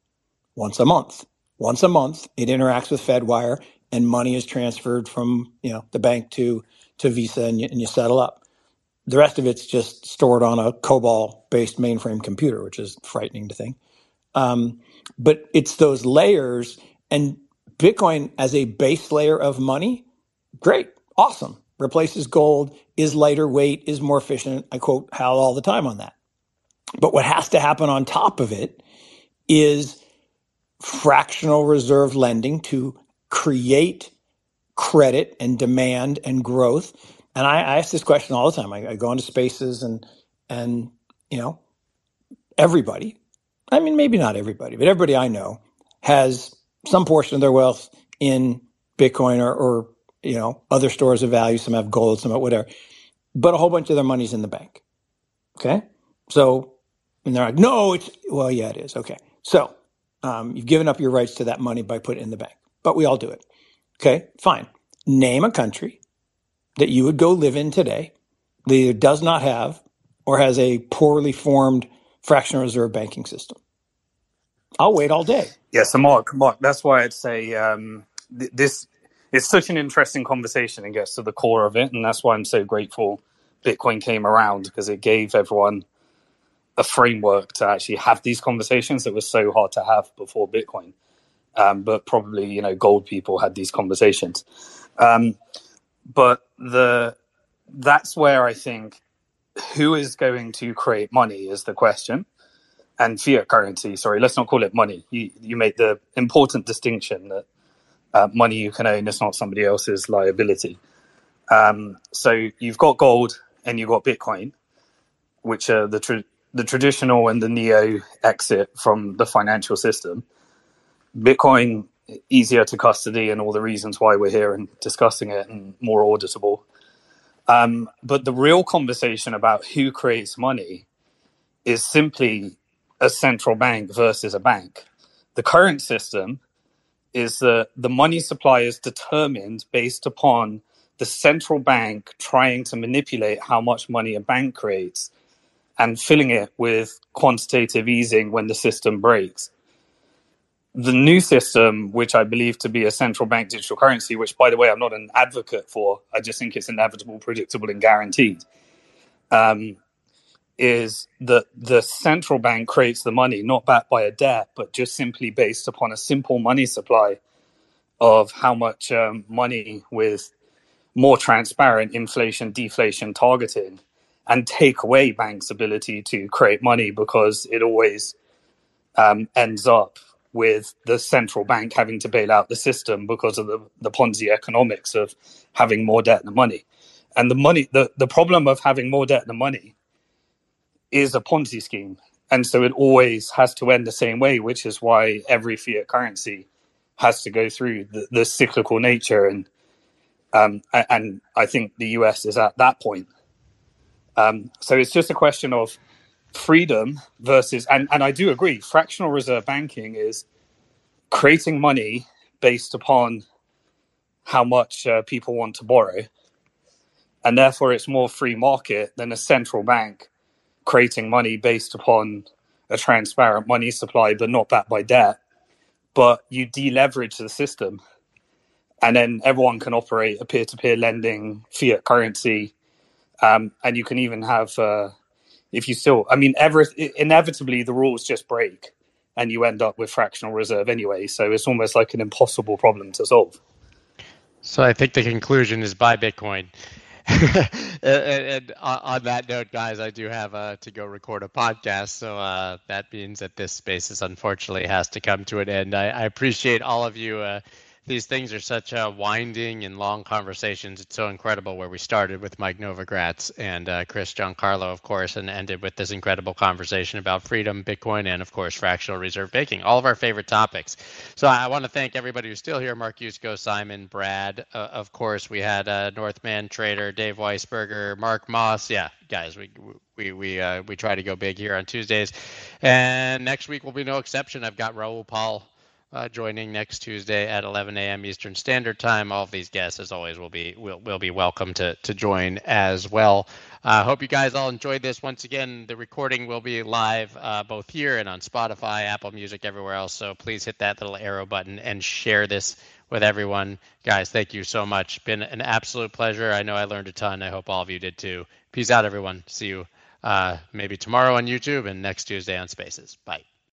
Once a month. Once a month, it interacts with Fedwire, and money is transferred from the bank to Visa, and you settle up. The rest of it's just stored on a COBOL-based mainframe computer, which is frightening to think. But it's those layers, and Bitcoin as a base layer of money, great, awesome. Replaces gold, is lighter weight, is more efficient. I quote Hal all the time on that. But what has to happen on top of it is fractional reserve lending to create credit and demand and growth. And I ask this question all the time. I go into spaces and everybody, I mean, maybe not everybody, but everybody I know has some portion of their wealth in Bitcoin or other stores of value. Some have gold, some have whatever, but a whole bunch of their money's in the bank. Okay. So, and they're like, no, yeah, it is. Okay. So, you've given up your rights to that money by putting it in the bank, but we all do it. Okay, fine. Name a country that you would go live in today that either does not have or has a poorly formed fractional reserve banking system. I'll wait all day. Yeah, so Mark, that's why I'd say this is such an interesting conversation and gets to the core of it. And that's why I'm so grateful Bitcoin came around, because it gave everyone a framework to actually have these conversations that were so hard to have before Bitcoin. But probably, gold people had these conversations. But that's where I think who is going to create money is the question. And fiat currency, sorry, let's not call it money. You make the important distinction that money you can own is not somebody else's liability. So you've got gold and you've got Bitcoin, which are the traditional and the neo exit from the financial system. Bitcoin, easier to custody and all the reasons why we're here and discussing it, and more auditable. But the real conversation about who creates money is simply a central bank versus a bank. The current system is that the money supply is determined based upon the central bank trying to manipulate how much money a bank creates and filling it with quantitative easing when the system breaks. The new system, which I believe to be a central bank digital currency, which, by the way, I'm not an advocate for, I just think it's inevitable, predictable, and guaranteed, is that the central bank creates the money, not backed by a debt, but just simply based upon a simple money supply of how much money, with more transparent inflation, deflation targeting, and take away banks' ability to create money, because it always ends up with the central bank having to bail out the system because of the Ponzi economics of having more debt than money. And the problem of having more debt than money is a Ponzi scheme. And so it always has to end the same way, which is why every fiat currency has to go through the cyclical nature. And I think the US is at that point. So it's just a question of freedom versus, and I do agree, fractional reserve banking is creating money based upon how much people want to borrow. And therefore it's more free market than a central bank creating money based upon a transparent money supply, but not backed by debt. But you deleverage the system, and then everyone can operate a peer-to-peer lending fiat currency. And you can even have, inevitably the rules just break and you end up with fractional reserve anyway. So it's almost like an impossible problem to solve. So I think the conclusion is buy Bitcoin. and on that note, guys, I do have to go record a podcast. So that means that this space unfortunately has to come to an end. I appreciate all of you. These things are such winding and long conversations. It's so incredible where we started with Mike Novogratz and Chris Giancarlo, of course, and ended with this incredible conversation about freedom, Bitcoin, and, of course, fractional reserve banking, all of our favorite topics. So I want to thank everybody who's still here, Mark Yusko, Simon, Brad. Of course, we had Northman Trader, Dave Weisberger, Mark Moss. Yeah, guys, we try to go big here on Tuesdays. And next week will be no exception. I've got Raul Paul joining next Tuesday at 11 a.m. Eastern Standard Time. All of these guests, as always, will be welcome to join as well. Hope you guys all enjoyed this. Once again, the recording will be live both here and on Spotify, Apple Music, everywhere else. So please hit that little arrow button and share this with everyone. Guys, thank you so much. Been an absolute pleasure. I know I learned a ton. I hope all of you did too. Peace out, everyone. See you maybe tomorrow on YouTube and next Tuesday on Spaces. Bye.